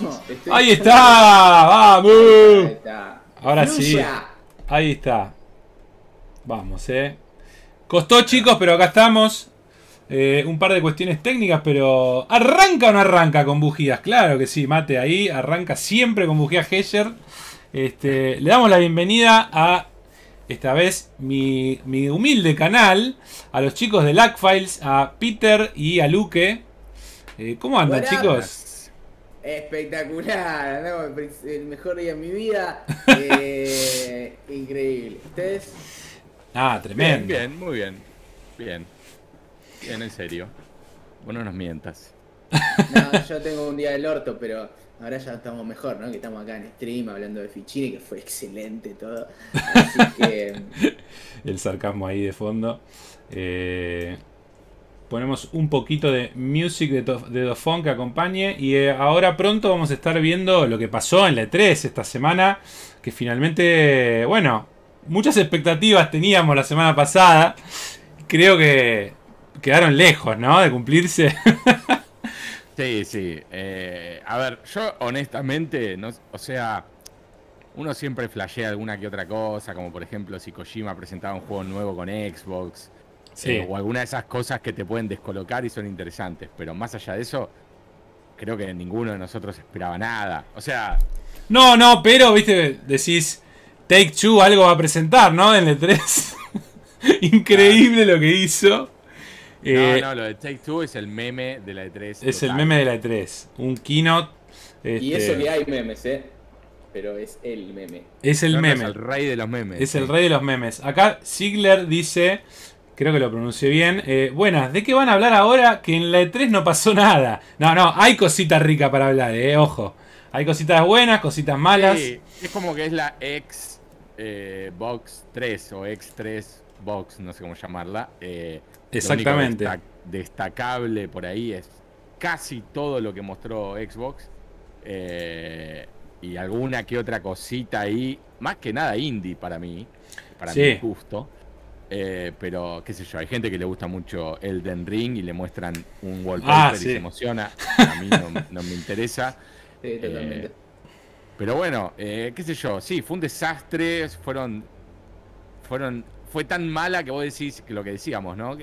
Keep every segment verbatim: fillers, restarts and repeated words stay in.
No, estoy... ¡Ahí está! ¡Vamos! Ahí está. Ahora sí. Ahí está. Vamos, eh. Costó, chicos, pero acá estamos. Eh, un par de cuestiones técnicas, pero... ¿Arranca o no arranca con bujías? Claro que sí, mate ahí. Arranca siempre con bujías Heyer. Este, le damos la bienvenida a... Esta vez mi, mi humilde canal, a los chicos de Lackfiles, a Peter y a Luke. Eh, ¿Cómo andan, Buenas. chicos? Espectacular, ¿no? El mejor día de mi vida. Eh, increíble. ¿Ustedes? Ah, tremendo. Bien, bien, muy bien. Bien. Bien, en serio. Bueno, nos mientas. No, yo tengo un día del orto, pero... Ahora ya estamos mejor, ¿no? Que estamos acá en stream hablando de Fichini, que fue excelente todo. Así que... El sarcasmo ahí de fondo. Eh, ponemos un poquito de music de, de Dofon que acompañe. Y eh, ahora pronto vamos a estar viendo lo que pasó en la E tres esta semana. Que finalmente, bueno, muchas expectativas teníamos la semana pasada. Creo que quedaron lejos, ¿no? De cumplirse. Sí, sí. Eh, a ver, yo honestamente, no, o sea, uno siempre flashea alguna que otra cosa, como por ejemplo si Kojima presentaba un juego nuevo con Xbox, sí. eh, o alguna de esas cosas que te pueden descolocar y son interesantes, pero más allá de eso, creo que ninguno de nosotros esperaba nada. O sea... No, no, pero, viste, decís, Take Two algo va a presentar, ¿no? En el E tres. Increíble lo que hizo. No, no, lo de Take Two es el meme de la E tres. Es total. El meme de la E tres. Un keynote. Este... Y eso que hay memes, ¿eh? Pero es el meme. Es el no, meme. No es el rey de los memes. Es sí. el rey de los memes. Acá Ziegler dice, creo que lo pronuncié bien. Eh, buenas, ¿de qué van a hablar ahora que en la E tres no pasó nada? No, no, hay cositas ricas para hablar, ¿eh? Ojo. Hay cositas buenas, cositas malas. Sí, es como que es la Xbox eh, tres o X tres Box, no sé cómo llamarla. Eh, Exactamente. Lo único destacable por ahí es casi todo lo que mostró Xbox. Eh, y alguna que otra cosita ahí. Más que nada indie para mí. Para sí. mi gusto. Eh, pero, qué sé yo, hay gente que le gusta mucho Elden Ring y le muestran un wallpaper ah, sí. y se emociona. A mí no, no me interesa. Sí, totalmente. Eh, pero bueno, eh, qué sé yo. Sí, fue un desastre. Fueron... Fueron... Fue tan mala que vos decís que lo que decíamos, ¿no?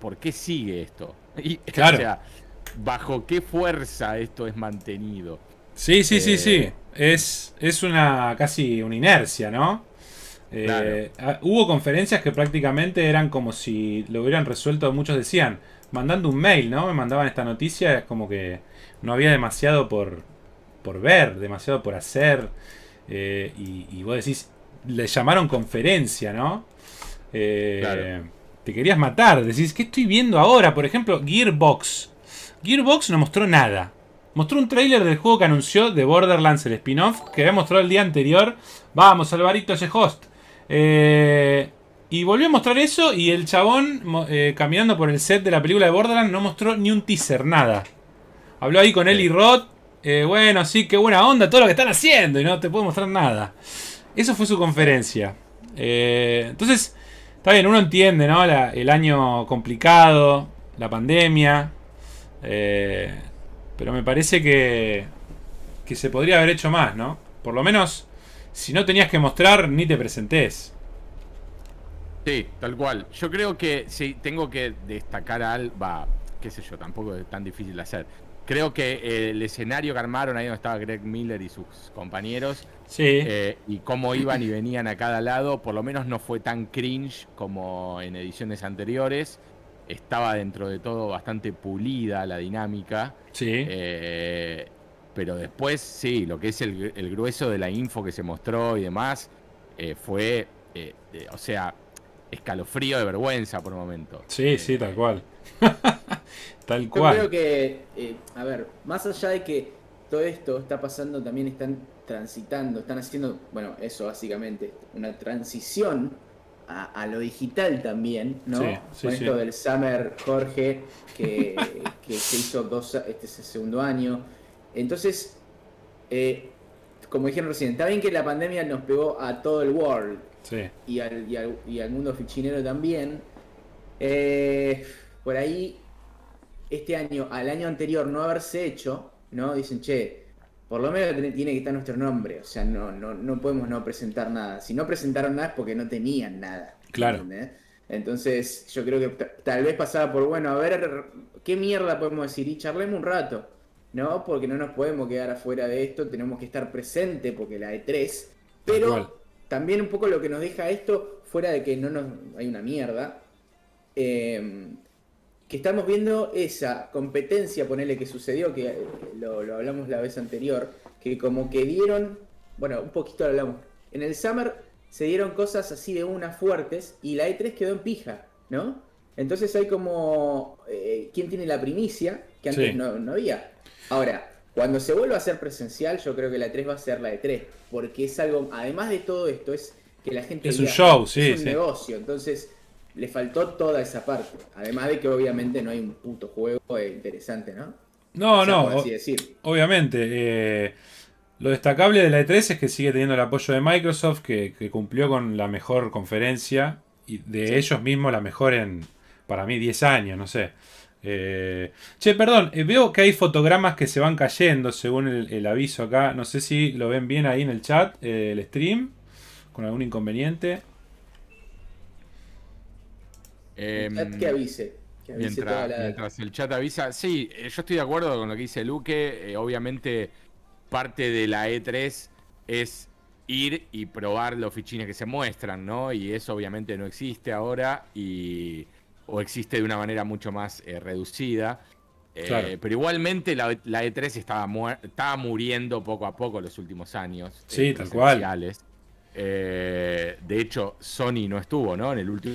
¿Por qué sigue esto? Y, claro. O sea, ¿bajo qué fuerza esto es mantenido? Sí, sí, eh, sí, sí. Es, es una casi una inercia, ¿no? Claro. Eh, hubo conferencias que prácticamente eran como si lo hubieran resuelto, muchos decían, mandando un mail, ¿no? Me mandaban esta noticia, es como que no había demasiado por, por ver, demasiado por hacer. Eh, y, y vos decís... Le llamaron conferencia, ¿no? Eh, claro. Te querías matar. Decís, ¿qué estoy viendo ahora? Por ejemplo, Gearbox. Gearbox no mostró nada. Mostró un tráiler del juego que anunció de Borderlands, el spin-off, que había mostrado el día anterior. Vamos, Alvarito, ese host. Eh, y volvió a mostrar eso y el chabón, eh, caminando por el set de la película de Borderlands, no mostró ni un teaser, nada. Habló ahí con él y Rod. Eh, bueno, sí, qué buena onda todo lo que están haciendo y no te puedo mostrar nada. Eso fue su conferencia. Eh, entonces, está bien, uno entiende, ¿no? La, el año complicado, la pandemia. Eh, pero me parece que, que se podría haber hecho más, ¿no? Por lo menos, si no tenías que mostrar, ni te presentes. Sí, tal cual. Yo creo que sí, tengo que destacar al... Va, qué sé yo, tampoco es tan difícil de hacer. Creo que el escenario que armaron ahí donde estaba Greg Miller y sus compañeros sí. eh, y cómo iban y venían a cada lado, por lo menos no fue tan cringe como en ediciones anteriores. Estaba dentro de todo bastante pulida la dinámica. Sí. Eh, pero después, sí, lo que es el, el grueso de la info que se mostró y demás eh, fue, eh, eh, o sea, escalofrío de vergüenza por un momento. Sí, eh, sí, tal cual. Tal cual. Yo creo que, eh, a ver, más allá de que todo esto está pasando, también están transitando, están haciendo, bueno, eso básicamente, una transición a, a lo digital también, ¿no? Sí, sí, con esto sí. del Summer Jorge, que, que se hizo dos, este es el segundo año. Entonces, eh, como dijeron recién, está bien que la pandemia nos pegó a todo el world sí. y, al, y, al, y al mundo fichinero también. Eh... por ahí este año, al año anterior no haberse hecho, ¿no? Dicen, che, por lo menos tiene que estar nuestro nombre, o sea, no, no, no podemos no presentar nada. Si no presentaron nada es porque no tenían nada. Claro. ¿Entendés? Entonces yo creo que t- tal vez pasaba por, bueno, a ver, ¿qué mierda podemos decir? Y charlemos un rato, ¿no? Porque no nos podemos quedar afuera de esto, tenemos que estar presente porque la E tres, pero igual, también un poco lo que nos deja esto, fuera de que no nos hay una mierda, eh, que estamos viendo esa competencia, ponele, que sucedió, que lo, lo hablamos la vez anterior, que como que dieron, bueno, un poquito lo hablamos, en el Summer se dieron cosas así de unas fuertes y la E tres quedó en pija, ¿no? Entonces hay como, eh, ¿quién tiene la primicia? Que antes sí. no, no había. Ahora, cuando se vuelva a hacer presencial, yo creo que la E tres va a ser la E tres, porque es algo, además de todo esto, es que la gente... Es diga, un show, sí, es un sí. negocio, entonces le faltó toda esa parte. Además de que obviamente no hay un puto juego interesante, ¿no? No, o sea, no, así decir. obviamente. Eh, lo destacable de la E tres es que sigue teniendo el apoyo de Microsoft, que, que cumplió con la mejor conferencia, y de sí. ellos mismos la mejor en, para mí, diez años, no sé. Eh, che, perdón, eh, veo que hay fotogramas que se van cayendo según el, el aviso acá. No sé si lo ven bien ahí en el chat, eh, el stream, con algún inconveniente. Eh, el chat que avise. Que avise mientras, toda la... mientras el chat avisa. Sí, eh, yo estoy de acuerdo con lo que dice Luque. Eh, obviamente, parte de la E tres es ir y probar los fichines que se muestran, ¿no? Y eso obviamente no existe ahora y... o existe de una manera mucho más eh, reducida. Eh, claro. Pero igualmente la, la E tres estaba, muer, estaba muriendo poco a poco los últimos años. Sí, eh, tal cual. Eh, de hecho, Sony no estuvo, ¿no? En el último...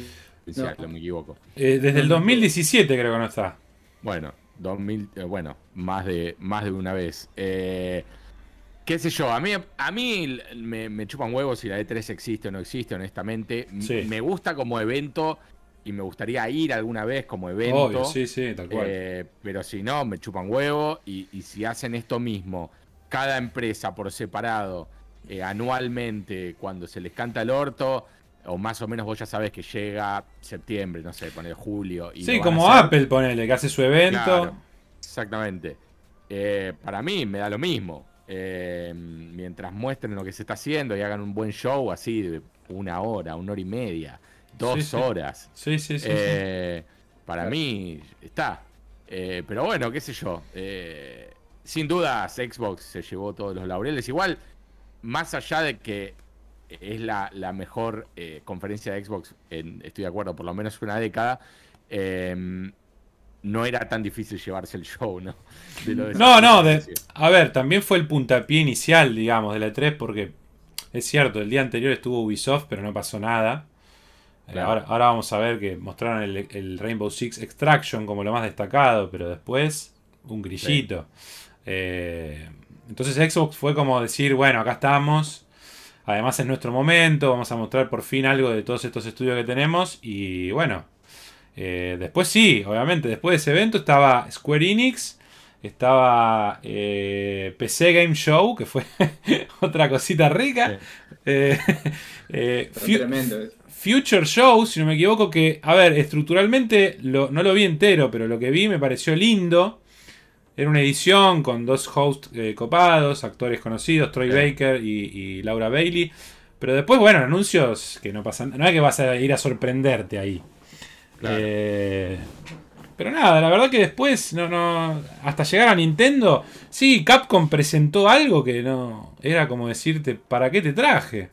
No. No me equivoco. Eh, desde el dos mil diecisiete creo que no está. Bueno, dos mil, eh, bueno, más de, más de una vez. Eh, qué sé yo, a mí, a mí me, me chupan huevos si la E tres existe o no existe, honestamente. Sí. Me gusta como evento... y me gustaría ir alguna vez como evento. Obvio, sí, sí, tal cual. Eh, pero si no, me chupan huevo. Y, y si hacen esto mismo, cada empresa por separado, eh, anualmente, cuando se les canta el orto, o más o menos vos ya sabés que llega septiembre, no sé, ponele julio. Y sí, como Apple, ponele, que hace su evento. Claro, exactamente. Eh, para mí me da lo mismo. Eh, mientras muestren lo que se está haciendo y hagan un buen show así de una hora, una hora y media. Dos sí, horas. Sí, sí, sí. Eh, sí. Para claro. mí está. Eh, pero bueno, qué sé yo. Eh, sin dudas, Xbox se llevó todos los laureles. Igual, más allá de que es la, la mejor eh, conferencia de Xbox, en, estoy de acuerdo, por lo menos una década, eh, no era tan difícil llevarse el show, ¿no? De lo de no, no. De, a ver, también fue el puntapié inicial, digamos, de la E tres, porque es cierto, el día anterior estuvo Ubisoft, pero no pasó nada. Claro. Ahora, ahora vamos a ver que mostraron el, el Rainbow Six Extraction como lo más destacado, pero después un grillito. Sí. Eh, entonces Xbox fue como decir, bueno, acá estamos, además es nuestro momento, vamos a mostrar por fin algo de todos estos estudios que tenemos. Y bueno, eh, después sí, obviamente, después de ese evento estaba Square Enix, estaba eh, P C Game Show, que fue otra cosita rica. Sí. Eh, eh, fu- tremendo eso. Future Show, si no me equivoco, que, a ver, estructuralmente lo, no lo vi entero, pero lo que vi me pareció lindo. Era una edición con dos hosts eh, copados, actores conocidos, Troy okay. Baker y, y Laura Bailey. Pero después, bueno, anuncios que no pasan, no es que vas a ir a sorprenderte ahí. Claro. Eh, pero nada, la verdad que después, no, no, hasta llegar a Nintendo, sí, Capcom presentó algo que no era como decirte, ¿para qué te traje?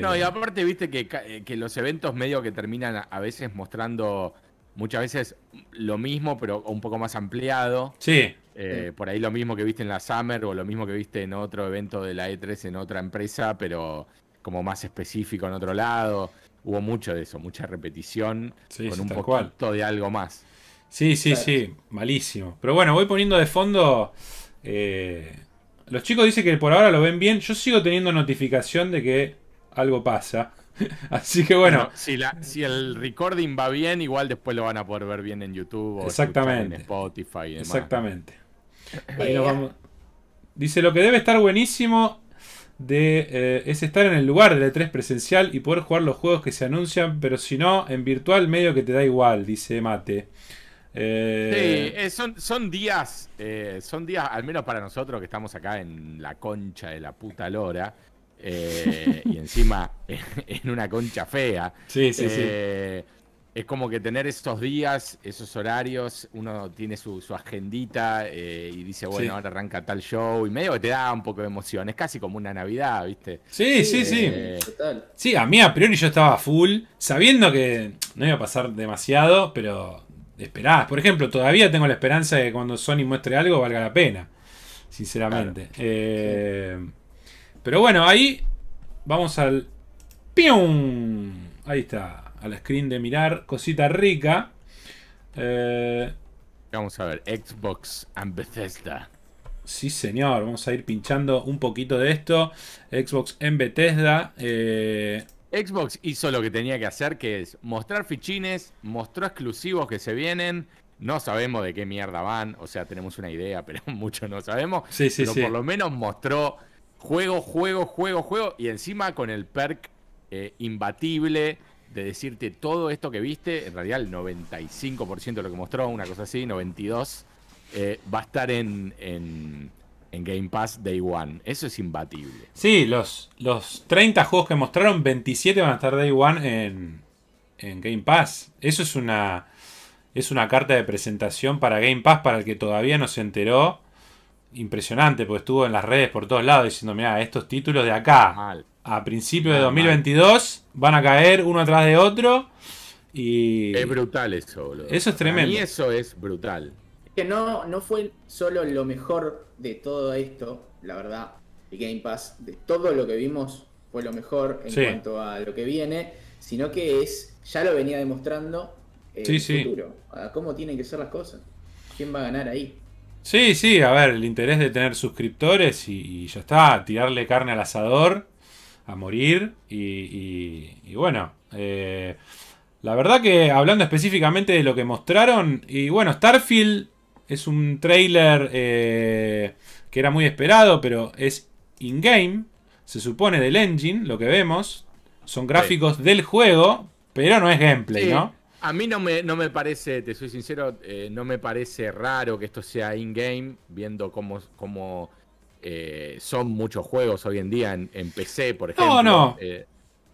No, y aparte viste que, que los eventos medio que terminan a veces mostrando muchas veces lo mismo, pero un poco más ampliado. Sí. Eh, por ahí lo mismo que viste en la Summer o lo mismo que viste en otro evento de la E tres en otra empresa, pero como más específico en otro lado. Hubo mucho de eso, mucha repetición sí, con un poquito cual. de algo más. Sí, sí, ¿sabes? Sí, malísimo. Pero bueno, voy poniendo de fondo... Eh, los chicos dicen que por ahora lo ven bien. Yo sigo teniendo notificación de que algo pasa. Así que bueno. bueno si, la, si el recording va bien, igual después lo van a poder ver bien en YouTube o en Spotify y demás. Exactamente. Ahí nos vamos. Dice, lo que debe estar buenísimo de eh, es estar en el lugar de la E tres presencial y poder jugar los juegos que se anuncian, pero si no, en virtual medio que te da igual, dice Mate. Eh... Sí, eh, son, son días, eh, son días, al menos para nosotros que estamos acá en la concha de la puta lora, eh, y encima en una concha fea. Sí, sí, eh, sí. Es como que tener esos días, esos horarios, uno tiene su, su agendita eh, y dice, bueno, sí. ahora arranca tal show. Y medio que te da un poco de emoción. Es casi como una Navidad, ¿viste? Sí, sí, sí. Eh... Total. Sí, a mí a priori yo estaba full, sabiendo que no iba a pasar demasiado, pero esperás. Por ejemplo, todavía tengo la esperanza de que cuando Sony muestre algo valga la pena, sinceramente. Claro. Eh... Sí. Pero bueno, ahí vamos al... ¡Pium! Ahí está. A la screen de mirar, cosita rica. Eh, vamos a ver, Xbox and Bethesda. Sí, señor. Vamos a ir pinchando un poquito de esto. Xbox en Bethesda. Eh. Xbox hizo lo que tenía que hacer, que es mostrar fichines, mostró exclusivos que se vienen. No sabemos de qué mierda van. O sea, tenemos una idea, pero mucho no sabemos. Sí, sí, pero sí. Por lo menos mostró juego, juego, juego, juego. Y encima con el perk eh, imbatible de decirte todo esto que viste, en realidad el noventa y cinco por ciento de lo que mostró, una cosa así, noventa y dos por ciento, eh, va a estar en, en, en Game Pass Day One. Eso es imbatible. Sí, los, los treinta juegos que mostraron, veintisiete van a estar Day One en, en Game Pass. Eso es una, es una carta de presentación para Game Pass, para el que todavía no se enteró. Impresionante, porque estuvo en las redes por todos lados diciendo, mirá, estos títulos de acá... Mal. A principios de dos mil veintidós van a caer uno atrás de otro. Y es brutal eso, boludo. Eso es tremendo. Y eso es brutal. Es que no, no fue solo lo mejor de todo esto, la verdad. El Game Pass, de todo lo que vimos, fue lo mejor en sí. cuanto a lo que viene, sino que es ya lo venía demostrando el sí, sí. futuro. A cómo tienen que ser las cosas. ¿Quién va a ganar ahí? Sí, sí, a ver, el interés de tener suscriptores y, y ya está, tirarle carne al asador a morir y, y, y bueno, eh, la verdad que hablando específicamente de lo que mostraron, y bueno, Starfield es un trailer eh, que era muy esperado, pero es in-game, se supone del engine, lo que vemos, son gráficos sí. del juego, pero no es gameplay, sí. ¿no? A mí no me, no me parece, te soy sincero, eh, no me parece raro que esto sea in-game, viendo cómo... cómo Eh, son muchos juegos hoy en día en, en P C, por ejemplo. No, no. Eh,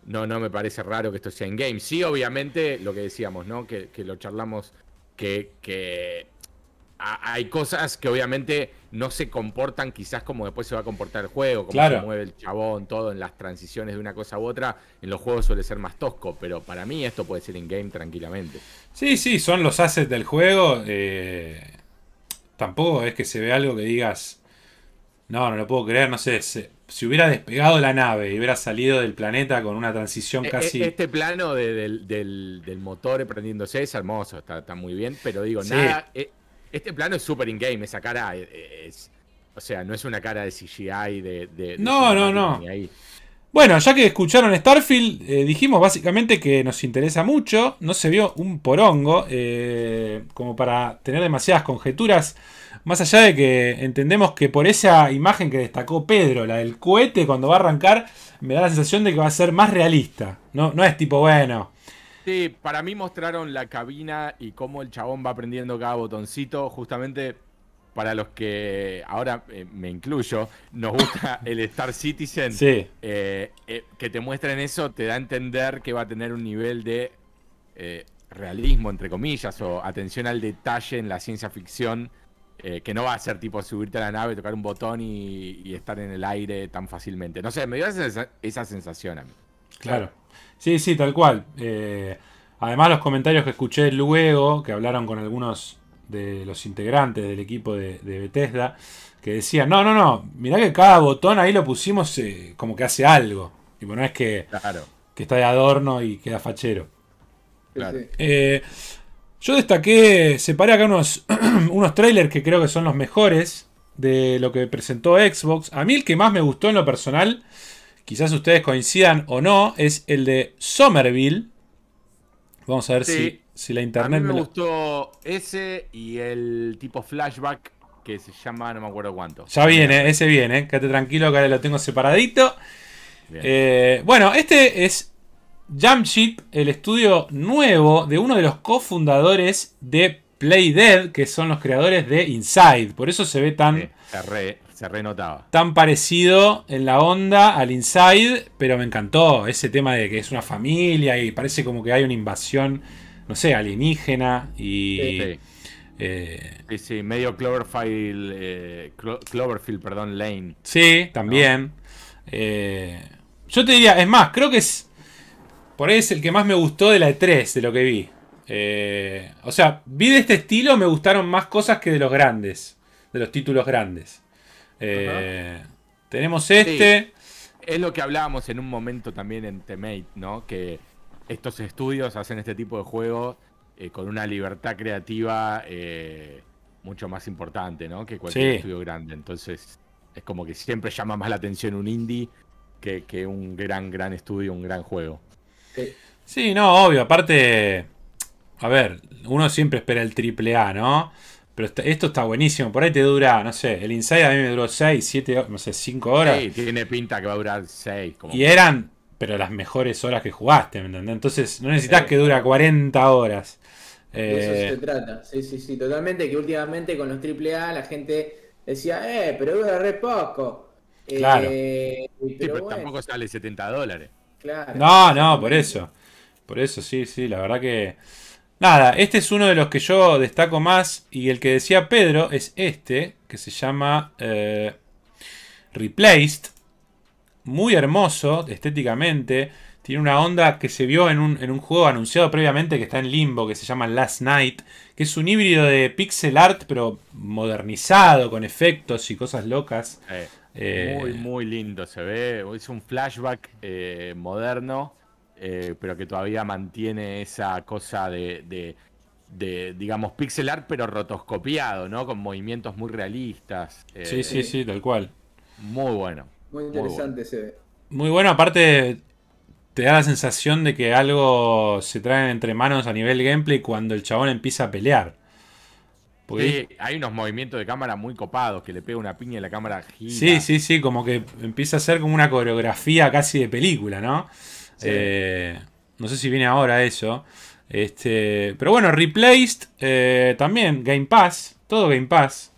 no, no me parece raro que esto sea en game. Sí, obviamente, lo que decíamos, ¿no? Que, que lo charlamos, que, que a, hay cosas que obviamente no se comportan quizás como después se va a comportar el juego, como claro. se mueve el chabón, todo en las transiciones de una cosa u otra. En los juegos suele ser más tosco, pero para mí esto puede ser en game tranquilamente. Sí, sí, son los assets del juego. Eh, tampoco es que se ve algo que digas... No, no lo puedo creer, no sé, se, si hubiera despegado la nave y hubiera salido del planeta con una transición casi... Este plano de, del, del, del motor prendiéndose es hermoso, está, está muy bien, pero digo, sí. nada, este plano es súper in-game, esa cara es... O sea, no es una cara de C G I de... de no, de no, no. Ahí. Bueno, ya que escucharon Starfield, eh, dijimos básicamente que nos interesa mucho, no se vio un porongo, eh, como para tener demasiadas conjeturas... Más allá de que entendemos que por esa imagen que destacó Pedro, la del cohete cuando va a arrancar, me da la sensación de que va a ser más realista. No, no es tipo, bueno... Sí, para mí mostraron la cabina y cómo el chabón va aprendiendo cada botoncito. Justamente para los que, ahora eh, me incluyo, nos gusta el Star Citizen. Sí. Eh, eh, que te muestren eso te da a entender que va a tener un nivel de eh, realismo, entre comillas, o atención al detalle en la ciencia ficción. Eh, que no va a ser tipo subirte a la nave, tocar un botón y, y estar en el aire tan fácilmente. No sé, me dio esa, esa sensación a mí. Claro. Sí, sí, tal cual. Eh, además los comentarios que escuché luego, que hablaron con algunos de los integrantes del equipo de, de Bethesda, que decían, no, no, no, mirá que cada botón ahí lo pusimos eh, como que hace algo. Y bueno, es que, claro. que está de adorno y queda fachero. Claro. Eh, Yo destaqué, separé acá unos, unos trailers que creo que son los mejores de lo que presentó Xbox. A mí el que más me gustó en lo personal, quizás ustedes coincidan o no, es el de Somerville. Vamos a ver sí. si, si la internet... A mí me, me lo... gustó ese y el tipo Flashback que se llama, no me acuerdo cuánto. Ya viene, ese viene. Quédate tranquilo que ahora lo tengo separadito. Eh, bueno, este es Jump Ship, el estudio nuevo de uno de los cofundadores de Playdead, que son los creadores de Inside. Por eso se ve tan... Sí, se, re, se renotaba. Tan parecido en la onda al Inside, pero me encantó ese tema de que es una familia y parece como que hay una invasión, no sé, alienígena y... Sí, sí. Eh, sí, sí, medio Cloverfield, eh, Cloverfield, perdón, Lane. Sí, también. ¿No? Eh, yo te diría, es más, creo que es... Por ahí es el que más me gustó de la E tres, de lo que vi. Eh, o sea, vi de este estilo, me gustaron más cosas que de los grandes, de los títulos grandes. Eh, uh-huh. Tenemos este. Sí. Es lo que hablábamos en un momento también en Temate, ¿no? Que estos estudios hacen este tipo de juegos eh, con una libertad creativa eh, mucho más importante, ¿no? Que cualquier sí. estudio grande. Entonces, es como que siempre llama más la atención un indie que, que un gran, gran estudio, un gran juego. Eh. Sí, no, obvio. Aparte... A ver, uno siempre espera el triple A, ¿no? Pero esto está buenísimo. Por ahí te dura, no sé, el Inside a mí me duró seis, siete, no sé, cinco horas. Sí, tiene pinta que va a durar seis. Como y eran, pero las mejores horas que jugaste, ¿me entendés? Entonces no necesitas sí. que dura cuarenta horas. De eso eh... se trata, sí, sí, sí, totalmente. Que últimamente con los triple A la gente decía, eh, pero dura re poco. Claro. Eh, pero, sí, pero bueno, tampoco sale setenta dólares. Claro. No, no, por eso. Por eso, sí, sí, la verdad que... Nada, este es uno de los que yo destaco más y el que decía Pedro es este, que se llama eh, Replaced. Muy hermoso estéticamente, tiene una onda que se vio en un, en un juego anunciado previamente que está en limbo, que se llama Last Night, que es un híbrido de pixel art pero modernizado con efectos y cosas locas. Eh, eh, muy, muy lindo se ve, es un flashback eh, moderno. Eh, pero que todavía mantiene esa cosa de, de, de, digamos, pixel art, pero rotoscopiado, ¿no? Con movimientos muy realistas. Eh, sí, sí, sí, tal cual. Muy bueno. Muy interesante se ve. Muy bueno, aparte te da la sensación de que algo se traen entre manos a nivel gameplay cuando el chabón empieza a pelear. Porque... Sí, hay unos movimientos de cámara muy copados, que le pega una piña y la cámara gira. Sí, sí, sí, como que empieza a ser como una coreografía casi de película, ¿no? Sí. Eh, no sé si viene ahora eso. Este, pero bueno, Replaced eh, también, Game Pass, todo Game Pass.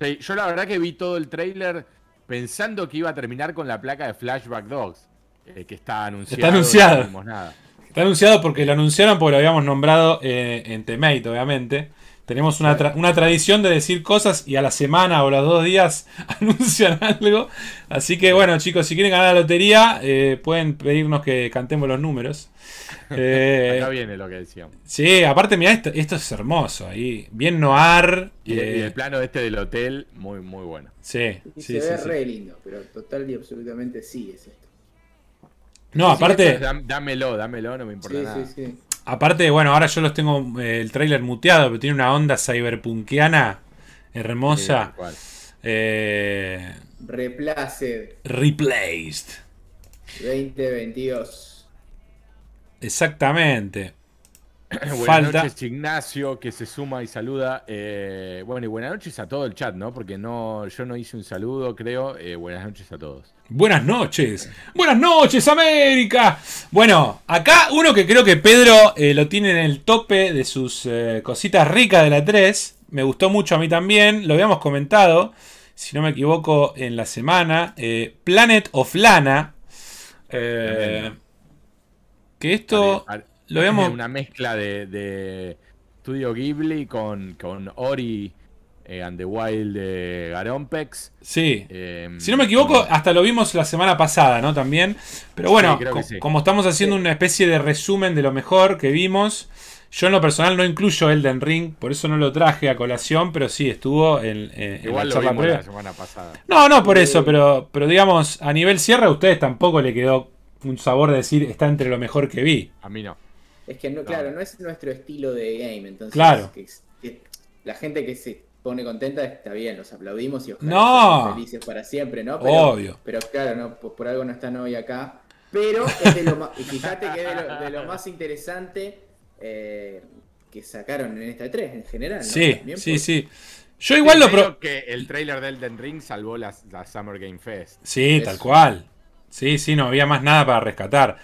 Sí, yo la verdad que vi todo el trailer pensando que iba a terminar con la placa de Flashback Dogs, eh, que está anunciado. Está anunciado. No nada. Está anunciado porque lo anunciaron porque lo habíamos nombrado eh, en Temate, obviamente. Tenemos una, tra- una tradición de decir cosas y a la semana o los dos días anuncian algo. Así que bueno, chicos, si quieren ganar la lotería, eh, pueden pedirnos que cantemos los números. Eh, Acá viene lo que decíamos. Sí, aparte, mirá, esto, esto es hermoso. Ahí, bien noir. Y, eh, y el plano este del hotel, muy, muy bueno. Sí, y sí, se sí, ve sí, re sí. lindo, pero total y absolutamente sí es esto. No, si aparte... Es, dámelo, dámelo, no me importa sí, nada. Sí, sí. Aparte, bueno, ahora yo los tengo eh, el trailer muteado, pero tiene una onda cyberpunkiana hermosa. Sí, eh, Replaced. Replaced. veinte veintidós. Exactamente. Buenas Falta... noches, Ignacio, que se suma y saluda. Eh, bueno, y buenas noches a todo el chat, ¿no? Porque no, yo no hice un saludo, creo. Eh, buenas noches a todos. Buenas noches, buenas noches América. Bueno, acá uno que creo que Pedro eh, lo tiene en el tope de sus eh, cositas ricas de la E tres. Me gustó mucho a mí también, lo habíamos comentado, si no me equivoco, en la semana. Eh, Planet of Lana. Eh, que esto a ver, a ver, lo habíamos... Una mezcla de, de Studio Ghibli con, con Ori... And the Wild de Garompex. Sí. Eh, si no me equivoco, hasta lo vimos la semana pasada, ¿no? También. Pero bueno, sí, co- sí. como estamos haciendo sí. una especie de resumen de lo mejor que vimos, yo en lo personal no incluyo Elden Ring, por eso no lo traje a colación, pero sí estuvo en, en, Igual en la lo vimos la semana pasada. No, no por eso, pero, pero digamos, a nivel cierre a ustedes tampoco le quedó un sabor de decir está entre lo mejor que vi. A mí no. Es que, no, no. claro, no es nuestro estilo de game, entonces claro. es que, es, la gente que se... pone contenta, está bien, los aplaudimos y ojalá no. felices para siempre, ¿no? Pero, obvio. Pero claro, no, por, por algo no están hoy acá. Pero es de lo más, y fíjate que es de lo, de lo más interesante eh, que sacaron en esta E tres en general, ¿no? Sí, también sí, por... sí. Yo igual lo pro... que el tráiler de Elden Ring salvó la, la Summer Game Fest. Sí, eso. Tal cual. Sí, sí, no había más nada para rescatar.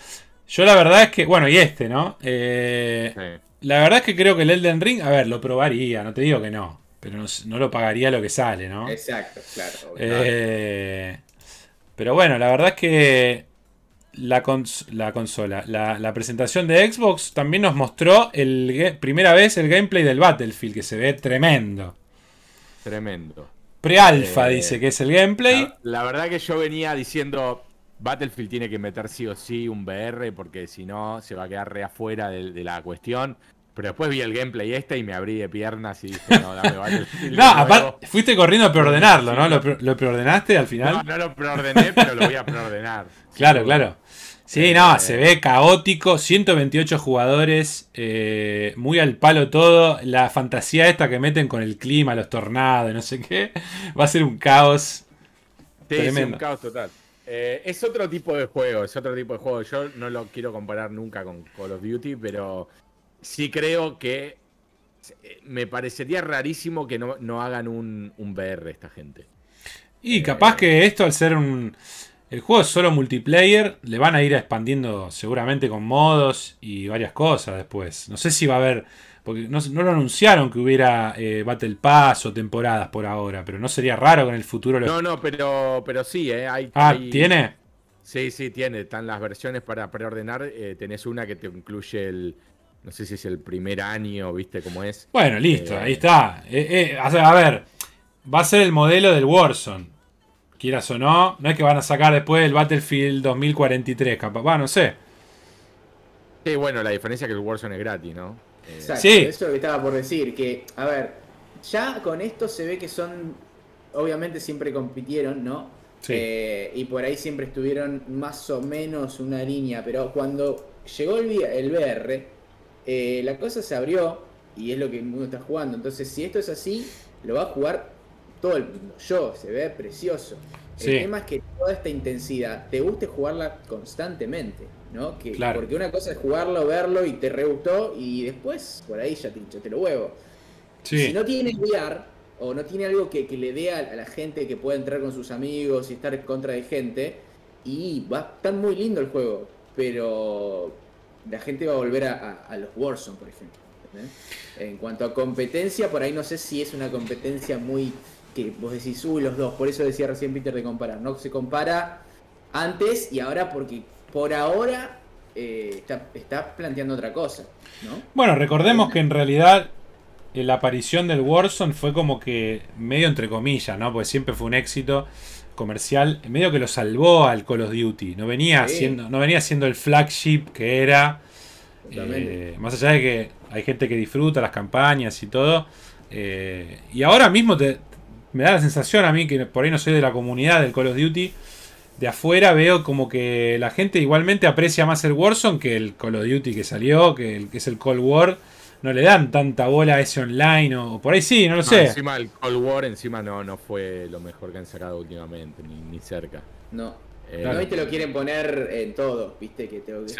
Yo la verdad es que... Bueno, y este, ¿no? Eh, sí. La verdad es que creo que el Elden Ring... A ver, lo probaría, no te digo que no. Pero no, no lo pagaría lo que sale, ¿no? Exacto, claro. Eh, pero bueno, la verdad es que... La, cons- la consola. La, la presentación de Xbox también nos mostró el ge- primera vez el gameplay del Battlefield, que se ve tremendo. Tremendo. Pre-alfa eh, dice que es el gameplay. La, la verdad que yo venía diciendo, Battlefield tiene que meter sí o sí un V R, porque si no se va a quedar re afuera de, de la cuestión. Pero después vi el gameplay este y me abrí de piernas y dije, no, dame Battlefield. No, aparte, fuiste corriendo a preordenarlo, ¿no? ¿Lo, pre- ¿Lo preordenaste al final? No, no lo preordené, pero lo voy a preordenar. Claro, sí, claro. Sí, eh, no, eh, se ve caótico. ciento veintiocho jugadores, eh, muy al palo todo. La fantasía esta que meten con el clima, los tornados, no sé qué. Va a ser un caos. Sí, tremendo. Es un caos total. Eh, es otro tipo de juego, es otro tipo de juego. Yo no lo quiero comparar nunca con Call of Duty, pero... Sí creo que me parecería rarísimo que no, no hagan un, un V R esta gente. Y capaz eh, que esto, al ser un... El juego es solo multiplayer, le van a ir expandiendo seguramente con modos y varias cosas después. No sé si va a haber... Porque no, no lo anunciaron que hubiera eh, Battle Pass o temporadas por ahora, pero no sería raro que en el futuro... Los... No, no, pero, pero sí, ¿eh? Hay, ah, hay... ¿tiene? Sí, sí, tiene. Están las versiones para preordenar. Eh, tenés una que te incluye el... No sé si es el primer año, ¿viste cómo es? Bueno, listo, eh, ahí está. Eh, eh, o sea, a ver, va a ser el modelo del Warzone. Quieras o no, no es que van a sacar después el Battlefield dos mil cuarenta y tres, capaz. Bueno, no sé. Sí, bueno, la diferencia es que el Warzone es gratis, ¿no? Eh, Exacto, sí. Eso es lo que estaba por decir. Que, a ver, ya con esto se ve que son... Obviamente siempre compitieron, ¿no? Sí. Eh, y por ahí siempre estuvieron más o menos una línea. Pero cuando llegó el, el V R... Eh, la cosa se abrió y es lo que el mundo está jugando. Entonces, si esto es así, lo va a jugar todo el mundo. Yo, se ve precioso. Sí. El tema es que toda esta intensidad te guste jugarla constantemente, ¿no? Que, claro. Porque una cosa es jugarlo, verlo y te re gustó y después por ahí ya te, ya te lo huevo. Sí. Si no tiene V R o no tiene algo que, que le dé a, a la gente que pueda entrar con sus amigos y estar en contra de gente, y va a estar muy lindo el juego, pero... La gente va a volver a, a, a los Warzone, por ejemplo. ¿Eh? En cuanto a competencia, por ahí no sé si es una competencia muy... Que vos decís, uy, los dos. Por eso decía recién Peter de comparar. No se compara antes y ahora, porque por ahora eh, está, está planteando otra cosa, ¿no? Bueno, recordemos que en realidad la aparición del Warzone fue como que medio entre comillas, ¿no? Porque siempre fue un éxito comercial, medio que lo salvó al Call of Duty. No venía, sí. siendo, no venía siendo el flagship que era. Eh, más allá de que hay gente que disfruta las campañas y todo. Eh, y ahora mismo te, me da la sensación a mí, que por ahí no soy de la comunidad del Call of Duty, de afuera veo como que la gente igualmente aprecia más el Warzone que el Call of Duty que salió, que, el, que es el Cold War. No le dan tanta bola a ese online, o, o por ahí sí, no lo no, sé. Encima el Cold War encima no, no fue lo mejor que han sacado últimamente, ni, ni cerca. No. Eh, no, viste, lo quieren poner en todo, viste, que te, sí.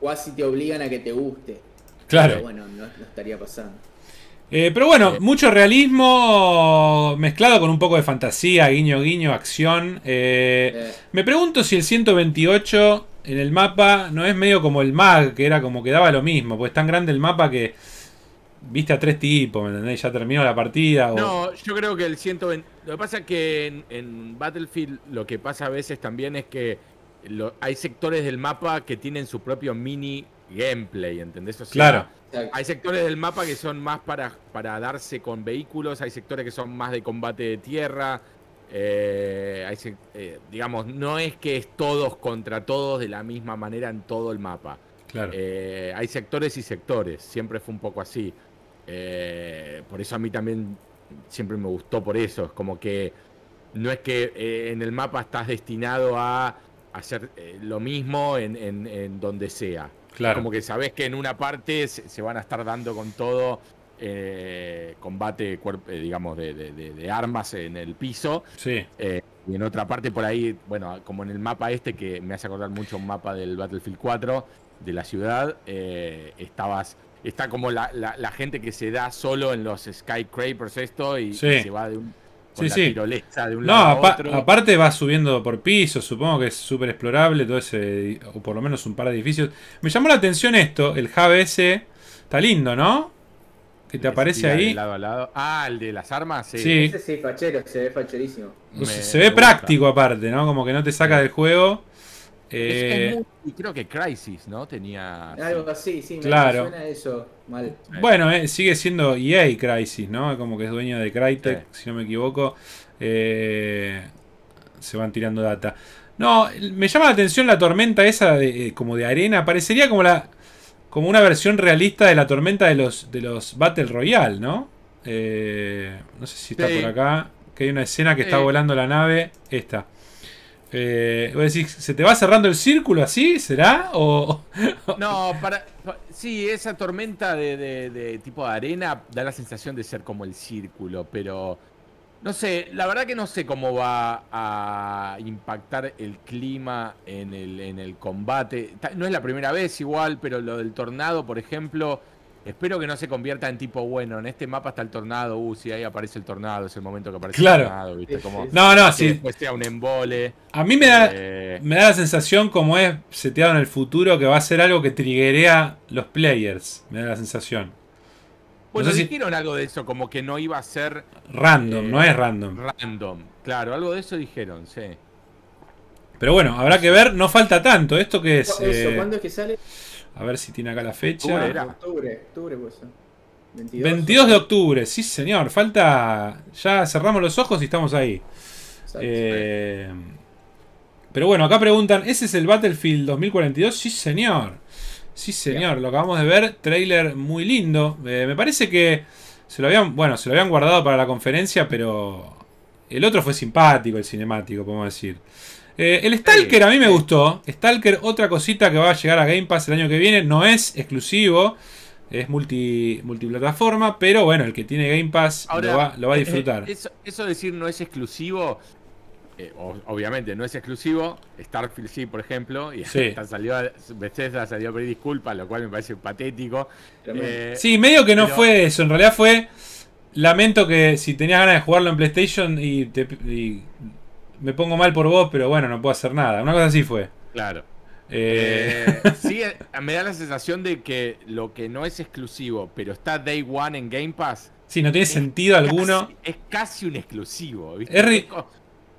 Casi te obligan a que te guste. Claro. Pero bueno, no, no estaría pasando. Eh, pero bueno, eh. mucho realismo mezclado con un poco de fantasía, guiño, guiño, acción. Eh, eh. Me pregunto si el ciento veintiocho en el mapa no es medio como el Mag, que era como que daba lo mismo, porque es tan grande el mapa que... Viste a tres tipos, ¿me entendés? Ya terminó la partida. O... No, yo creo que el ciento veinte... Lo que pasa es que en, en Battlefield lo que pasa a veces también es que lo... hay sectores del mapa que tienen su propio mini gameplay, ¿entendés? O sea, claro. Hay sectores del mapa que son más para, para darse con vehículos, hay sectores que son más de combate de tierra, eh, hay sect... eh, digamos, no es que es todos contra todos de la misma manera en todo el mapa. Claro. Eh, hay sectores y sectores, siempre fue un poco así. Eh, por eso a mí también siempre me gustó por eso. Es como que no es que eh, en el mapa estás destinado a hacer eh, lo mismo en, en, en donde sea. Claro. Como que sabés que en una parte se, se van a estar dando con todo eh, combate, cuerp- eh, digamos, de, de, de, de armas en el piso. Sí. Eh, y en otra parte por ahí, bueno, como en el mapa este que me hace acordar mucho un mapa del Battlefield cuatro de la ciudad, eh, estabas... está como la, la, la gente que se da solo en los skyscrapers esto y, sí. y se va de un, con sí, la sí. tirolesa de un no, lado a otro. Aparte va subiendo por pisos, supongo que es súper explorable todo ese, o por lo menos un par de edificios. Me llamó la atención esto, el hub ese, está lindo, ¿no? Que te aparece ahí. Lado a lado. Ah, el de las armas, sí. sí. Ese sí, fachero, se ve facherísimo. Me, se ve práctico aparte, ¿no? Como que no te saca del juego. Eh, es, es muy, creo que Crysis, ¿no? Tenía... Algo así, sí, me claro. suena eso mal. Bueno, eh, sigue siendo E A Crysis, ¿no? Como que es dueño de Crytek, sí. si no me equivoco. Eh, se van tirando data. No, me llama la atención la tormenta esa de, como de arena. Parecería como la... Como una versión realista de la tormenta de los de los Battle Royale, ¿no? Eh, no sé si está sí. por acá. Que hay una escena que sí. está volando la nave. Esta. Eh, voy a decir, ¿se te va cerrando el círculo así? ¿Será? ¿O? No, para, para... Sí, esa tormenta de, de, de tipo de arena da la sensación de ser como el círculo, pero... No sé, la verdad que no sé cómo va a impactar el clima en el, en el combate. No es la primera vez igual, pero lo del tornado, por ejemplo, espero que no se convierta en tipo, bueno, en este mapa está el tornado, uh, si ahí aparece el tornado, es el momento que aparece claro. el tornado, ¿viste? Como no, no, sí. Después sea un embole. A mí me da, eh... me da la sensación, como es seteado en el futuro, que va a ser algo que triggerea los players, me da la sensación. Bueno, no sé si... dijeron algo de eso, como que no iba a ser... Random, eh, no es random. Random, claro, algo de eso dijeron, sí. Pero bueno, habrá que ver, no falta tanto. ¿Esto qué es? No, eso, eh... ¿Cuándo es que sale? A ver si tiene acá la fecha. Octubre, era. octubre, octubre pues. veintidós de octubre, sí señor, falta... Ya cerramos los ojos y estamos ahí. Eh... Pero bueno, acá preguntan, ¿ese es el Battlefield dos mil cuarenta y dos? Sí señor. Sí señor, lo acabamos de ver, trailer muy lindo. Eh, me parece que se lo habían, bueno, se lo habían guardado para la conferencia, pero el otro fue simpático, el cinemático, podemos decir. Eh, el Stalker a mí me gustó. Stalker, otra cosita que va a llegar a Game Pass el año que viene, no es exclusivo, es multi multiplataforma, pero bueno, el que tiene Game Pass ahora, lo, va, lo va a disfrutar. Eso, eso decir no es exclusivo. Eh, obviamente no es exclusivo. Starfield sí, por ejemplo, y sí. hasta salió Bethesda salió a pedir disculpas, lo cual me parece patético. Eh, sí, medio que no pero... fue eso. En realidad fue, lamento que si tenías ganas de jugarlo en PlayStation y, te, y me pongo mal por vos, pero bueno, no puedo hacer nada. Una cosa así fue. Claro. Eh... Eh, sí, me da la sensación de que lo que no es exclusivo, pero está Day One en Game Pass. Sí, no tiene es sentido casi, alguno. Es casi un exclusivo, ¿viste? R O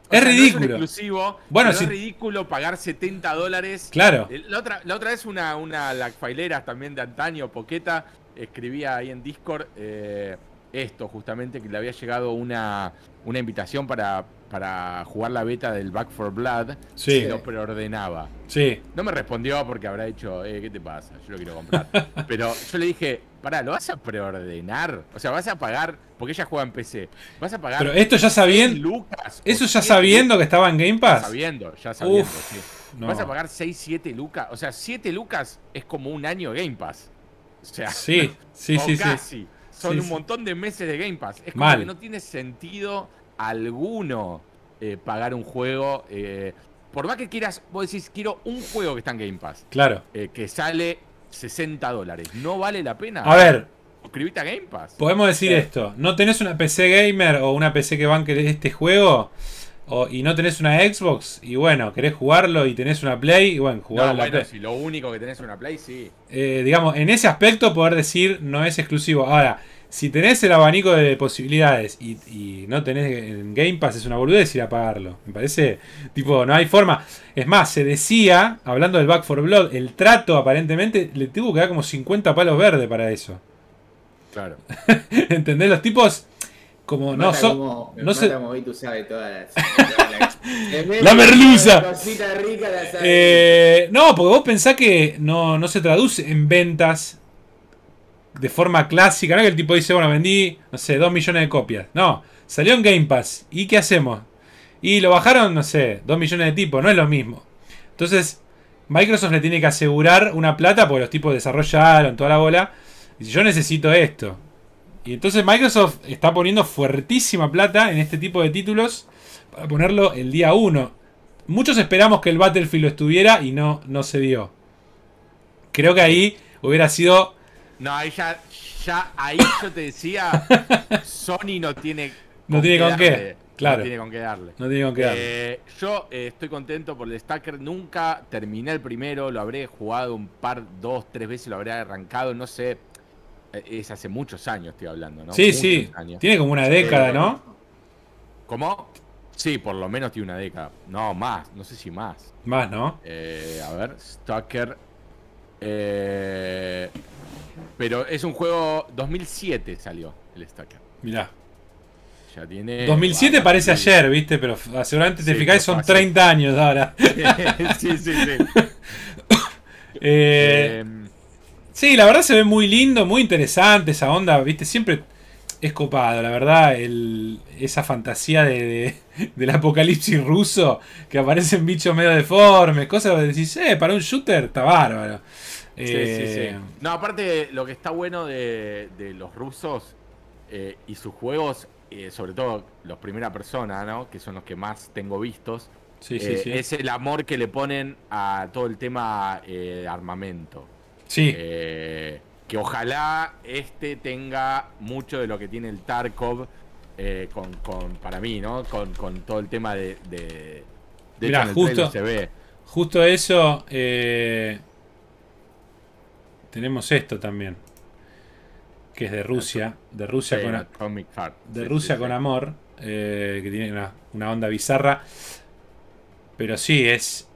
es sea, ridículo. No es, bueno, si... es ridículo pagar setenta dólares. Claro. La otra, la otra vez una, una Lackfileras también de antaño, Poqueta, escribía ahí en Discord eh, esto, justamente, que le había llegado una, una invitación para, para jugar la beta del Back for Blood. Sí. Y lo preordenaba. Sí. No me respondió porque habrá hecho, eh, ¿qué te pasa? Yo lo quiero comprar. Pero yo le dije, pará, ¿lo vas a preordenar? O sea, vas a pagar... Porque ella juega en P C. Vas a pagar. Pero esto ya sabiendo. Eso ya sabiendo que estaba en Game Pass. Ya sabiendo, ya sabiendo. Uf, sí. no. Vas a pagar seis, siete lucas. O sea, siete lucas es como un año de Game Pass. O sea, sí, sí, o sí. Casi. Sí. Son sí, un montón de meses de Game Pass. Es como mal. Que no tiene sentido alguno eh, pagar un juego. Eh, por más que quieras, vos decís, quiero un juego que está en Game Pass. Claro. Eh, que sale sesenta dólares. No vale la pena. A ver. Suscribite a Game Pass. Podemos decir sí. esto. No tenés una P C gamer o una P C que banque este juego o, y no tenés una Xbox y bueno, querés jugarlo y tenés una Play y bueno, jugar no, la bueno, Play. Si lo único que tenés es una Play, sí. Eh, digamos, en ese aspecto poder decir no es exclusivo. Ahora, si tenés el abanico de posibilidades y, y no tenés en Game Pass, es una boludez ir a pagarlo. Me parece, tipo, no hay forma. Es más, se decía, hablando del Back for Blood, el trato aparentemente le tuvo que dar como cincuenta palos verdes para eso. Claro. ¿Entendés? Los tipos como me no son. Como, no se... todas las, la, la merluza. La rica, la eh, no, porque vos pensás que no, no se traduce en ventas de forma clásica. No que el tipo dice, bueno, vendí, no sé, dos millones de copias. No, salió en Game Pass. ¿Y qué hacemos? Y lo bajaron, no sé, dos millones de tipos. No es lo mismo. Entonces, Microsoft le tiene que asegurar una plata porque los tipos desarrollaron toda la bola. Dice, yo necesito esto. Y entonces Microsoft está poniendo fuertísima plata en este tipo de títulos para ponerlo el día uno. Muchos esperamos que el Battlefield lo estuviera y no, no se dio. Creo que ahí hubiera sido No, ahí ya, ya ahí yo te decía, Sony no tiene no tiene con qué, claro, no tiene con qué darle. No tiene con qué darle. Eh, yo eh, estoy contento por el Stalker, nunca terminé el primero, lo habré jugado un par, dos, tres veces, lo habré arrancado, no sé, es hace muchos años estoy hablando, ¿no? Sí, muchos sí, años. Tiene como una década, eh, ¿no? ¿Cómo? Sí, por lo menos tiene una década, no, más, no sé si más. Más, ¿no? Eh, a ver, Stalker... Eh... Pero es un juego... dos mil siete salió el Stalker. Mirá. Ya tiene... dos mil siete ah, parece sí. ayer, ¿viste? Pero seguramente te sí, fijás, son fácil. treinta años ahora. Sí, sí, sí. eh, sí, la verdad se ve muy lindo, muy interesante esa onda, ¿viste? Siempre es copado, la verdad, el, esa fantasía de, de, del apocalipsis ruso, que aparecen bichos medio deformes, cosas que decís, eh, para un shooter está bárbaro. Eh... Sí, sí, sí. No, aparte, lo que está bueno de, de los rusos eh, y sus juegos, eh, sobre todo los primera persona, ¿no? Que son los que más tengo vistos, sí, eh, sí, sí. es el amor que le ponen a todo el tema eh, armamento. Sí. Eh, que ojalá este tenga mucho de lo que tiene el Tarkov, eh, con, con, para mí, ¿no? Con, con todo el tema de... de, de Mirá, justo, se ve. Justo eso... Eh... Tenemos esto también, que es de Rusia, de Rusia sí, con, a, de sí, Rusia sí, con sí. amor, eh, que tiene una, una onda bizarra, pero sí, es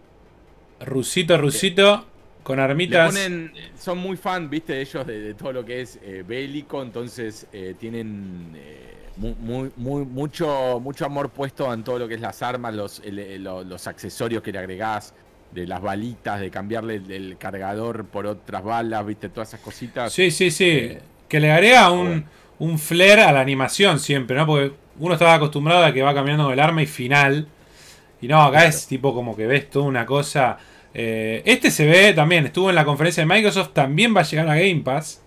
rusito, rusito, sí. con armitas. Le ponen, son muy fan, viste, ellos de, de todo lo que es eh, bélico, entonces eh, tienen eh, muy, muy, muy, mucho, mucho amor puesto en todo lo que es las armas, los, el, los, los accesorios que le agregás. De las balitas, de cambiarle el, el cargador por otras balas, viste, todas esas cositas. Sí, sí, sí. Eh, que le agrega un, bueno. un flare a la animación siempre, ¿no? Porque uno estaba acostumbrado a que va cambiando el arma y final. Y no, acá claro. es tipo como que ves toda una cosa. Eh, este se ve también, estuvo en la conferencia de Microsoft, también va a llegar a Game Pass.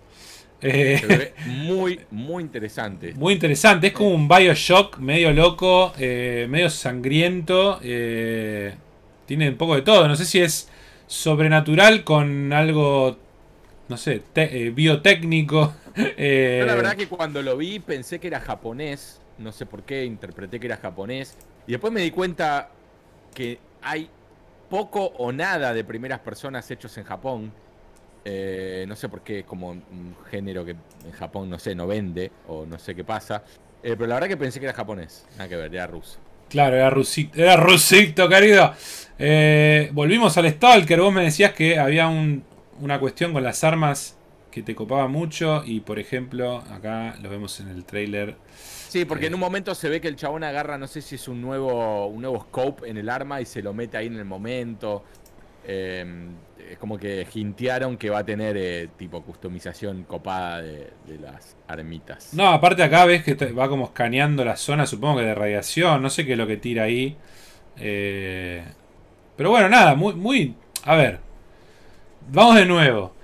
Eh, se ve muy, muy interesante. Muy interesante. Es como un BioShock medio loco, eh, medio sangriento. Eh... Tiene un poco de todo. No sé si es sobrenatural con algo, no sé, eh, biotécnico. eh... Yo la verdad que cuando lo vi pensé que era japonés. No sé por qué, interpreté que era japonés. Y después me di cuenta que hay poco o nada de primeras personas hechos en Japón. Eh, no sé por qué, es como un género que en Japón, no sé, no vende o no sé qué pasa. Eh, pero la verdad que pensé que era japonés. Nada que ver, era ruso. Claro, era rusito, era rusito, querido. Eh, volvimos al Stalker. Vos me decías que había un, una cuestión con las armas que te copaba mucho. Y, por ejemplo, acá lo vemos en el trailer. Sí, porque eh, en un momento se ve que el chabón agarra, no sé si es un nuevo, un nuevo scope en el arma y se lo mete ahí en el momento. Eh, es como que hintearon que va a tener eh, tipo customización copada de, de las armitas. No, aparte acá ves que va como escaneando la zona, supongo que de radiación, no sé qué es lo que tira ahí. Eh, pero bueno, nada, muy, muy... A ver, vamos de nuevo.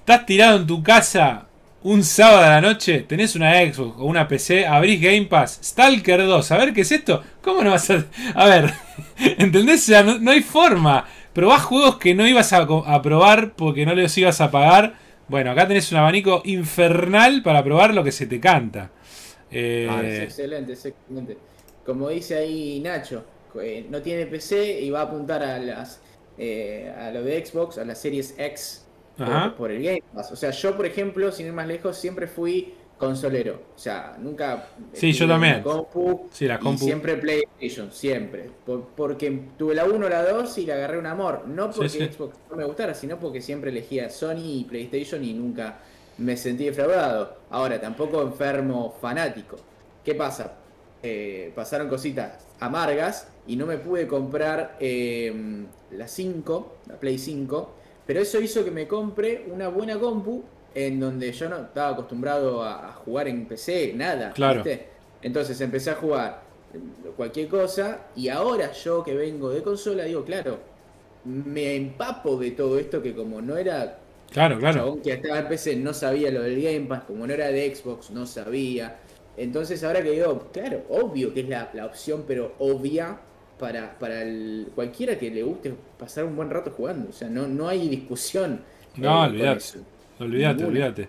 Estás tirado en tu casa un sábado a la noche, tenés una Xbox o una P C, abrís Game Pass, Stalker dos, a ver qué es esto. ¿Cómo no vas a...? A ver, ¿entendés? O sea, no, no hay forma... Probás juegos que no ibas a, a probar porque no los ibas a pagar. Bueno, acá tenés un abanico infernal para probar lo que se te canta. Eh... Ah, es excelente, es excelente. Como dice ahí Nacho, eh, no tiene P C y va a apuntar a las eh, a lo de Xbox, a las series X por, por el Game Pass. O sea, yo por ejemplo, sin ir más lejos, siempre fui consolero. O sea, nunca... Sí, yo también. Compu, sí, la compu. Y siempre PlayStation, siempre. Por, porque tuve la uno, la dos y le agarré un amor. No porque sí, sí. Xbox no me gustara, sino porque siempre elegía Sony y PlayStation y nunca me sentí defraudado. Ahora, tampoco enfermo fanático. ¿Qué pasa? Eh, pasaron cositas amargas y no me pude comprar eh, la cinco, la Play cinco. Pero eso hizo que me compre una buena compu en donde yo no estaba acostumbrado a jugar en P C, nada, claro. ¿viste? Entonces empecé a jugar cualquier cosa, y ahora yo que vengo de consola, digo, claro, me empapo de todo esto que como no era... Claro, claro. Chabón que estaba en P C no sabía lo del Game Pass, como no era de Xbox no sabía. Entonces ahora que digo, claro, obvio que es la, la opción, pero obvia para, para el, cualquiera que le guste pasar un buen rato jugando. O sea, no, no hay discusión. No, olvidate. Olvídate, olvídate.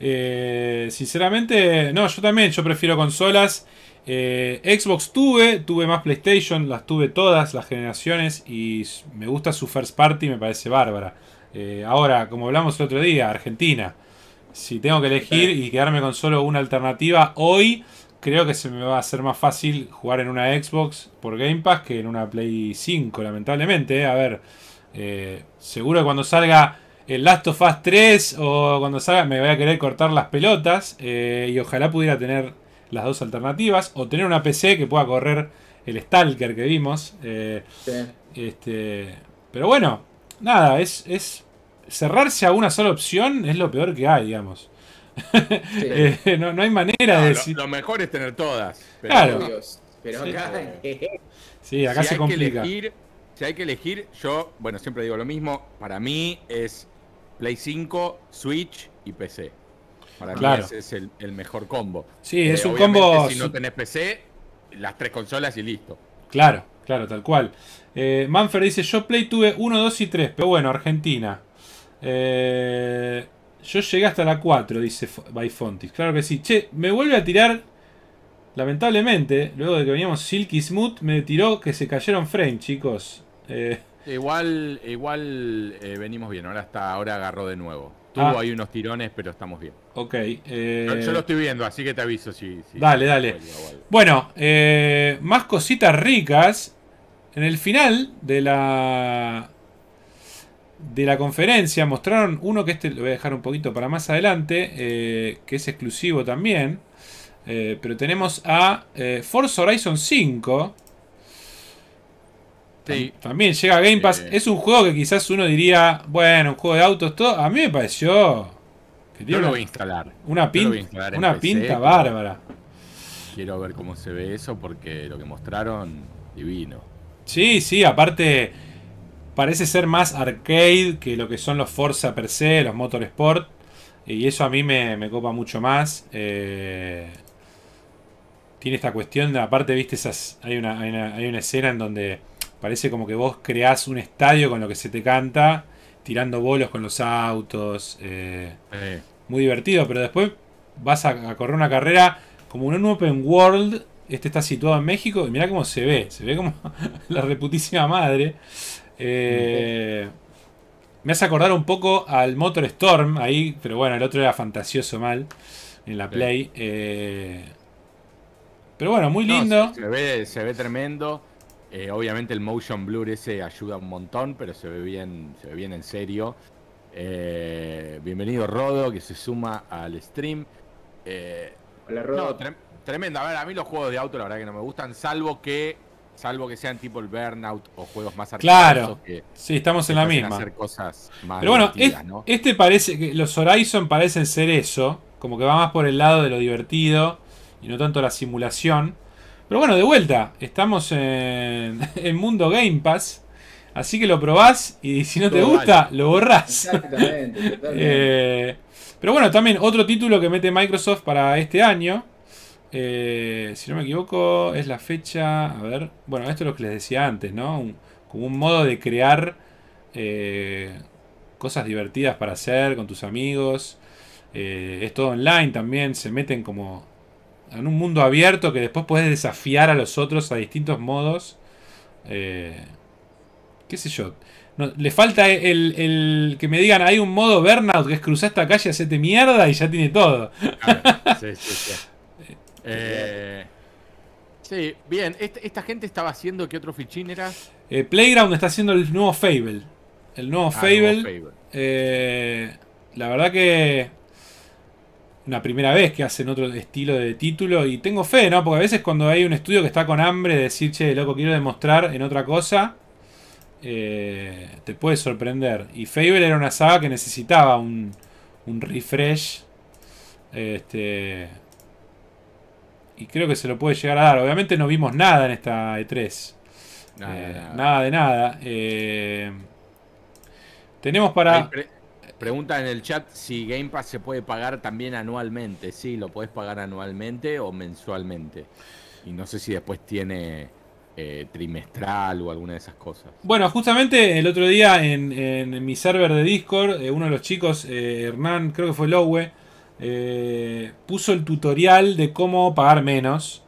Eh, sinceramente, no, yo también, yo prefiero consolas. Eh, Xbox tuve, tuve más PlayStation, las tuve todas las generaciones y me gusta su first party, me parece bárbara. Eh, ahora, como hablamos el otro día, Argentina. Si tengo que elegir y quedarme con solo una alternativa hoy, creo que se me va a hacer más fácil jugar en una Xbox por Game Pass que en una Play cinco, lamentablemente. A ver, eh, seguro que cuando salga el Last of Us tres o cuando salga me voy a querer cortar las pelotas, eh, y ojalá pudiera tener las dos alternativas o tener una P C que pueda correr el Stalker que vimos. Eh, sí. este, pero bueno, nada, es, es cerrarse a una sola opción es lo peor que hay, digamos. Sí. eh, no, no hay manera no, de decir... Lo, lo mejor es tener todas. Pero claro. Dios, pero sí. Acá, sí, acá si se complica. Elegir, si hay que elegir, yo, bueno, siempre digo lo mismo, para mí es Play cinco, Switch y P C. Para claro. mí ese es el, el mejor combo. Sí, eh, es un combo... Si no tenés P C, las tres consolas y listo. Claro, claro, tal cual. Eh, Manfred dice, yo Play tuve uno, dos y tres, pero bueno, Argentina. Eh, yo llegué hasta la cuatro, dice Byfontis. Claro que sí. Che, me vuelve a tirar, lamentablemente, luego de que veníamos Silky Smooth, me tiró que se cayeron frame, chicos. Eh, Igual, igual eh, venimos bien, ahora hasta ahora agarró de nuevo. Tuvo ah. ahí unos tirones, pero estamos bien. Ok. Eh... Yo, yo lo estoy viendo, así que te aviso si... si dale, dale. Bueno, eh, más cositas ricas. En el final de la de la conferencia mostraron uno que este lo voy a dejar un poquito para más adelante, eh, que es exclusivo también. Eh, pero tenemos a eh, Forza Horizon cinco. Sí. También llega a Game Pass. Eh, es un juego que quizás uno diría, bueno, un juego de autos, todo. A mí me pareció que tiene una, instalar. una pinta, instalar una P C, pinta bárbara. Quiero ver cómo se ve eso porque lo que mostraron, divino. Sí, sí, aparte parece ser más arcade que lo que son los Forza per se, los Motorsport. Y eso a mí me, me copa mucho más. Eh, tiene esta cuestión de, aparte, viste, esas hay una, hay una, hay una escena en donde parece como que vos creás un estadio con lo que se te canta, tirando bolos con los autos. Eh, eh. Muy divertido, pero después vas a, a correr una carrera como un open world. Este está situado en México y mirá cómo se ve. Se ve como la reputísima madre. Eh, me hace acordar un poco al Motor Storm ahí, pero bueno, el otro era fantasioso mal en la Play. Eh, pero bueno, muy lindo. No, se, se, ve, se ve tremendo. Eh, obviamente el motion blur ese ayuda un montón, pero se ve bien, se ve bien en serio. Eh, bienvenido Rodo, que se suma al stream. Eh, Hola Rodo. No, tre tremendo. A ver, a mí los juegos de auto la verdad que no me gustan, salvo que salvo que sean tipo el Burnout o juegos más artísticos. Claro. Que, sí, estamos en la misma. Hacer cosas más pero bueno, es, ¿no? Este parece que los Horizon parecen ser eso, como que va más por el lado de lo divertido y no tanto la simulación. Pero bueno, de vuelta, estamos en, en Mundo Game Pass, así que lo probás y si no te gusta, lo borrás. Exactamente, totalmente. Eh, pero bueno, también otro título que mete Microsoft para este año, eh, si no me equivoco, es la fecha, a ver, bueno, esto es lo que les decía antes, ¿no? Un, como un modo de crear eh, cosas divertidas para hacer con tus amigos, eh, es todo online también, se meten como... en un mundo abierto que después puedes desafiar a los otros a distintos modos. Eh, qué sé yo. No, le falta el, el que me digan, hay un modo Burnout que es cruzar esta calle, hacete mierda y ya tiene todo. Ah, sí, sí, sí. Eh, sí, bien. Este, esta gente estaba haciendo, ¿qué otro fichín era? Eh, Playground está haciendo el nuevo Fable. El nuevo ah, Fable. Nuevo Fable. Eh, la verdad que... una primera vez que hacen otro estilo de título y tengo fe, ¿no? Porque a veces cuando hay un estudio que está con hambre de decir, che, loco, quiero demostrar en otra cosa, eh, te puede sorprender. Y Fable era una saga que necesitaba un, un refresh. Este, y creo que se lo puede llegar a dar. Obviamente no vimos nada en esta E tres. Nada, eh, de, nada. nada de nada. Eh, tenemos para... Pregunta en el chat si Game Pass se puede pagar también anualmente. Sí, lo podés pagar anualmente o mensualmente. Y no sé si después tiene eh, trimestral o alguna de esas cosas. Bueno, justamente el otro día en, en, en mi server de Discord, eh, uno de los chicos, eh, Hernán, creo que fue Lowe, eh, puso el tutorial de cómo pagar menos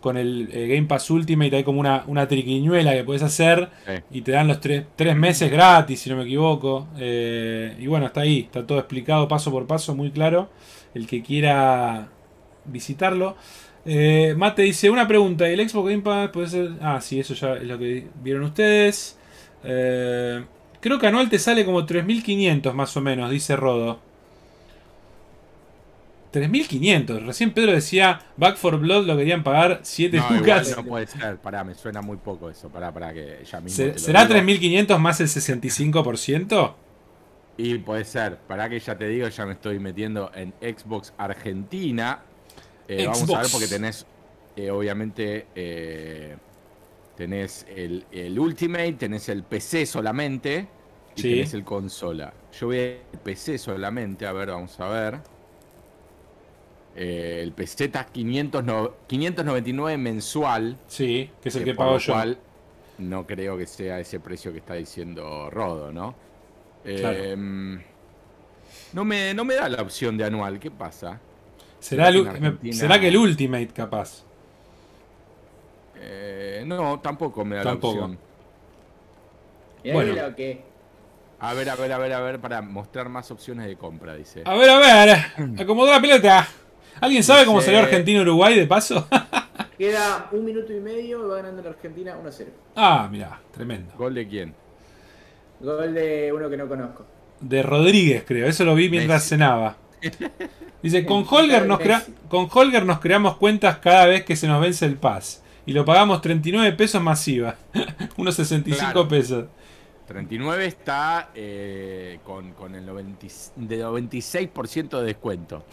con el eh, Game Pass Ultimate. Hay como una, una triquiñuela que podés hacer, sí, y te dan los tres, tres meses gratis, si no me equivoco. Eh, y bueno, está ahí, está todo explicado paso por paso, muy claro. El que quiera visitarlo. Eh, Mate dice, una pregunta, ¿el Xbox Game Pass puede ser...? Ah, sí, eso ya es lo que vieron ustedes. Eh, creo que anual te sale como tres mil quinientos más o menos, dice Rodo. tres mil quinientos, recién Pedro decía Back for Blood lo querían pagar siete no, lucas. No puede ser, pará, me suena muy poco eso, pará, pará, que ya mismo. Se, ¿Será tres mil quinientos más el sesenta y cinco por ciento? Y puede ser, pará que ya te digo, ya me estoy metiendo en Xbox Argentina. Eh, Xbox. Vamos a ver, porque tenés, eh, obviamente, eh, tenés el, el Ultimate, tenés el P C solamente y sí, tenés el consola. Yo voy al P C solamente, a ver, vamos a ver. Eh, el P C está quinientos noventa y nueve mensual. Sí, que es el que, que pago yo. Cual, no creo que sea ese precio que está diciendo Rodo, ¿no? Eh, claro. no, me, no me da la opción de anual, ¿qué pasa? ¿Será, el, ¿Será que el Ultimate capaz? Eh, no, tampoco me da tampoco. la opción. Mirá bueno. Lo que... A ver, a ver, a ver, a ver, para mostrar más opciones de compra, dice. A ver, a ver, acomodó la pelota. ¿Alguien sabe cómo salió Argentina-Uruguay de paso? Queda un minuto y medio y va ganando la Argentina uno a cero. Ah, mirá, tremendo. ¿Gol de quién? Gol de uno que no conozco. De Rodríguez, creo, eso lo vi mientras Messi cenaba. Dice, con Holger, nos crea- con Holger nos creamos cuentas cada vez que se nos vence el pass y lo pagamos treinta y nueve pesos más I V A. Unos sesenta y cinco claro, pesos. treinta y nueve está eh, con, con el noventa, de noventa y seis por ciento de descuento.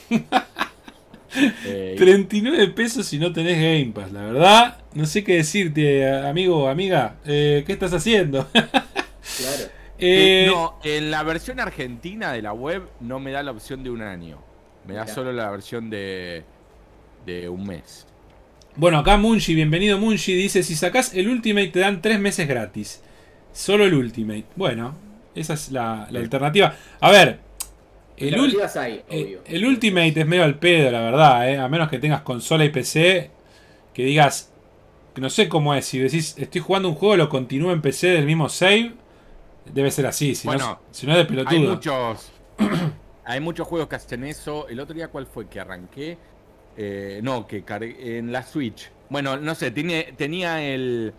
eh, treinta y nueve pesos si no tenés Game Pass, la verdad. No sé qué decirte, amigo o amiga. Eh, ¿Qué estás haciendo? Claro. Eh, no, en la versión argentina de la web no me da la opción de un año. Me da solo la versión de, de un mes. Bueno, acá Munchi, bienvenido Munchi, dice, si sacás el Ultimate te dan tres meses gratis. Solo el Ultimate. Bueno, esa es la, la alternativa. A ver, el, ul- hay, obvio. el, el Ultimate es medio al pedo, la verdad, eh, a menos que tengas consola y P C, que digas, no sé cómo es, si decís, estoy jugando un juego, lo continúo en P C del mismo save. Debe ser así, si, bueno, no, si no es de pelotudo. Hay muchos, hay muchos juegos que hacen eso. El otro día, ¿cuál fue que arranqué? Eh, no, que cargué en la Switch. Bueno, no sé, tiene, tenía el,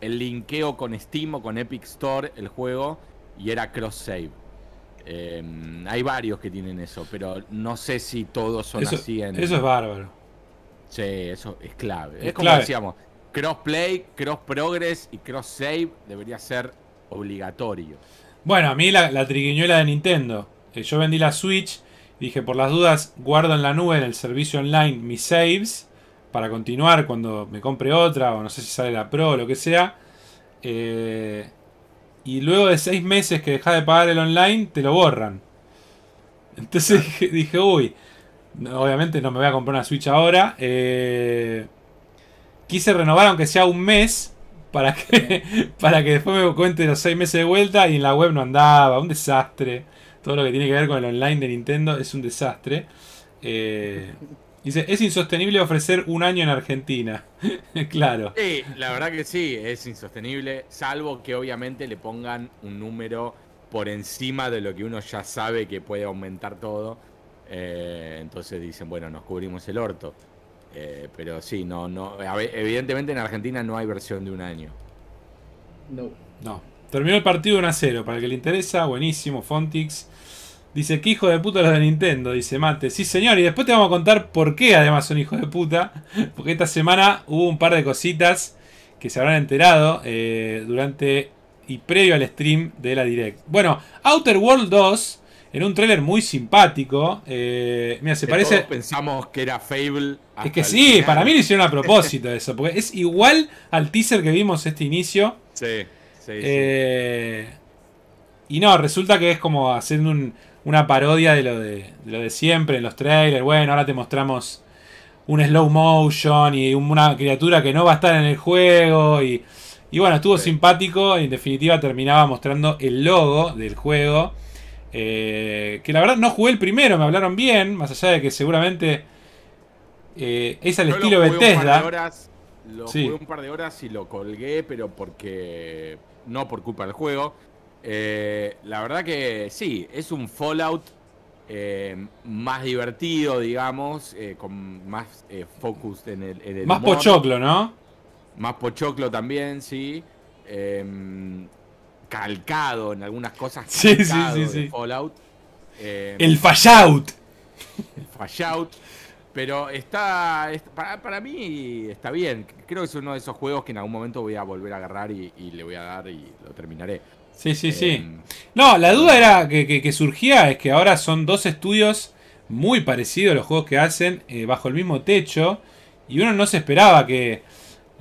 el linkeo con Steam o con Epic Store el juego y era cross-save. Eh, hay varios que tienen eso, pero no sé si todos son eso, así. En, eso es bárbaro. Sí, eso es clave. Es, es como clave. Decíamos, cross-play, cross-progress y cross-save debería ser obligatorio. Bueno, a mí la, la triquiñuela de Nintendo. Eh, yo vendí la Switch. Dije, por las dudas, guardo en la nube, en el servicio online, mis saves. Para continuar cuando me compre otra. O no sé si sale la Pro o lo que sea. Eh, y luego de seis meses que dejás de pagar el online, te lo borran. Entonces dije, dije uy. No, obviamente no me voy a comprar una Switch ahora. Eh, quise renovar aunque sea un mes. Para que, para que después me cuente los seis meses de vuelta y en la web no andaba. Un desastre. Todo lo que tiene que ver con el online de Nintendo es un desastre. Eh, dice, es insostenible ofrecer un año en Argentina. Claro. Sí, la verdad que sí, es insostenible. Salvo que obviamente le pongan un número por encima de lo que uno ya sabe que puede aumentar todo. Eh, entonces dicen, bueno, nos cubrimos el orto. Eh, pero sí, no, no. Evidentemente en Argentina no hay versión de un año. No. No. Terminó el partido uno a cero. Para el que le interesa, buenísimo, Fontix. Dice, qué hijo de puta los de Nintendo, dice Mate. Sí, señor, y después te vamos a contar por qué además son hijos de puta. Porque esta semana hubo un par de cositas que se habrán enterado eh, durante y previo al stream de la Direct. Bueno, Outer Worlds dos, en un tráiler muy simpático. Eh, mira, se que parece... Todos pensamos que era Fable. Es que sí, final. Para mí lo hicieron a propósito eso. Porque es igual al teaser que vimos este inicio. Sí, sí, eh, sí. Y no, resulta que es como haciendo un, una parodia de lo de, de lo de siempre en los trailers. Bueno, ahora te mostramos un slow motion y una criatura que no va a estar en el juego. Y, y bueno, estuvo sí. simpático. En definitiva terminaba mostrando el logo del juego. Eh, que la verdad no jugué el primero, me hablaron bien. Más allá de que seguramente eh, es al estilo Bethesda. Lo sí. jugué un par de horas y lo colgué, pero porque no por culpa del juego. Eh, la verdad que sí, es un Fallout eh, más divertido, digamos, eh, con más eh, focus en el, en el más humor. Pochoclo, ¿no? Más pochoclo también, sí. Eh, calcado en algunas cosas. Sí, sí, sí, sí. Fallout. Eh, el Fallout. El Fallout. Pero está, está para, para mí está bien. Creo que es uno de esos juegos que en algún momento voy a volver a agarrar y, y le voy a dar y lo terminaré. Sí, sí, eh, sí. No, la duda era que, que, que surgía es que ahora son dos estudios muy parecidos los juegos que hacen eh, bajo el mismo techo. Y uno no se esperaba que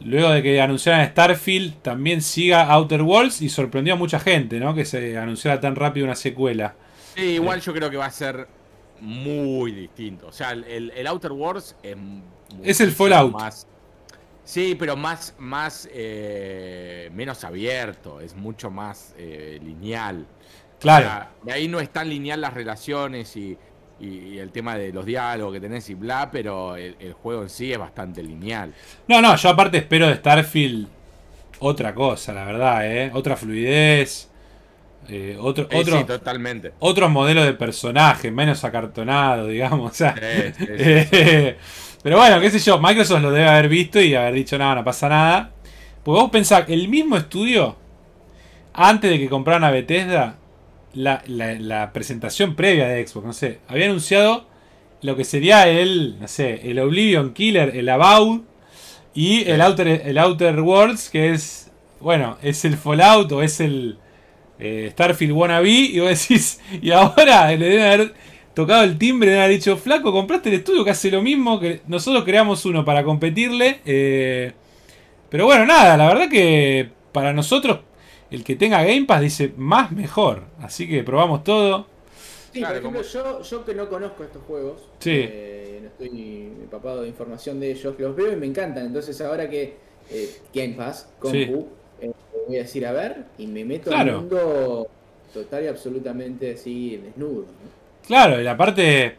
luego de que anunciaran Starfield también siga Outer Worlds, y sorprendió a mucha gente, ¿no? Que se anunciara tan rápido una secuela. Sí, igual eh. yo creo que va a ser... muy distinto. O sea, el, el Outer Worlds es... es el Fallout. Más, sí, pero más... más eh, menos abierto. Es mucho más eh, lineal. Claro. O sea, de ahí no es tan lineal las relaciones y, y, y el tema de los diálogos que tenés y bla, pero el, el juego en sí es bastante lineal. No, no, yo aparte espero de Starfield otra cosa, la verdad, ¿eh? Otra fluidez... Eh, otro, sí, otro, sí, totalmente. Otros modelos de personaje, menos acartonado, digamos. O sea, sí, sí, sí. Eh, pero bueno, qué sé yo, Microsoft lo debe haber visto y haber dicho, nada, no, no pasa nada. Porque vos pensás, el mismo estudio, antes de que compraran a Bethesda, la, la, la presentación previa de Xbox, no sé, había anunciado lo que sería el, no sé, el Oblivion Killer, el Avowed y sí. el, Outer, el Outer Worlds, que es, bueno, es el Fallout o es el... Eh, Starfield wannabe, y vos decís, y ahora le deben haber tocado el timbre, le deben haber dicho, flaco, compraste el estudio que hace lo mismo, que nosotros creamos uno para competirle, eh, pero bueno, nada, la verdad que para nosotros, el que tenga Game Pass dice, más mejor, así que probamos todo. Sí, claro, por ejemplo, como... yo, yo que no conozco estos juegos, sí. eh, no estoy ni empapado de información de ellos, los veo y me encantan, entonces ahora que eh, Game Pass, con sí. U, voy a decir a ver y me meto claro. al mundo total y absolutamente así desnudo, ¿no? Claro, y aparte,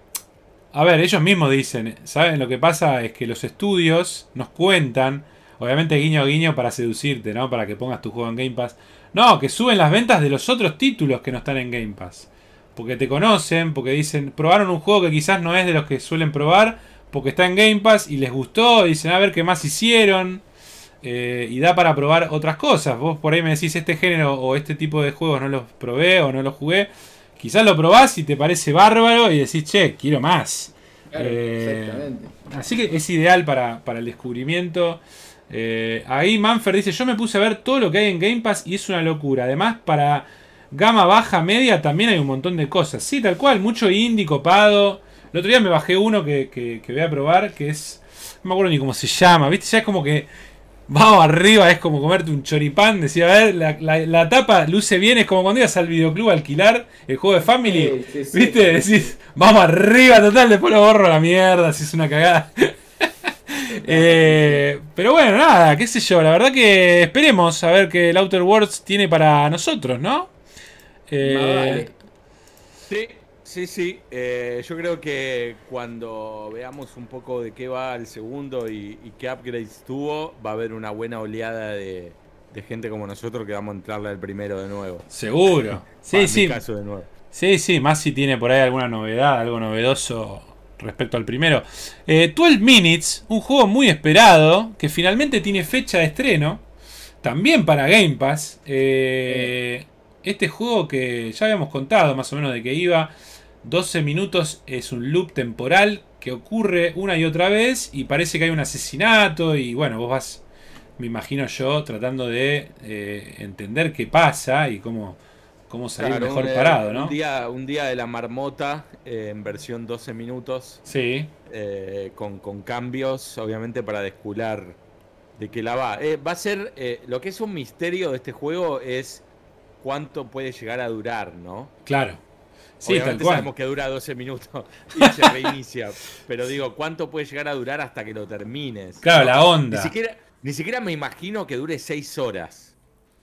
a ver, ellos mismos dicen, ¿saben? Lo que pasa es que los estudios nos cuentan, obviamente guiño guiño para seducirte, ¿no? Para que pongas tu juego en Game Pass. No, que suben las ventas de los otros títulos que no están en Game Pass. Porque te conocen, porque dicen, probaron un juego que quizás no es de los que suelen probar, porque está en Game Pass y les gustó, y dicen a ver qué más hicieron. Eh, y da para probar otras cosas. Vos por ahí me decís, este género o este tipo de juegos no los probé o no los jugué. Quizás lo probás y te parece bárbaro y decís, che, quiero más. Claro, eh, exactamente. Así que es ideal para, para el descubrimiento. Eh, ahí Manfer dice, yo me puse a ver todo lo que hay en Game Pass y es una locura. Además, para gama baja, media, también hay un montón de cosas. Sí, tal cual, mucho indie, copado. El otro día me bajé uno que, que, que voy a probar, que es... no me acuerdo ni cómo se llama, ¿viste? Ya es como que... vamos arriba, es como comerte un choripán. Decía, a ver, la, la, la tapa luce bien. Es como cuando ibas al videoclub a alquilar el juego de Family. Sí, sí, sí. ¿Viste? Decís, vamos arriba, total. Después lo borro a la mierda, si es una cagada. eh, pero bueno, nada, qué sé yo. La verdad que esperemos a ver qué el Outer Worlds tiene para nosotros, ¿no? Eh, sí, sí, sí. Eh, yo creo que cuando veamos un poco de qué va el segundo y, y qué upgrades tuvo, va a haber una buena oleada de, de gente como nosotros que vamos a entrarle al primero de nuevo. Seguro. Sí, bah, sí. En mi caso, de nuevo. Sí, sí. Más si tiene por ahí alguna novedad, algo novedoso respecto al primero. Eh, doce Minutes, un juego muy esperado que finalmente tiene fecha de estreno. También para Game Pass. Eh, este juego que ya habíamos contado más o menos de que iba... doce minutos es un loop temporal que ocurre una y otra vez y parece que hay un asesinato y bueno, vos vas, me imagino yo, tratando de eh, entender qué pasa y cómo, cómo salir claro, mejor un, parado, ¿no? Un día, un día de la marmota eh, en versión doce minutos, sí. eh, con, con cambios obviamente para descular de qué la va. Eh, va a ser, eh, lo que es un misterio de este juego es cuánto puede llegar a durar, ¿no? Claro. Sí, obviamente sabemos que dura doce minutos y se reinicia. Pero digo, ¿cuánto puede llegar a durar hasta que lo termines? Claro, ¿no? La onda. Ni siquiera, ni siquiera me imagino que dure seis horas.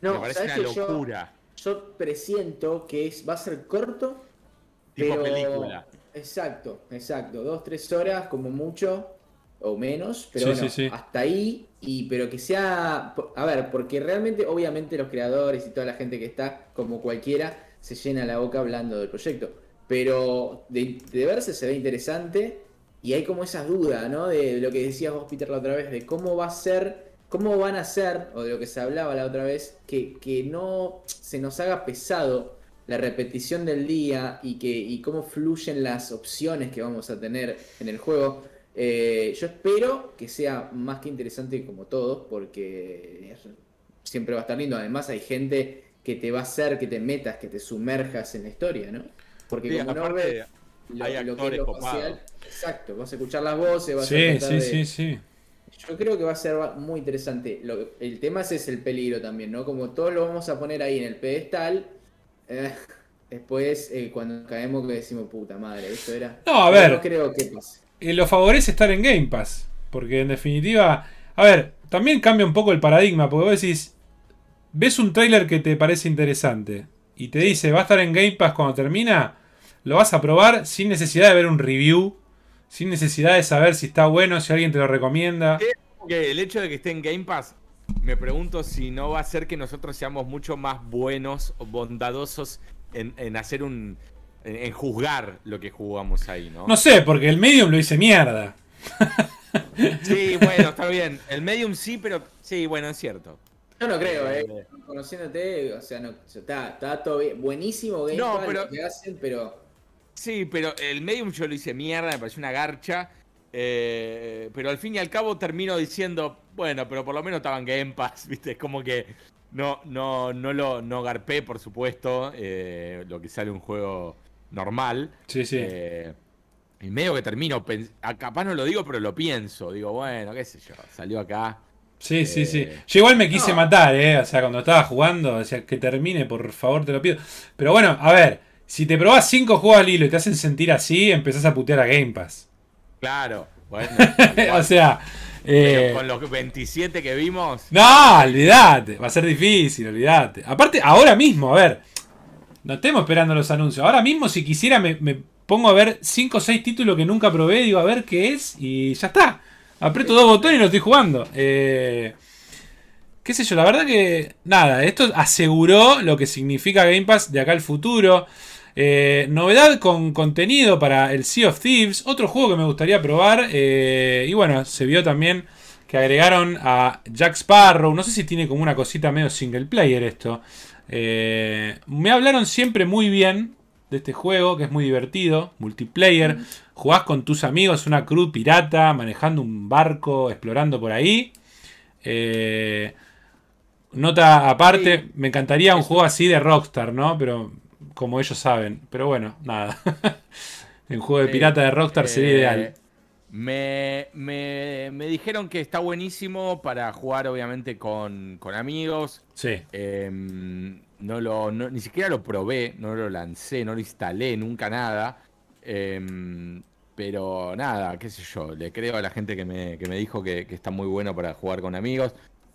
No, me parece una locura. Yo, yo presiento que es, va a ser corto. Tipo pero... película. Exacto, exacto. Dos, tres horas como mucho o menos. Pero sí, bueno, sí, sí. hasta ahí. Y pero que sea... A ver, porque realmente, obviamente, los creadores y toda la gente que está, como cualquiera, se llena la boca hablando del proyecto. Pero de, de verse se ve interesante y hay como esas dudas, ¿no? De, de lo que decías vos, Peter, la otra vez, de cómo va a ser, cómo van a ser, o de lo que se hablaba la otra vez, que, que no se nos haga pesado la repetición del día y, que, y cómo fluyen las opciones que vamos a tener en el juego. Eh, yo espero que sea más que interesante como todos, porque siempre va a estar lindo. Además hay gente que te va a hacer que te metas, que te sumerjas en la historia, ¿no? Porque sí, como no ves lo, hay lo actores que es lo social, exacto, vas a escuchar las voces, vas sí, a sí, de... sí, sí. Yo creo que va a ser muy interesante. Lo, el tema es, es el peligro también, ¿no? Como todo lo vamos a poner ahí en el pedestal, eh, después eh, cuando caemos que decimos puta madre, esto era. No, a ver. Pero no creo que pase. Eh, lo favorece estar en Game Pass, porque en definitiva, a ver, también cambia un poco el paradigma, porque vos decís, ves un tráiler que te parece interesante y te dice, va a estar en Game Pass cuando termina, lo vas a probar sin necesidad de ver un review, sin necesidad de saber si está bueno, si alguien te lo recomienda. El hecho de que esté en Game Pass, me pregunto si no va a hacer que nosotros seamos mucho más buenos o bondadosos en, en hacer un... En, en juzgar lo que jugamos ahí, ¿no? No sé, porque el Medium lo hice mierda. Sí, bueno, está bien. El Medium sí, pero sí, bueno, es cierto. Yo no creo, eh. Conociéndote, o sea, no, está, está todo bien. Buenísimo Game no, Pass pero, lo que hacen, pero... Sí, pero el Medium yo lo hice mierda, me pareció una garcha. Eh, pero al fin y al cabo termino diciendo, bueno, pero por lo menos estaban Game Pass, ¿viste? Es como que no, no, no lo no garpé, por supuesto, eh, lo que sale un juego normal. Sí, sí. Eh, y medio que termino, capaz no lo digo, pero lo pienso. Digo, bueno, qué sé yo, salió acá. Sí, sí, sí. Yo igual me quise no. matar, ¿eh? O sea, cuando estaba jugando, decía, que termine, por favor, te lo pido. Pero bueno, a ver, si te probás cinco juegos al hilo y te hacen sentir así, empezás a putear a Game Pass. Claro, bueno. O sea... Pero eh... con los veintisiete que vimos... No, olvidate, va a ser difícil, olvidate. Aparte, ahora mismo, a ver, no estemos esperando los anuncios. Ahora mismo, si quisiera, me, me pongo a ver cinco o seis títulos que nunca probé, digo, a ver qué es, y ya está. Aprieto dos botones y lo estoy jugando. Eh, qué sé yo, la verdad que... Nada, esto aseguró lo que significa Game Pass de acá al futuro. Eh, novedad con contenido para el Sea of Thieves. Otro juego que me gustaría probar. Eh, y bueno, se vio también que agregaron a Jack Sparrow. No sé si tiene como una cosita medio single player esto. Eh, me hablaron siempre muy bien de este juego, que es muy divertido, multiplayer, jugás con tus amigos, una crew pirata, manejando un barco, explorando por ahí. Eh, nota aparte, sí, me encantaría un juego así de Rockstar, ¿no? Pero como ellos saben, pero bueno, nada. El juego de pirata de Rockstar eh, sería eh, ideal. Me, me, me dijeron que está buenísimo para jugar, obviamente, con, con amigos. Sí. Eh, No lo, no, ni siquiera lo probé, no lo lancé, no lo instalé, nunca nada. Eh, pero nada, qué sé yo, le creo a la gente que me, que me dijo que, que está muy bueno para jugar con amigos.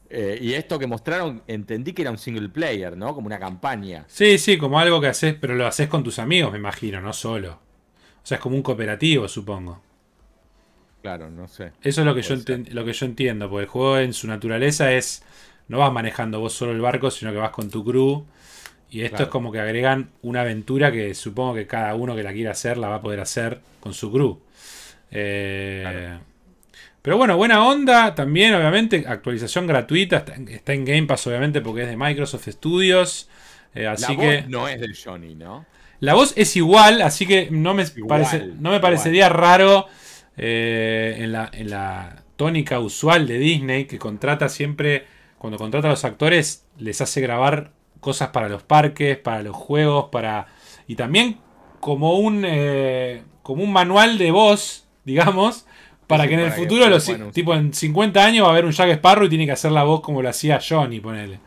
Eh, y esto que mostraron, entendí que era un single player, ¿no? Como una campaña. Sí, sí, como algo que haces, pero lo haces con tus amigos, me imagino, no solo. O sea, es como un cooperativo, supongo. Claro, no sé. Eso es lo que, yo, enti- lo que yo entiendo, porque el juego en su naturaleza es... No vas manejando vos solo el barco, sino que vas con tu crew. Y esto claro. es como que agregan una aventura que supongo que cada uno que la quiera hacer la va a poder hacer con su crew. Eh, claro. Pero bueno, buena onda. También, obviamente, actualización gratuita. Está en, está en Game Pass, obviamente, porque es de Microsoft Studios. Eh, así la voz que, no es de Johnny, ¿no? La voz es igual, así que no me, igual, parece, no me parecería raro eh, en, la, en la tónica usual de Disney, que contrata siempre... Cuando contrata a los actores, les hace grabar cosas para los parques, para los juegos, para... Y también como un eh, como un manual de voz, digamos, para sí, que en para el futuro, que, los, bueno, tipo en cincuenta años va a haber un Jack Sparrow y tiene que hacer la voz como lo hacía Johnny, ponele.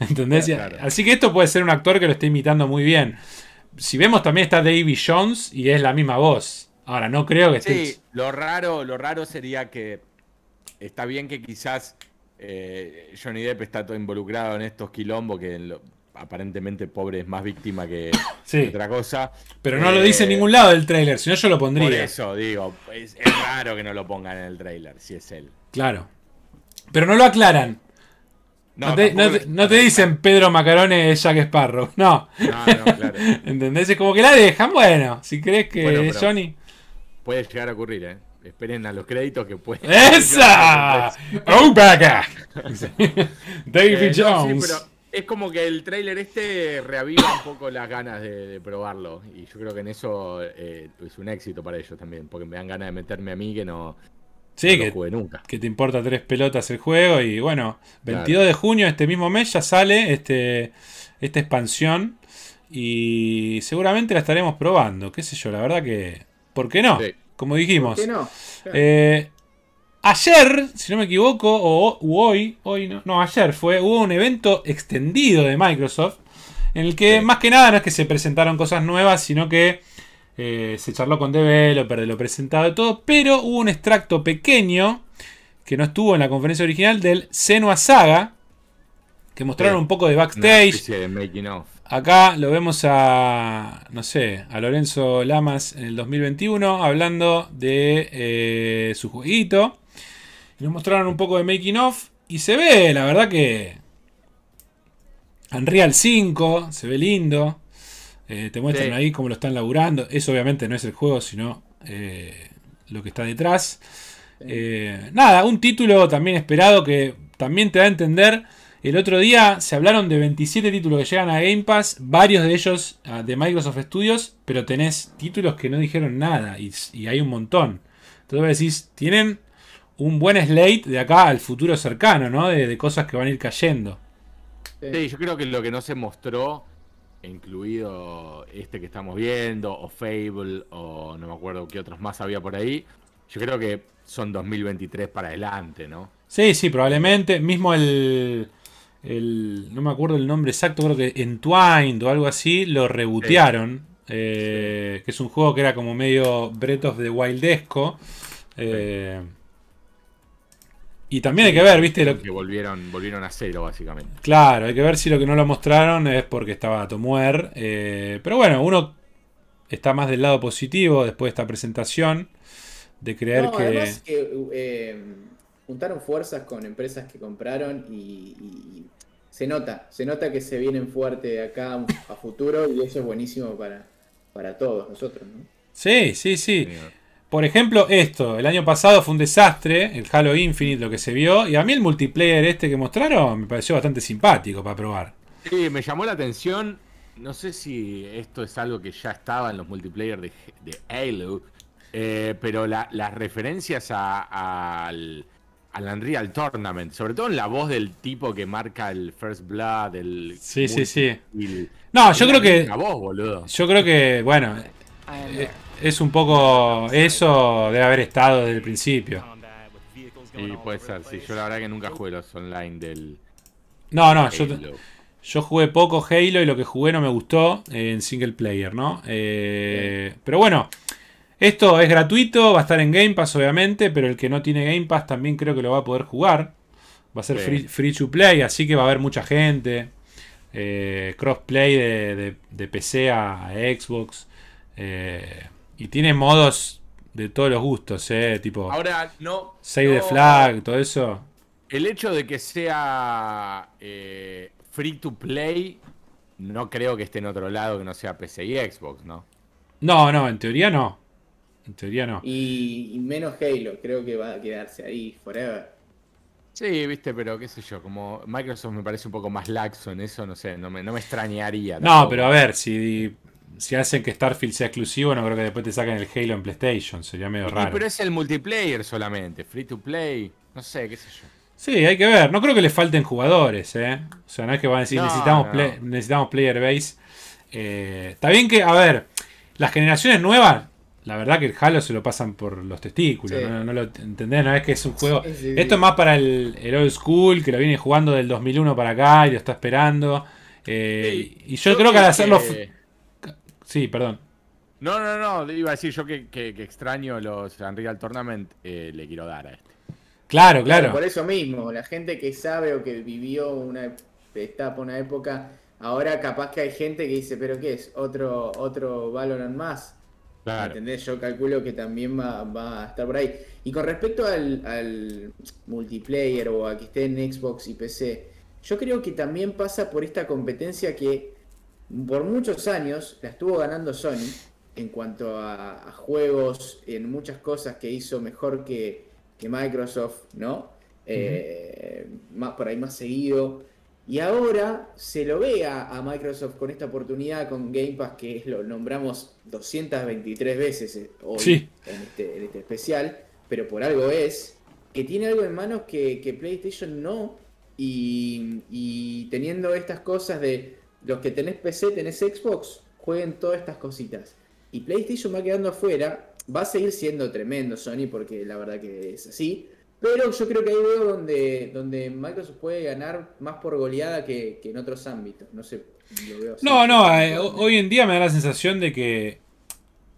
¿Entendés? Claro, claro. Así que esto puede ser un actor que lo esté imitando muy bien. si vemos, también está Davy Jones y es la misma voz. Ahora, no creo que esté... Sí, estés... lo raro, lo raro sería que... Está bien que quizás eh, Johnny Depp está todo involucrado en estos quilombos que lo, aparentemente pobre es más víctima que sí. otra cosa. Pero no eh, lo dice en ningún lado del tráiler, si no yo lo pondría. Por eso, digo, es, es raro que no lo pongan en el tráiler, si es él. Claro. Pero no lo aclaran. No, no, te, no, te, no te dicen Pedro Macarone es Jack Sparrow, no. No, no, claro. ¿Entendés? Es como que la dejan, bueno, si crees que bueno, es Johnny... Puede llegar a ocurrir, ¿eh? Esperen a los créditos que pueden. ¡Esa! ¡Oh, back! David eh, Jones. No, sí, pero es como que el tráiler este reaviva un poco las ganas de, de probarlo. Y yo creo que en eso eh, es un éxito para ellos también. Porque me dan ganas de meterme a mí que no, sí, no que, jugué nunca. Que te importa tres pelotas el juego. Y bueno, veintidós claro. de junio, este mismo mes, ya sale este, esta expansión. Y seguramente la estaremos probando. Qué sé yo, la verdad que... ¿Por qué no? Sí. Como dijimos. ¿Por qué no? Claro. Eh, ayer, si no me equivoco, o, o hoy, hoy no, no, ayer fue, hubo un evento extendido de Microsoft en el que sí. más que nada no es que se presentaron cosas nuevas, sino que eh, se charló con developer de lo presentado y todo, pero hubo un extracto pequeño que no estuvo en la conferencia original del Senua Saga, que mostraron sí. un poco de backstage. No, de making off. Acá lo vemos a, no sé, a Lorenzo Lamas en el dos mil veintiuno hablando de eh, su jueguito. Nos mostraron un poco de making of y se ve, la verdad que Unreal cinco, se ve lindo. Eh, te muestran sí. ahí cómo lo están laburando. Eso obviamente no es el juego, sino eh, lo que está detrás. Eh, nada, un título también esperado que también te da a entender... El otro día se hablaron de veintisiete títulos que llegan a Game Pass, varios de ellos de Microsoft Studios, pero tenés títulos que no dijeron nada y, y hay un montón. Entonces decís, tienen un buen slate de acá al futuro cercano, ¿no? De, de cosas que van a ir cayendo. Sí, yo creo que lo que no se mostró, incluido este que estamos viendo, o Fable, o no me acuerdo qué otros más había por ahí, yo creo que son dos mil veintitrés para adelante, ¿no? Sí, sí, probablemente. Mismo el... El, no me acuerdo el nombre exacto, creo que Entwined o algo así, lo rebootearon. Sí. Eh, sí. Que es un juego que era como medio Breath of the Wildesco. Eh, sí. Y también sí, hay que ver, ¿viste? Lo que volvieron, volvieron a cero, básicamente. Claro, hay que ver si lo que no lo mostraron es porque estaba a tomuer. Eh, pero bueno, uno está más del lado positivo después de esta presentación. De creer no, que. Además, eh, eh... Juntaron fuerzas con empresas que compraron y, y se nota, se nota que se vienen fuerte de acá a futuro y eso es buenísimo para, para todos nosotros, ¿no? Sí, sí, sí. Por ejemplo, esto, el año pasado fue un desastre, el Halo Infinite, lo que se vio, y a mí el multiplayer este que mostraron me pareció bastante simpático para probar. Sí, me llamó la atención, no sé si esto es algo que ya estaba en los multiplayer de, de Halo, eh, pero la, las referencias a, al... al Unreal Tournament, sobre todo en la voz del tipo que marca el First Blood, el... Sí, sí, sí. El, no, yo creo que... La voz, boludo. Yo creo que, bueno, eh, es un poco eso de haber estado desde el principio. Y puede ser, sí. Yo la verdad que nunca jugué los online del... No, no, yo, yo jugué poco Halo y lo que jugué no me gustó en single player, ¿no? Eh, sí. Pero bueno... Esto es gratuito, va a estar en Game Pass obviamente, pero el que no tiene Game Pass también creo que lo va a poder jugar. Va a ser sí. free, free to play, así que va a haber mucha gente. Eh, crossplay de, de, de P C a, a Xbox. Eh, y tiene modos de todos los gustos, eh, tipo Ahora, no, Save no, the Flag, todo eso. El hecho de que sea eh, free to play, no creo que esté en otro lado que no sea P C y Xbox, ¿no? No, no, en teoría no. En teoría no. Y, y menos Halo, creo que va a quedarse ahí forever. Sí, viste, pero qué sé yo, como Microsoft me parece un poco más laxo en eso, no sé, no me, no me extrañaría. No, tampoco. Pero a ver, si, si hacen que Starfield sea exclusivo, no creo que después te saquen el Halo en PlayStation, sería medio raro. Sí, pero es el multiplayer solamente, free to play, no sé, qué sé yo. Sí, hay que ver, no creo que les falten jugadores, ¿eh? O sea, no es que van a decir, no, necesitamos, no. Play, necesitamos player base. Eh, está bien que, a ver, las generaciones nuevas... La verdad que el Halo se lo pasan por los testículos, sí. no, no lo entendés, no es que es un juego... Sí, sí, esto es más para el, el old school, que lo viene jugando del dos mil uno para acá y lo está esperando. Eh, sí, y yo, yo creo que al hacerlo... Que... Sí, perdón. No, no, no, iba a decir yo que, que, que extraño los Unreal Tournament, eh, le quiero dar a este. Claro, claro. Por eso mismo, la gente que sabe o que vivió una etapa, una época, ahora capaz que hay gente que dice, pero ¿qué es? ¿Otro otro Valorant más? Claro. ¿Entendés? Yo calculo que también va, va a estar por ahí. Y con respecto al, al multiplayer o a que esté en Xbox y P C, yo creo que también pasa por esta competencia que por muchos años la estuvo ganando Sony. En cuanto a, a juegos, en muchas cosas que hizo mejor que, que Microsoft, ¿no? Eh, uh-huh. Más por ahí, más seguido. Y ahora se lo ve a, a Microsoft con esta oportunidad, con Game Pass, que lo nombramos doscientas veintitrés veces hoy, sí, en, este, en este especial, pero por algo es, que tiene algo en manos que, que PlayStation no, y, y teniendo estas cosas de los que tenés P C, tenés Xbox, jueguen todas estas cositas. Y PlayStation va quedando afuera, va a seguir siendo tremendo Sony, porque la verdad que es así, pero yo creo que ahí veo donde, donde Microsoft puede ganar más por goleada que, que en otros ámbitos, no sé, lo veo así. No, no, eh, hoy en día me da la sensación de que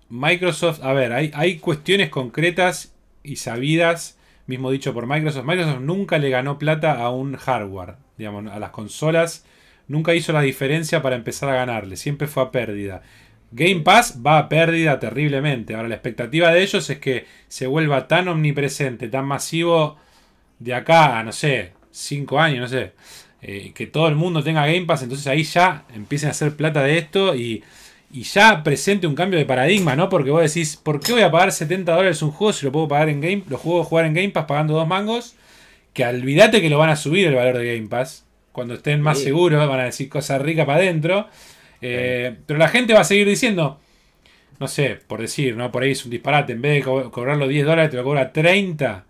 Microsoft, a ver, hay, hay cuestiones concretas y sabidas, mismo dicho por Microsoft, Microsoft nunca le ganó plata a un hardware, digamos, a las consolas, nunca hizo la diferencia para empezar a ganarle, siempre fue a pérdida. Game Pass va a pérdida terriblemente. Ahora la expectativa de ellos es que se vuelva tan omnipresente, tan masivo de acá a, no sé, cinco años, no sé, eh, que todo el mundo tenga Game Pass, entonces ahí ya empiecen a hacer plata de esto y, y ya presente un cambio de paradigma, ¿no? Porque vos decís, ¿por qué voy a pagar setenta dólares un juego si lo puedo pagar en Game, lo puedo jugar en Game Pass pagando dos mangos? Que olvídate que lo van a subir el valor de Game Pass. Cuando estén más seguros van a decir cosas ricas para adentro. Eh, pero la gente va a seguir diciendo, no sé, por decir, no, por ahí es un disparate, en vez de co- cobrarlo diez dólares te lo cobra treinta,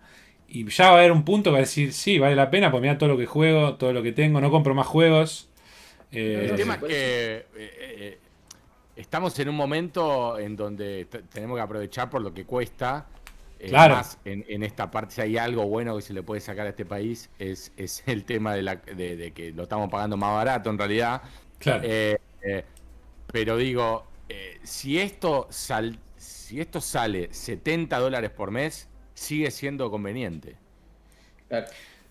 y ya va a haber un punto que va a decir, sí, vale la pena, pues mirá todo lo que juego, todo lo que tengo, no compro más juegos. Eh, el tema es que eh, eh, estamos en un momento en donde t- tenemos que aprovechar por lo que cuesta. Eh, claro. Más en, en esta parte, si hay algo bueno que se le puede sacar a este país, es, es el tema de, la, de, de que lo estamos pagando más barato en realidad. Claro. Eh, Eh, pero digo, eh, si esto sal, si esto sale setenta dólares por mes, sigue siendo conveniente.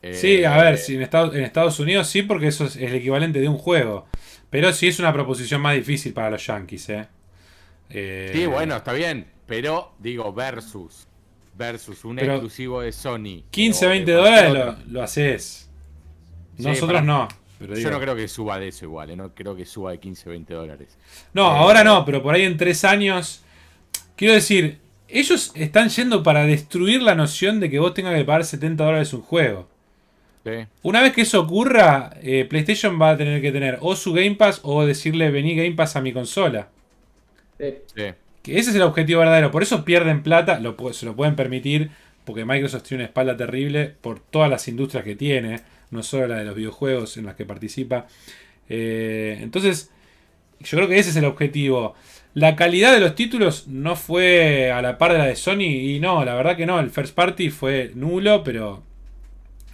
Eh, sí, a ver, eh, si en, Estados, en Estados Unidos sí, porque eso es, es el equivalente de un juego. Pero sí es una proposición más difícil para los yankees, ¿eh? eh sí, bueno, está bien. Pero digo, versus, versus un exclusivo de Sony. quince, veinte dólares lo, lo haces. Nosotros sí, no. Pero yo digo, no creo que suba de eso igual, ¿eh? No creo que suba de quince, veinte dólares. No, eh, ahora no, pero por ahí en tres años. Quiero decir, ellos están yendo para destruir la noción de que vos tengas que pagar setenta dólares un juego. ¿Sí? Una vez que eso ocurra, eh, PlayStation va a tener que tener o su Game Pass o decirle vení Game Pass a mi consola. ¿Sí? Que ese es el objetivo verdadero. Por eso pierden plata, lo, se lo pueden permitir, porque Microsoft tiene una espalda terrible por todas las industrias que tiene, no solo la de los videojuegos en las que participa. Eh, entonces, yo creo que ese es el objetivo. La calidad de los títulos no fue a la par de la de Sony, y no, la verdad que no, el first party fue nulo, pero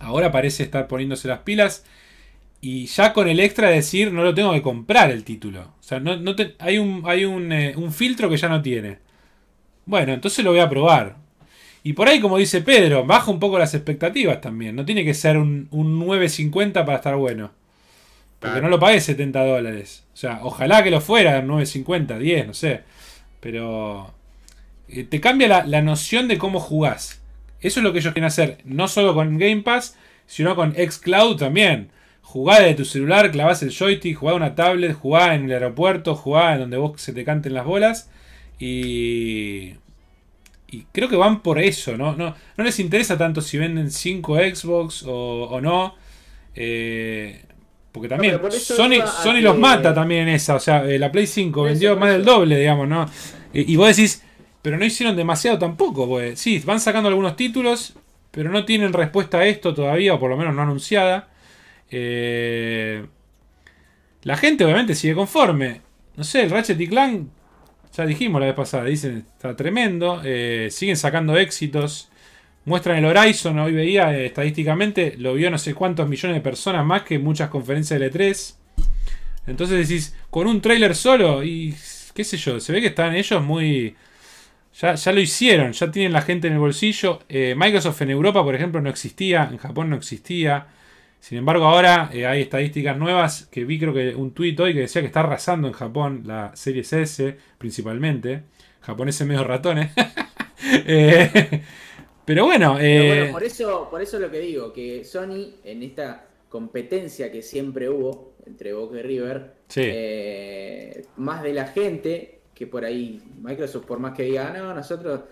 ahora parece estar poniéndose las pilas, y ya con el extra de decir, no lo tengo que comprar el título. O sea, no, no te, hay, un, hay un, eh, un filtro que ya no tiene. Bueno, entonces lo voy a probar. Y por ahí, como dice Pedro, baja un poco las expectativas también. No tiene que ser un, un nueve cincuenta para estar bueno. Porque claro, no lo pagué setenta dólares. O sea, ojalá que lo fuera, nueve cincuenta, diez, no sé. Pero eh, te cambia la, la noción de cómo jugás. Eso es lo que ellos quieren hacer. No solo con Game Pass, sino con xCloud también. Jugá desde tu celular, clavás el joystick, jugá una tablet, jugá en el aeropuerto, jugá en donde vos se te canten las bolas. Y... Y creo que van por eso, ¿no? No, no les interesa tanto si venden cinco Xbox o, o no. Eh, porque también no, Sony, Sony los que... mata también en esa. O sea, eh, la Play cinco vendió más del doble, digamos, ¿no? Eh, y vos decís, pero no hicieron demasiado tampoco, pues. Sí, van sacando algunos títulos, pero no tienen respuesta a esto todavía, o por lo menos no anunciada. Eh, la gente obviamente sigue conforme. No sé, el Ratchet y Clank... Ya dijimos la vez pasada, dicen, está tremendo. Eh, siguen sacando éxitos. Muestran el Horizon, hoy veía eh, estadísticamente, lo vio no sé cuántos millones de personas más que muchas conferencias de E tres. Entonces decís, con un tráiler solo, y qué sé yo, se ve que están ellos muy... Ya, ya lo hicieron, ya tienen la gente en el bolsillo. Eh, Microsoft en Europa, por ejemplo, no existía. En Japón no existía. Sin embargo, ahora eh, hay estadísticas nuevas que vi, creo que un tuit hoy que decía que está arrasando en Japón la Series S, principalmente. Japoneses medio ratones. eh, pero bueno... Eh... Pero bueno, por eso, por eso es lo que digo, que Sony en esta competencia que siempre hubo entre Boca y River, sí. eh, más de la gente... Que por ahí Microsoft, por más que diga, no, nosotros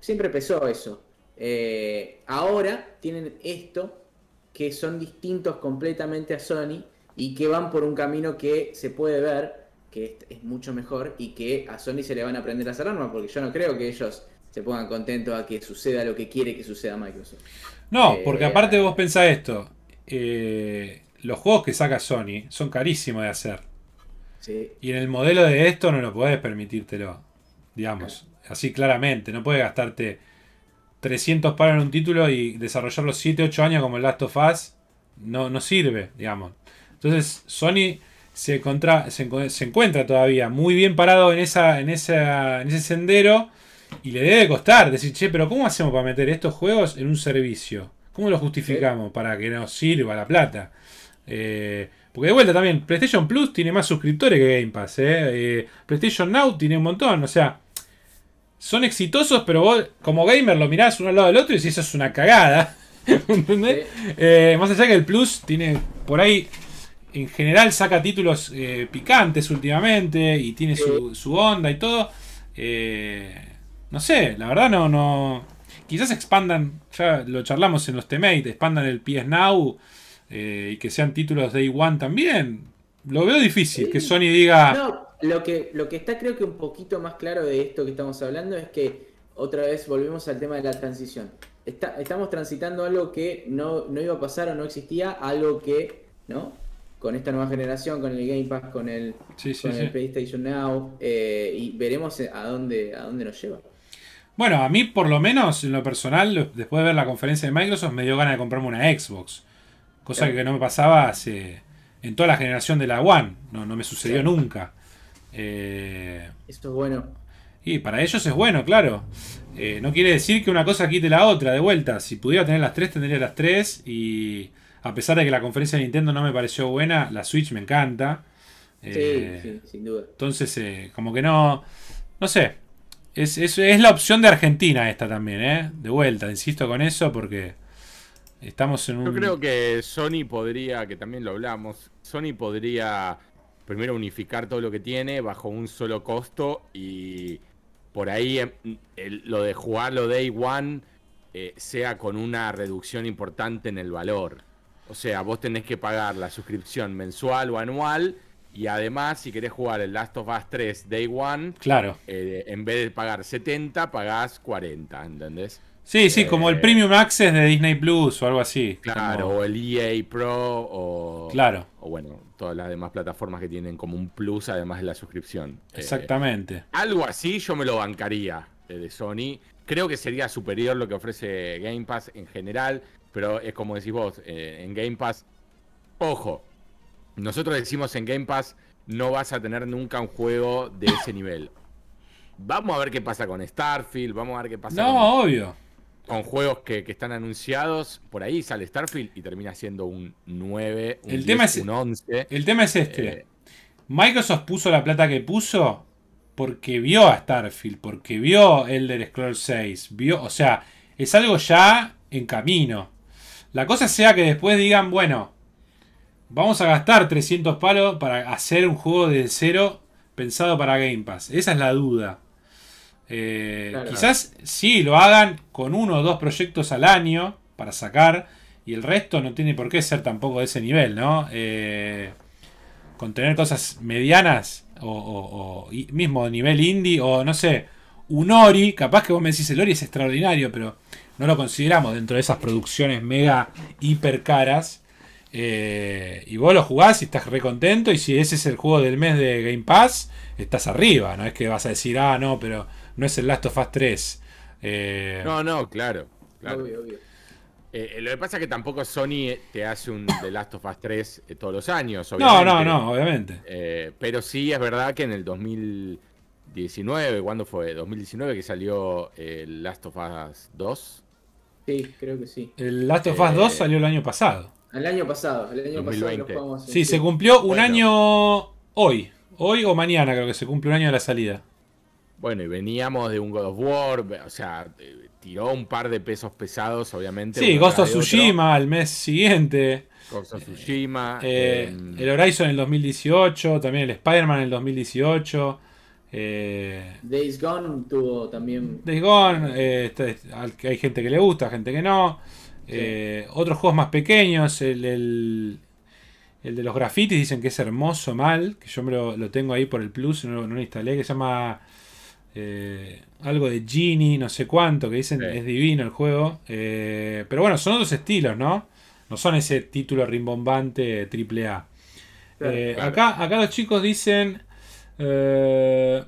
siempre pesó eso. Eh, ahora tienen esto, que son distintos completamente a Sony y que van por un camino que se puede ver, que es, es mucho mejor y que a Sony se le van a aprender a hacer armas, porque yo no creo que ellos se pongan contentos a que suceda lo que quiere que suceda Microsoft. No, porque eh, aparte vos pensás esto, eh, los juegos que saca Sony son carísimos de hacer. Sí. Y en el modelo de esto no lo podés permitírtelo, digamos, claro. Así claramente, no podés gastarte trescientos palos en un título y desarrollarlo siete u ocho años como el Last of Us, no, no sirve, digamos. Entonces Sony se, contra, se, se encuentra todavía muy bien parado en, esa, en, esa, en ese sendero y le debe costar decir, che, pero ¿cómo hacemos para meter estos juegos en un servicio? ¿Cómo lo justificamos sí. para que nos sirva la plata? Eh... Porque de vuelta también, PlayStation Plus tiene más suscriptores que Game Pass, ¿eh? Eh, PlayStation Now tiene un montón, o sea, son exitosos, pero vos como gamer lo mirás uno al lado del otro y decís, eso es una cagada, ¿entendés? Sí. Eh, más allá que el Plus tiene, por ahí, en general saca títulos eh, picantes últimamente y tiene su, su onda y todo. Eh, no sé, la verdad no, no... Quizás expandan, ya lo charlamos en los teammates, expandan el P S Now... Eh, y que sean títulos Day One también. Lo veo difícil, sí. que Sony diga... No, lo que, lo que está creo que un poquito más claro de esto que estamos hablando es que otra vez volvemos al tema de la transición. Está, estamos transitando algo que no, no iba a pasar o no existía, algo que, ¿no? Con esta nueva generación, con el Game Pass, con el, sí, sí, con sí. el PlayStation Now, eh, y veremos a dónde, a dónde nos lleva. Bueno, a mí por lo menos, en lo personal, después de ver la conferencia de Microsoft, me dio ganas de comprarme una Xbox. Cosa claro. que no me pasaba hace, en toda la generación de la One. No, no me sucedió claro. nunca. Eh, Esto es bueno. Y para ellos es bueno, claro. Eh, no quiere decir que una cosa quite la otra, de vuelta. Si pudiera tener las tres, tendría las tres. Y a pesar de que la conferencia de Nintendo no me pareció buena, la Switch me encanta. Eh, sí, sí, sin duda. Entonces, eh, como que no... No sé. Es, es, es la opción de Argentina esta también, ¿eh? De vuelta, insisto con eso porque... Estamos en un... Yo creo que Sony podría, que también lo hablamos, Sony podría primero unificar todo lo que tiene bajo un solo costo y por ahí el, lo de jugarlo Day One eh, sea con una reducción importante en el valor. O sea, vos tenés que pagar la suscripción mensual o anual y además si querés jugar el Last of Us tres Day One, claro. eh, en vez de pagar setenta, pagás cuarenta, ¿entendés? Sí, sí, como el Premium Access de Disney Plus o algo así. Claro, como... o el E A Pro o... Claro. O bueno, todas las demás plataformas que tienen como un plus además de la suscripción. Exactamente. Eh, algo así yo me lo bancaría eh, de Sony. Creo que sería superior lo que ofrece Game Pass en general, pero es como decís vos, eh, en Game Pass... Ojo, nosotros decimos en Game Pass no vas a tener nunca un juego de ese nivel. Vamos a ver qué pasa con Starfield, vamos a ver qué pasa no, con... No, obvio. Con juegos que, que están anunciados, por ahí sale Starfield y termina siendo un nueve, un el diez, tema es, un once. El tema es este. Eh, Microsoft puso la plata que puso porque vio a Starfield, porque vio Elder Scrolls seis. Vio, o sea, es algo ya en camino. La cosa sea que después digan, bueno, vamos a gastar trescientos palos para hacer un juego de cero pensado para Game Pass. Esa es la duda. Eh, claro. Quizás sí lo hagan con uno o dos proyectos al año para sacar y el resto no tiene por qué ser tampoco de ese nivel, ¿no? Eh, con tener cosas medianas o, o, o mismo nivel indie o no sé, un Ori, capaz que vos me decís el Ori es extraordinario pero no lo consideramos dentro de esas producciones mega hiper caras eh, y vos lo jugás y estás re contento y si ese es el juego del mes de Game Pass estás arriba, no es que vas a decir ah no, pero no es el Last of Us tres. Eh... No, no, claro. claro. Obvio, obvio. Eh, eh, lo que pasa es que tampoco Sony te hace un The Last of Us tres eh, todos los años. Obviamente. No, no, no, obviamente. Eh, pero sí es verdad que en el 2000, diecinueve, ¿cuándo fue? ¿dos mil diecinueve que salió el Last of Us dos? Sí, creo que sí. El Last of Us eh, dos salió el año pasado. El año pasado, el año dos mil veinte. Pasado. Lo sí, se cumplió un bueno. año hoy. Hoy o mañana creo que se cumple un año de la salida. Bueno, y veníamos de un God of War, o sea, tiró un par de pesos pesados, obviamente. Sí, Ghost of Tsushima al mes siguiente. Ghost of Tsushima. Eh, eh, el Horizon en el dos mil dieciocho, también el Spider-Man en el dos mil dieciocho. Eh, Days Gone tuvo también. Days Gone, eh, hay gente que le gusta, gente que no. Sí. Eh, otros juegos más pequeños, el, el, el de los grafitis, dicen que es hermoso mal, que yo me lo, lo tengo ahí por el Plus, no, no lo instalé, que se llama... Eh, algo de Genie, no sé cuánto, que dicen sí. Es divino el juego. Eh, pero bueno, son otros estilos, ¿no? No son ese título rimbombante triple A. Claro, eh, claro. Acá, acá los chicos dicen... Eh,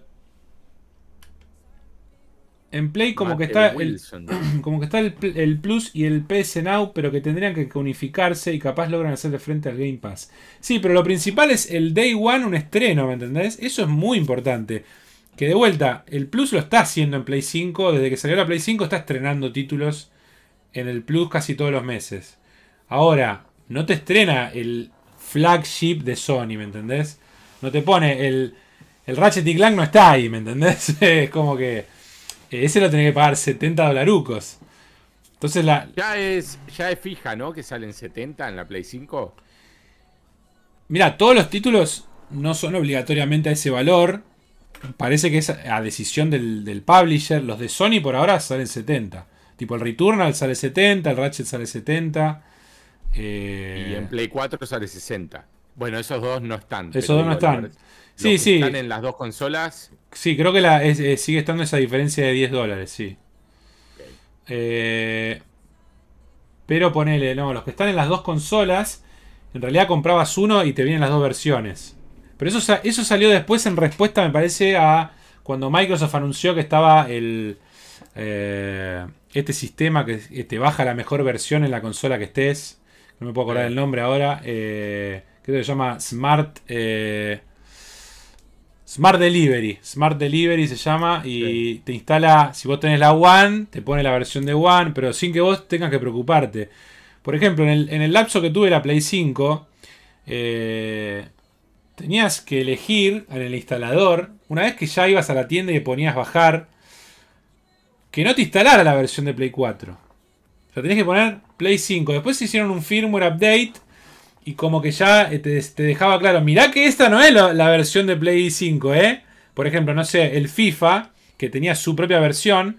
en Play como que, está el, como que está el, el Plus y el P S Now, pero que tendrían que unificarse y capaz logran hacerle frente al Game Pass. Sí, pero lo principal es el Day One, un estreno, ¿me entendés? Eso es muy importante. Que de vuelta, el Plus lo está haciendo en Play cinco. Desde que salió la Play cinco está estrenando títulos en el Plus casi todos los meses. Ahora, no te estrena el flagship de Sony, ¿me entendés? No te pone el, el Ratchet y Clank no está ahí, ¿me entendés? Es como que ese lo tenés que pagar setenta dolarucos. Entonces la... Ya es, ya es fija, ¿no? Que salen setenta en la Play cinco. Mirá, todos los títulos no son obligatoriamente a ese valor. Parece que es a decisión del, del publisher. Los de Sony por ahora salen setenta. Tipo el Returnal sale setenta, el Ratchet sale setenta. Eh... Y en Play cuatro sale sesenta. Bueno, esos dos no están. Esos dos no están. Los sí, que sí. Están en las dos consolas. Sí, creo que la, es, es, sigue estando esa diferencia de diez dólares, sí. Okay. Eh... Pero ponele, no, los que están en las dos consolas, en realidad comprabas uno y te vienen las dos versiones. Pero eso, eso salió después en respuesta, me parece, a cuando Microsoft anunció que estaba el eh, este sistema que te baja la mejor versión en la consola que estés. No me puedo acordar el nombre ahora. Eh, creo que se llama Smart eh, Smart Delivery. Smart Delivery se llama y sí. Te instala, si vos tenés la One, te pone la versión de One, pero sin que vos tengas que preocuparte. Por ejemplo, en el, en el lapso que tuve la Play cinco... Eh, tenías que elegir en el instalador, una vez que ya ibas a la tienda y ponías bajar, que no te instalara la versión de Play cuatro. O sea, tenías que poner Play cinco. Después se hicieron un firmware update y como que ya te, te dejaba claro, mirá que esta no es la, la versión de Play cinco, ¿eh? Por ejemplo, no sé, el FIFA, que tenía su propia versión,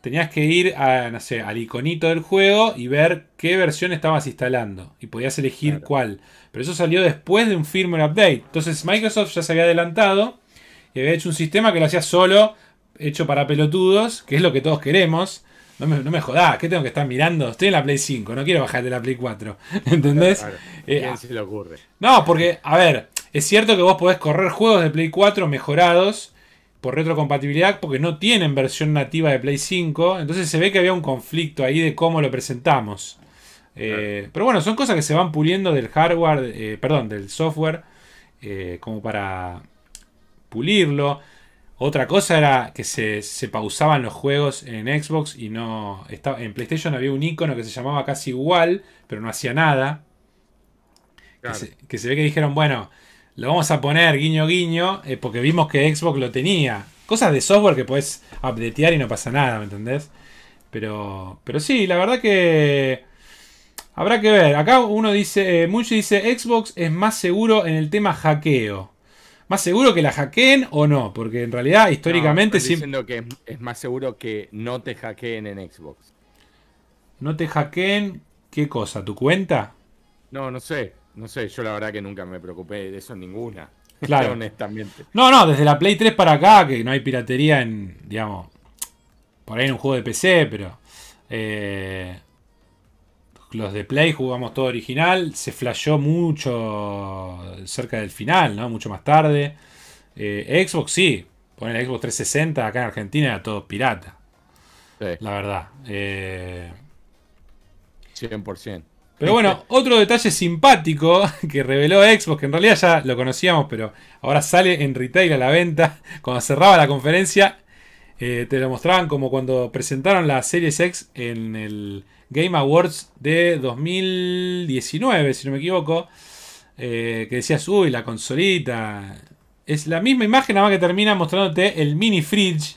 tenías que ir a, no sé, al iconito del juego y ver qué versión estabas instalando. Y podías elegir claro. cuál. Pero eso salió después de un firmware update. Entonces Microsoft ya se había adelantado y había hecho un sistema que lo hacía solo, hecho para pelotudos, que es lo que todos queremos. No me, no me jodás, ¿qué tengo que estar mirando? Estoy en la Play cinco, no quiero bajar de la Play cuatro. ¿Entendés? Claro, claro. Eh, ¿quién se le ocurre? No, porque, a ver, es cierto que vos podés correr juegos de Play cuatro mejorados por retrocompatibilidad, porque no tienen versión nativa de Play cinco. Entonces se ve que había un conflicto ahí de cómo lo presentamos. Eh, claro. Pero bueno, son cosas que se van puliendo del hardware, eh, perdón, del software, eh, como para pulirlo. Otra cosa era que se, se pausaban los juegos en Xbox y no estaba, en PlayStation había un icono que se llamaba casi igual, pero no hacía nada. Claro. Que, se, que se ve que dijeron, bueno, lo vamos a poner guiño guiño, eh, porque vimos que Xbox lo tenía. Cosas de software que podés updatear y no pasa nada, ¿me entendés? Pero, pero sí, la verdad que habrá que ver. Acá uno dice, eh, Mucho dice, Xbox es más seguro en el tema hackeo. ¿Más seguro que la hackeen o no? Porque en realidad históricamente... No, estoy diciendo si... que es más seguro que no te hackeen en Xbox. ¿No te hackeen qué cosa? ¿Tu cuenta? No, no sé. No sé, yo la verdad que nunca me preocupé de eso, ninguna. Claro. Honestamente. No, no, desde la Play tres para acá, que no hay piratería en, digamos, por ahí en un juego de P C, pero... Eh, los de Play jugamos todo original, se flasheó mucho cerca del final, ¿no? Mucho más tarde. Eh, Xbox sí, poner el Xbox trescientos sesenta acá en Argentina era todo pirata. Sí. La verdad. Eh, cien por ciento. Pero bueno, otro detalle simpático que reveló Xbox, que en realidad ya lo conocíamos, pero ahora sale en retail a la venta. Cuando cerraba la conferencia, eh, te lo mostraban como cuando presentaron la Series X en el Game Awards de dos mil diecinueve, si no me equivoco. Eh, que decías, uy, la consolita. Es la misma imagen, nada más que termina mostrándote el mini fridge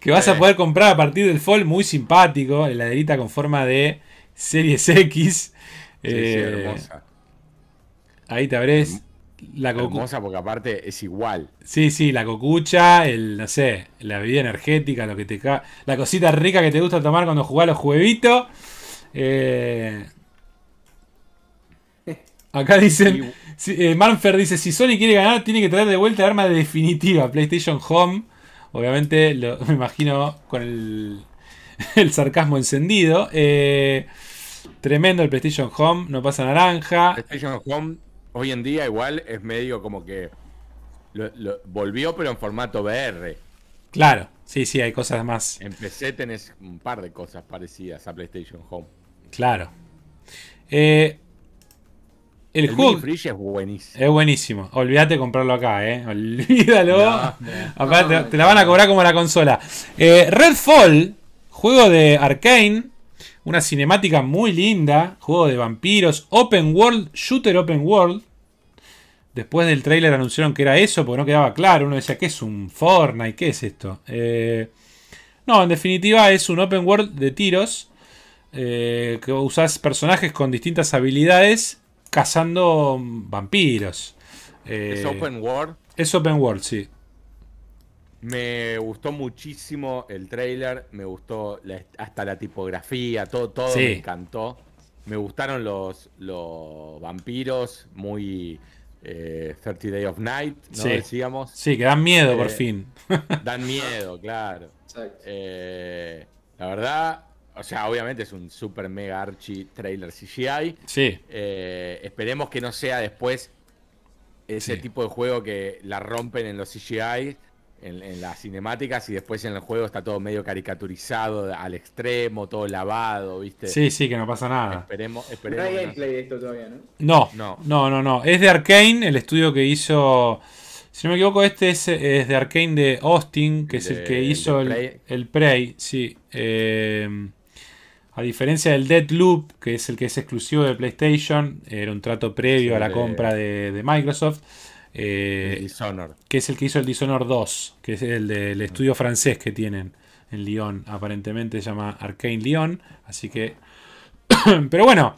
que vas a poder comprar a partir del fall. Muy simpático, heladerita con forma de Series X. Sí, eh, sí, hermosa. Ahí te abrés la cocucha. Hermosa porque aparte es igual. Sí, sí, la cocucha, el, no sé, la bebida energética, lo que te ca... la cosita rica que te gusta tomar cuando jugás los jueguitos. Eh, acá dicen, sí, eh, Manfer dice, si Sony quiere ganar tiene que traer de vuelta el arma definitiva, PlayStation Home. Obviamente, lo, me imagino con el... el sarcasmo encendido. Eh, tremendo el PlayStation Home, no pasa naranja. PlayStation Home hoy en día igual es medio como que lo, lo, volvió, pero en formato V R. Claro, sí, sí, hay cosas más. En P C tenés un par de cosas parecidas a PlayStation Home. Claro. Eh, el el juego es buenísimo. Es buenísimo. Olvídate de comprarlo acá, ¿eh? Olvídalo. No, no, no, te, te la van a cobrar como la consola. Eh, Redfall. Juego de Arkane, una cinemática muy linda, juego de vampiros, open world, shooter open world. Después del trailer anunciaron que era eso, porque no quedaba claro. Uno decía, ¿qué es un Fortnite? ¿Qué es esto? Eh, no, en definitiva es un open world de tiros, eh, que usás personajes con distintas habilidades cazando vampiros. Eh, ¿Es open world? Es open world, sí. Me gustó muchísimo el trailer, me gustó la, hasta la tipografía, todo, todo sí. Me encantó. Me gustaron los, los vampiros, muy eh, thirty Days of Night, ¿no? Sí. Decíamos. Sí, que dan miedo eh, por fin. Dan miedo, claro. Eh, la verdad, o sea, obviamente es un super mega archi trailer C G I. Sí. Eh, esperemos que no sea después ese sí. tipo de juego que la rompen en los C G I. En, en las cinemáticas y después en el juego está todo medio caricaturizado al extremo, todo lavado, ¿viste? Sí, sí, que no pasa nada. Esperemos, esperemos. No hay gameplay de esto todavía, ¿no? No, no, no, no, no. Es de Arkane, el estudio que hizo, si no me equivoco, este es, es de Arkane de Austin, que es de, el que hizo el, el, el Prey, sí. Eh, a diferencia del Deathloop, que es el que es exclusivo de PlayStation, era un trato previo sí, a la de... compra de, de Microsoft. Eh, Dishonored. Que es el que hizo el Dishonored dos, que es el del de, estudio francés que tienen en Lyon, aparentemente se llama Arkane Lyon, así que pero bueno,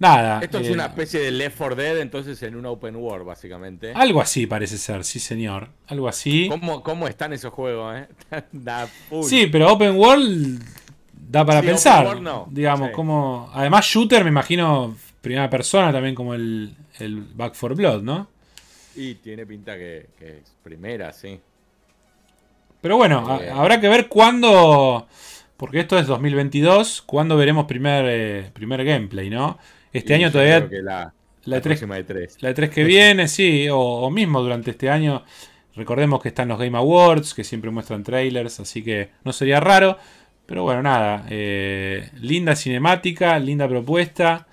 nada, esto eh, es una especie de Left four Dead entonces en un open world básicamente, algo así parece ser, sí señor, algo así. ¿Cómo, cómo están esos juegos? Eh? Da sí, pero open world da para sí, pensar, open world no. Digamos, sí. Como, además shooter me imagino primera persona también como el, el Back four Blood, ¿no? Y tiene pinta que, que es primera, sí. Pero bueno, eh, a, habrá que ver cuándo, porque esto es dos mil veintidós, cuándo veremos primer, eh, primer gameplay, ¿no? Este año todavía... La, la, la E tres que viene, sí, o, o mismo durante este año. Recordemos que están los Game Awards, que siempre muestran trailers, así que no sería raro. Pero bueno, nada, eh, linda cinemática, linda propuesta.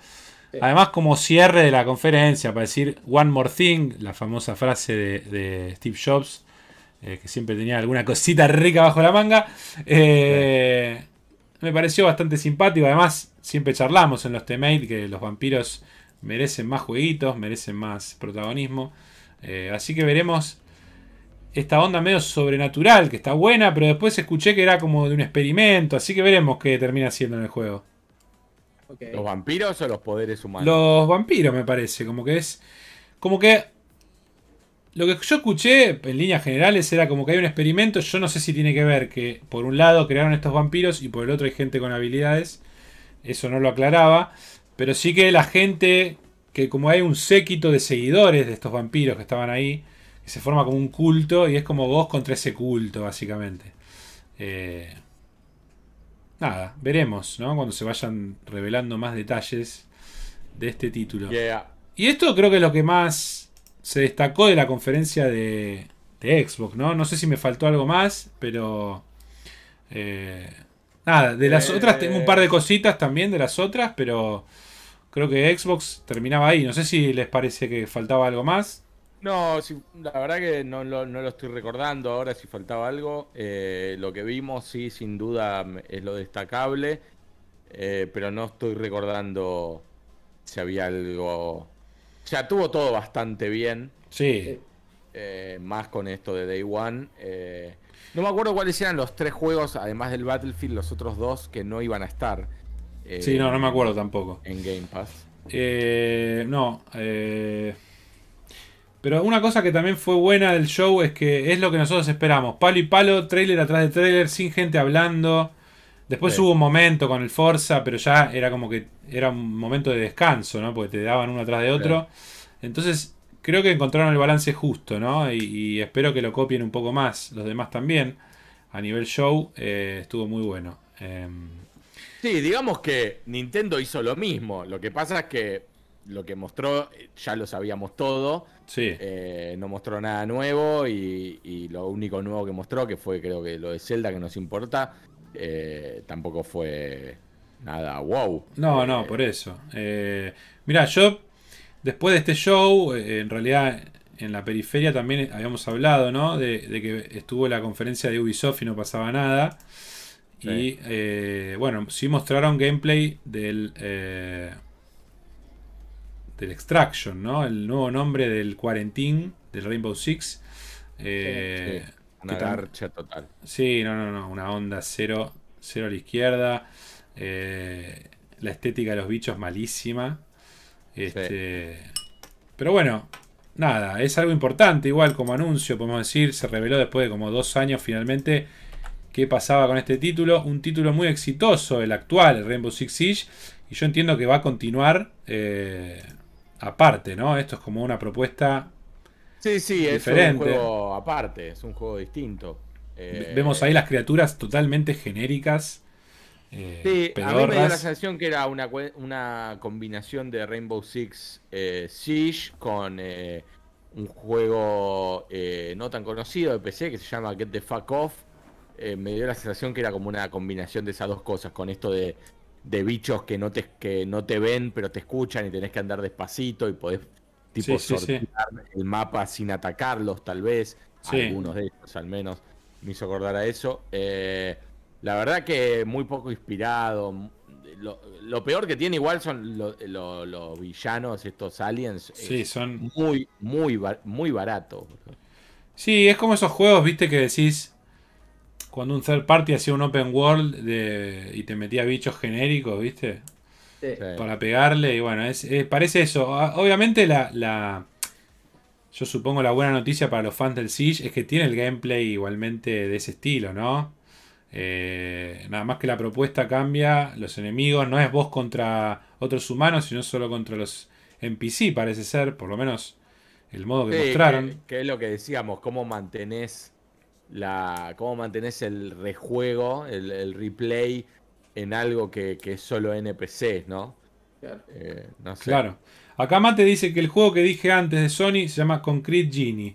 Además, como cierre de la conferencia, para decir one more thing, la famosa frase de, de Steve Jobs, eh, que siempre tenía alguna cosita rica bajo la manga, eh, me pareció bastante simpático. Además, siempre charlamos en los T-Mail que los vampiros merecen más jueguitos, merecen más protagonismo. Eh, así que veremos esta onda medio sobrenatural, que está buena, pero después escuché que era como de un experimento, así que veremos qué termina siendo en el juego. Okay. ¿Los vampiros o los poderes humanos? Los vampiros me parece, como que es como que lo que yo escuché en líneas generales era como que hay un experimento, yo no sé si tiene que ver que por un lado crearon estos vampiros y por el otro hay gente con habilidades, eso no lo aclaraba, pero sí que la gente, que como hay un séquito de seguidores de estos vampiros que estaban ahí, que se forma como un culto y es como vos contra ese culto básicamente. eh... Nada, veremos, ¿no? Cuando se vayan revelando más detalles de este título. Yeah. Y esto creo que es lo que más se destacó de la conferencia de, de Xbox, ¿no? No sé si me faltó algo más, pero... Eh, nada, de las eh... otras tengo un par de cositas también de las otras, pero Creo que Xbox terminaba ahí. No sé si les parece que faltaba algo más. No, si, la verdad que no, no, no lo estoy recordando ahora si faltaba algo. Eh, lo que vimos, sí, sin duda es lo destacable. Eh, pero no estoy recordando si había algo... Ya tuvo todo bastante bien. Sí. Eh, más con esto de Day One. Eh, no me acuerdo cuáles eran los tres juegos, además del Battlefield, los otros dos que no iban a estar. Eh, sí, no, no me acuerdo tampoco. En Game Pass. Eh, no. Eh... Pero una cosa que también fue buena del show es que es lo que nosotros esperamos. Palo y palo, trailer atrás de trailer, sin gente hablando. Después sí. Hubo un momento con el Forza, pero ya era como que era un momento de descanso, ¿no? Porque te daban uno atrás de otro. Sí. Entonces, creo que encontraron el balance justo, ¿no? Y, y espero que lo copien un poco más. Los demás también. A nivel show, eh, estuvo muy bueno. Eh... Sí, digamos que Nintendo hizo lo mismo. Lo que pasa es que lo que mostró ya lo sabíamos todo. Sí. Eh, no mostró nada nuevo y, y lo único nuevo que mostró, que fue creo que lo de Zelda, que nos importa... Eh, tampoco fue nada wow. No, no, por eso. Eh, mirá, yo después de este show, eh, en realidad en la periferia también habíamos hablado, ¿no? De, de que estuvo la conferencia de Ubisoft y no pasaba nada. Sí. Y eh, bueno, sí mostraron gameplay del, eh, del Extraction, ¿no? El nuevo nombre del Quarantine, del Rainbow Six. Eh, sí, sí. Una garcha total. Sí, no, no, no. Una onda cero, cero a la izquierda. Eh, la estética de los bichos malísima. Este, sí. Pero bueno, nada. Es algo importante igual como anuncio, podemos decir. Se reveló después de como dos años finalmente qué pasaba con este título. Un título muy exitoso, el actual, el Rainbow Six Siege. Y yo entiendo que va a continuar eh, aparte, ¿no? Esto es como una propuesta... Sí, sí, diferente. Es un juego aparte, es un juego distinto. Eh, Vemos ahí las criaturas totalmente genéricas. Eh, sí, pedorras. A mí me dio la sensación que era una, una combinación de Rainbow Six eh, Siege con eh, un juego eh, no tan conocido de P C que se llama Get the Fuck Off. Eh, me dio la sensación que era como una combinación de esas dos cosas, con esto de, de bichos que no, te, que no te ven pero te escuchan y tenés que andar despacito y podés... Tipo sí, sortear sí, sí. el mapa sin atacarlos, tal vez. Sí. Algunos de ellos, al menos. Me hizo acordar a eso. Eh, la verdad que muy poco inspirado. Lo, lo peor que tiene igual son los lo, lo villanos, estos aliens. Sí, es son... Muy, muy, muy barato. Sí, es como esos juegos, viste, que decís... Cuando un third party hacía un open world de, y te metía bichos genéricos, viste... Sí. Para pegarle y bueno, es, es, parece eso. Obviamente la, la yo supongo la buena noticia para los fans del Siege es que tiene el gameplay igualmente de ese estilo, ¿no? Eh, nada más que la propuesta cambia, los enemigos no es vos contra otros humanos, sino solo contra los N P C, parece ser, por lo menos el modo que sí, mostraron. Que, que es lo que decíamos, cómo mantenés la cómo mantenés el rejuego, el, el replay en algo que, que es solo N P C, ¿no? Claro. Eh, no sé. Claro. Acá Mate dice que el juego que dije antes de Sony se llama Concrete Genie.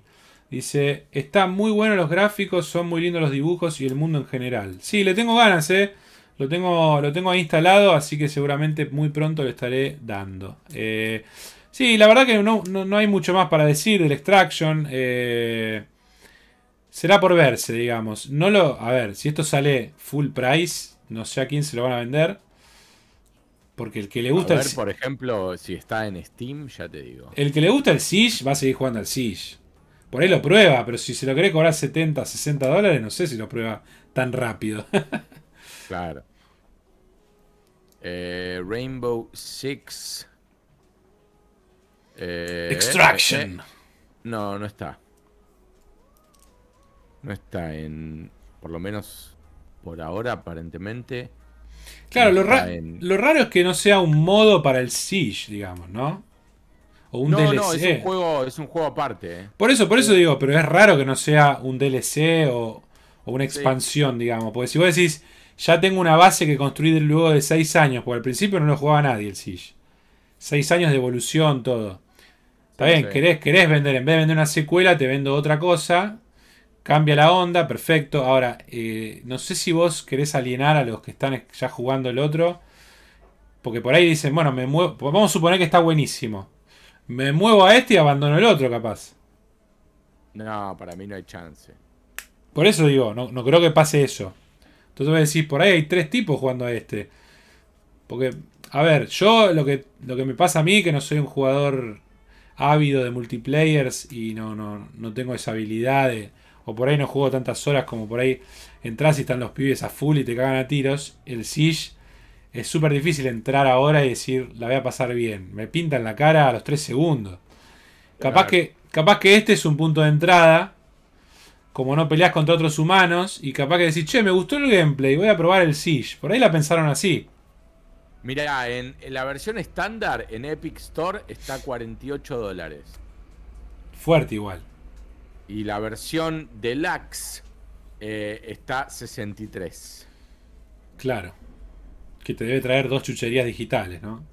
Dice, está muy bueno los gráficos, son muy lindos los dibujos y el mundo en general. Sí, le tengo ganas, ¿eh? Lo tengo, lo tengo ahí instalado, así que seguramente muy pronto le estaré dando. Eh, sí, la verdad que no, no, no hay mucho más para decir del Extraction. Eh, será por verse, digamos. No lo, a ver, si esto sale full price... No sé a quién se lo van a vender. Porque el que le gusta... A ver, el... por ejemplo, si está en Steam, ya te digo. El que le gusta el Siege va a seguir jugando al Siege. Por ahí lo prueba, pero si se lo querés cobrar setenta, sesenta dólares, no sé si lo prueba tan rápido. Claro. Eh, Rainbow Six... Eh, Extraction. Eh, no, no está. No está en... Por lo menos... Por ahora, aparentemente. Claro, lo, ra en... lo raro es que no sea un modo para el Siege, digamos, ¿no? O un no, D L C. No, es un juego, es un juego aparte. ¿Eh? Por eso, por eso digo, pero es raro que no sea un D L C o, o una expansión, sí. digamos. Porque si vos decís, ya tengo una base que construí luego de seis años, porque al principio no lo jugaba nadie el Siege. seis años de evolución, todo. Está sí, bien, sí. Querés, querés vender, en vez de vender una secuela, te vendo otra cosa... Cambia la onda, perfecto. Ahora, eh, no sé si vos querés alienar a los que están ya jugando el otro Porque por ahí dicen, bueno, me muevo, vamos a suponer que está buenísimo. Me muevo a este y abandono el otro, capaz. No, para mí no hay chance. Por eso digo, no, no creo que pase eso. Entonces voy a decir, por ahí hay tres tipos jugando a este. Porque, a ver, yo lo que, lo que me pasa a mí, que no soy un jugador ávido de multiplayers y no, no, no tengo esa habilidad de, o por ahí no juego tantas horas como por ahí entras y están los pibes a full y te cagan a tiros. El Siege es súper difícil entrar ahora y decir, la voy a pasar bien. Me pintan la cara a los tres segundos. Claro. Capaz que, capaz que este es un punto de entrada. Como no peleas contra otros humanos. Y capaz que decís, che, me gustó el gameplay, voy a probar el Siege. Por ahí la pensaron así. Mirá, en, en la versión estándar, en Epic Store, está a cuarenta y ocho dólares. Fuerte igual. Y la versión deluxe eh, está sesenta y tres. Claro. Que te debe traer dos chucherías digitales, ¿no?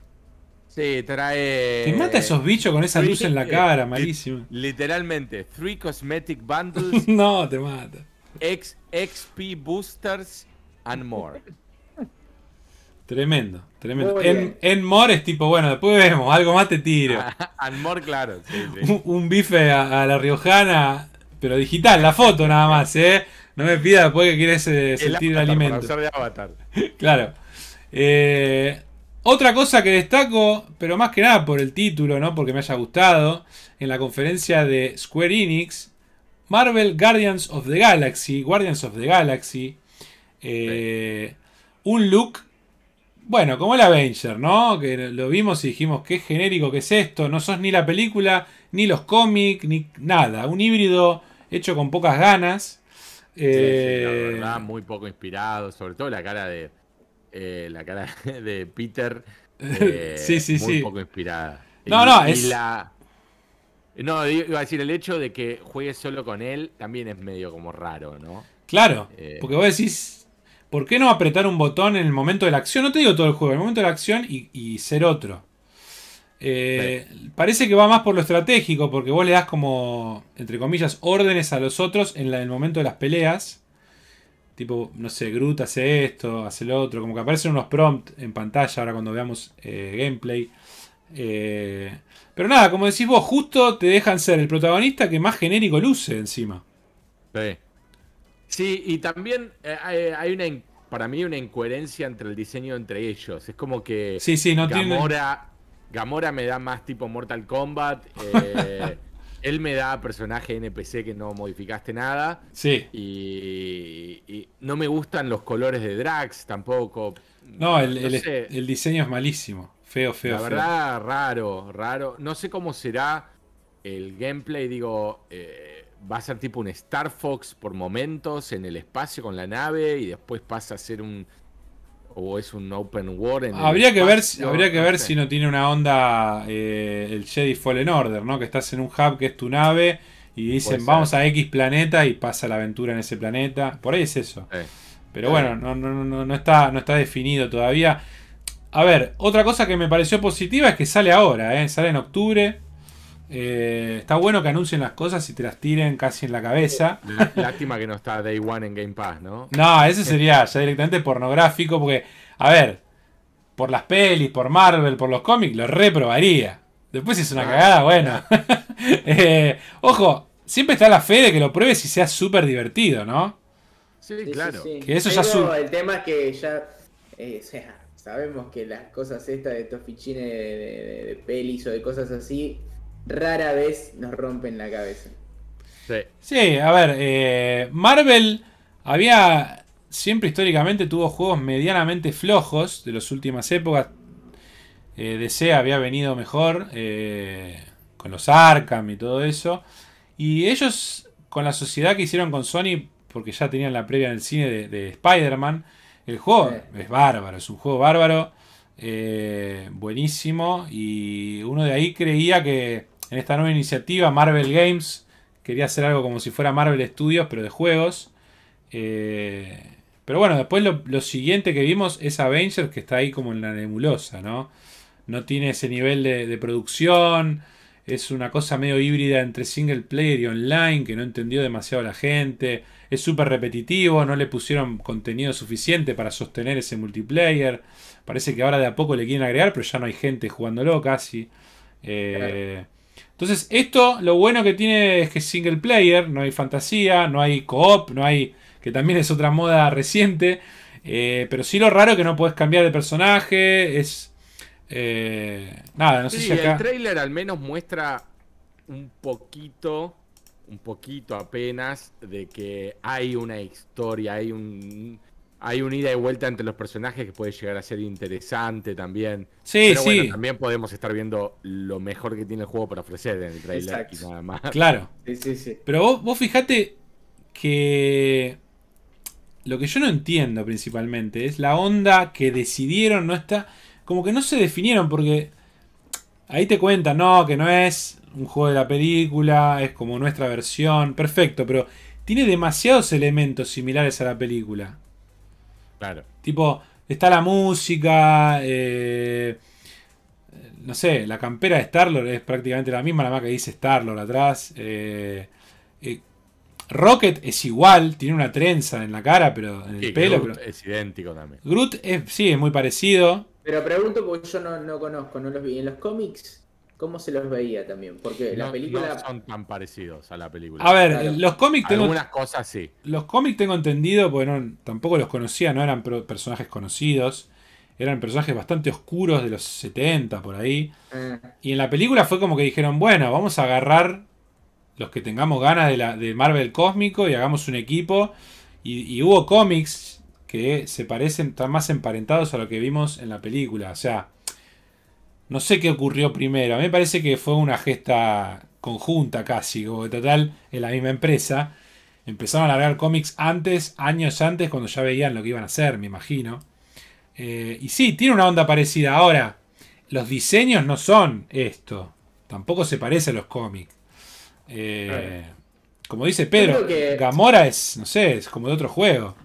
Sí, trae... Te mata esos bichos con esa luz en la cara, malísimo. Literalmente, Three Cosmetic Bundles. No, te mata. X, X P Boosters and more. Tremendo, tremendo. En, en more es tipo, bueno, después vemos, algo más te tiro. And more, claro. Sí, sí. Un, un bife a, a la riojana, pero digital, la foto nada más, ¿eh? No me pida después que quieres eh, sentir el alimento. Para usar de avatar. Claro. Eh, otra cosa que destaco, pero más que nada por el título, no porque me haya gustado, en la conferencia de Square Enix, Marvel Guardians of the Galaxy, Guardians of the Galaxy, eh, sí. Un look, bueno, como el Avenger, ¿no? Que lo vimos y dijimos, qué genérico que es esto, no sos ni la película, ni los cómics, ni nada, un híbrido hecho con pocas ganas. Eh, sí, sí, la verdad, muy poco inspirado, sobre todo la cara de... Eh, la cara de Peter eh, sí, sí, muy sí. poco inspirada. No, y, no, y es... la... No, iba a decir, el hecho de que juegues solo con él también es medio como raro, ¿no? Claro, eh... porque vos decís, ¿por qué no apretar un botón en el momento de la acción? No te digo todo el juego, en el momento de la acción y, y ser otro. Eh, sí. Parece que va más por lo estratégico, porque vos le das como, entre comillas, órdenes a los otros en, la, en el momento de las peleas. Tipo, no sé, Groot hace esto, hace lo otro. Como que aparecen unos prompts en pantalla ahora cuando veamos eh, gameplay. Eh, pero nada, como decís vos, justo te dejan ser el protagonista que más genérico luce encima. Sí, sí, y también eh, hay una, para mí una incoherencia entre el diseño entre ellos. Es como que sí, sí, no Gamora, tiene... Gamora me da más tipo Mortal Kombat. Eh, Él me da personaje N P C que no modificaste nada. Sí. Y, y no me gustan los colores de Drax tampoco. No, el, no el, el diseño es malísimo. Feo, feo, La verdad, feo. raro, raro. No sé cómo será el gameplay. Digo, eh, va a ser tipo un Star Fox por momentos en el espacio con la nave y después pasa a ser un... o es un open world en habría que ver si, habría que ver si no tiene una onda eh, el Jedi Fallen Order, ¿no? Que estás en un hub que es tu nave y dicen vamos a X planeta y pasa la aventura en ese planeta. Por ahí es eso. Eh. Pero eh. bueno, no, no, no, no, está, no está definido todavía. A ver, otra cosa que me pareció positiva es que sale ahora, ¿eh? Sale en octubre. Eh, está bueno que anuncien las cosas y te las tiren casi en la cabeza. Lástima que no está Day One en Game Pass, ¿no? No, ese sería ya directamente pornográfico porque, a ver, por las pelis, por Marvel, por los cómics, lo reprobaría. Después si es una cagada, bueno. eh, ojo, siempre está la fe de que lo pruebes y sea súper divertido, ¿no? Sí, claro. Sí, sí, sí. Que eso ya su... El tema es que ya... Eh, o sea, sabemos que las cosas estas de estos fichines de, de, de pelis o de cosas así... rara vez nos rompen la cabeza. Sí, sí, a ver, eh, Marvel había siempre históricamente tuvo juegos medianamente flojos de las últimas épocas. Eh, D C había venido mejor eh, con los Arkham y todo eso. Y ellos con la sociedad que hicieron con Sony, porque ya tenían la previa en el cine de, de Spider-Man, el juego sí. es bárbaro, es un juego bárbaro. Eh, buenísimo. Y uno de ahí creía que en esta nueva iniciativa Marvel Games quería hacer algo como si fuera Marvel Studios pero de juegos. eh, pero bueno, después lo, lo siguiente que vimos es Avengers, que está ahí como en la nebulosa, no, no tiene ese nivel de, de producción. Es una cosa medio híbrida entre single player y online que no entendió demasiado la gente. Es súper repetitivo, no le pusieron contenido suficiente para sostener ese multiplayer. Parece que ahora de a poco le quieren agregar, pero ya no hay gente jugándolo casi. Eh, claro. Entonces esto, lo bueno que tiene es que es single player, no hay fantasía, no hay co-op, no hay, que también es otra moda reciente. Eh, pero sí, lo raro es que no podés cambiar de personaje. Es eh, nada, no sí, sé si acá... El trailer al menos muestra un poquito, un poquito apenas, de que hay una historia, hay un, hay un ida y vuelta entre los personajes que puede llegar a ser interesante también. Sí, pero bueno, sí, también podemos estar viendo lo mejor que tiene el juego para ofrecer en el trailer. Exacto. Y nada más. Claro. Sí, sí, sí. Pero vos, vos fijate que... Lo que yo no entiendo principalmente es la onda que decidieron, no está... Como que no se definieron, porque ahí te cuentan, no, que no es un juego de la película, es como nuestra versión, perfecto, pero tiene demasiados elementos similares a la película. Claro. Tipo, está la música, eh, no sé, la campera de Star-Lord es prácticamente la misma, nada más que dice Star-Lord atrás. Eh, eh, Rocket es igual, tiene una trenza en la cara, pero en el sí, pelo. Groot pero... es idéntico también. Groot es, sí, es muy parecido. Pero pregunto porque yo no, no conozco, no los vi. En los cómics, ¿cómo se los veía también? Porque no, la película... no son tan parecidos a la película. A ver, claro, los cómics tengo... algunas cosas sí. Los cómics tengo entendido, porque no, tampoco los conocía, no eran personajes conocidos. Eran personajes bastante oscuros de los setenta, por ahí. Ah. Y en la película fue como que dijeron, bueno, vamos a agarrar los que tengamos ganas de, la, de Marvel Cósmico y hagamos un equipo. Y, y hubo cómics que se parecen, están más emparentados a lo que vimos en la película. O sea, no sé qué ocurrió primero. A mí me parece que fue una gesta conjunta casi. Como que total, en la misma empresa empezaron a largar cómics antes, años antes, cuando ya veían lo que iban a hacer, me imagino. Eh, y sí, tiene una onda parecida. Ahora, los diseños no son esto. Tampoco se parece a los cómics. Eh, claro. Como dice Pedro, que... Gamora es, no sé, es como de otro juego.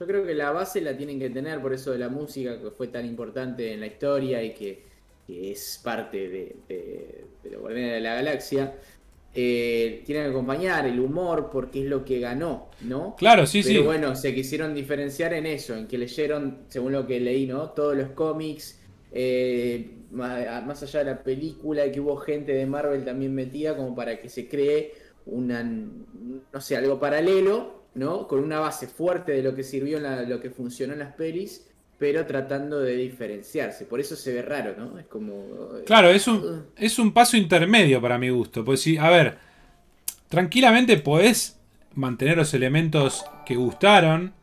Yo creo que la base la tienen que tener, por eso de la música que fue tan importante en la historia y que, que es parte de, de, de los Guardianes de la Galaxia. Eh, tienen que acompañar el humor porque es lo que ganó, ¿no? Claro, sí, pero sí. Pero bueno, se quisieron diferenciar en eso, en que leyeron, según lo que leí, ¿no? Todos los cómics. Eh, más allá de la película, que hubo gente de Marvel también metida como para que se cree una, no sé, algo paralelo, ¿no? Con una base fuerte de lo que sirvió, en la, lo que funcionó en las pelis, pero tratando de diferenciarse. Por eso se ve raro, ¿no? Es como... Claro, es un, es un paso intermedio para mi gusto. Pues sí, a ver, tranquilamente podés mantener los elementos que gustaron.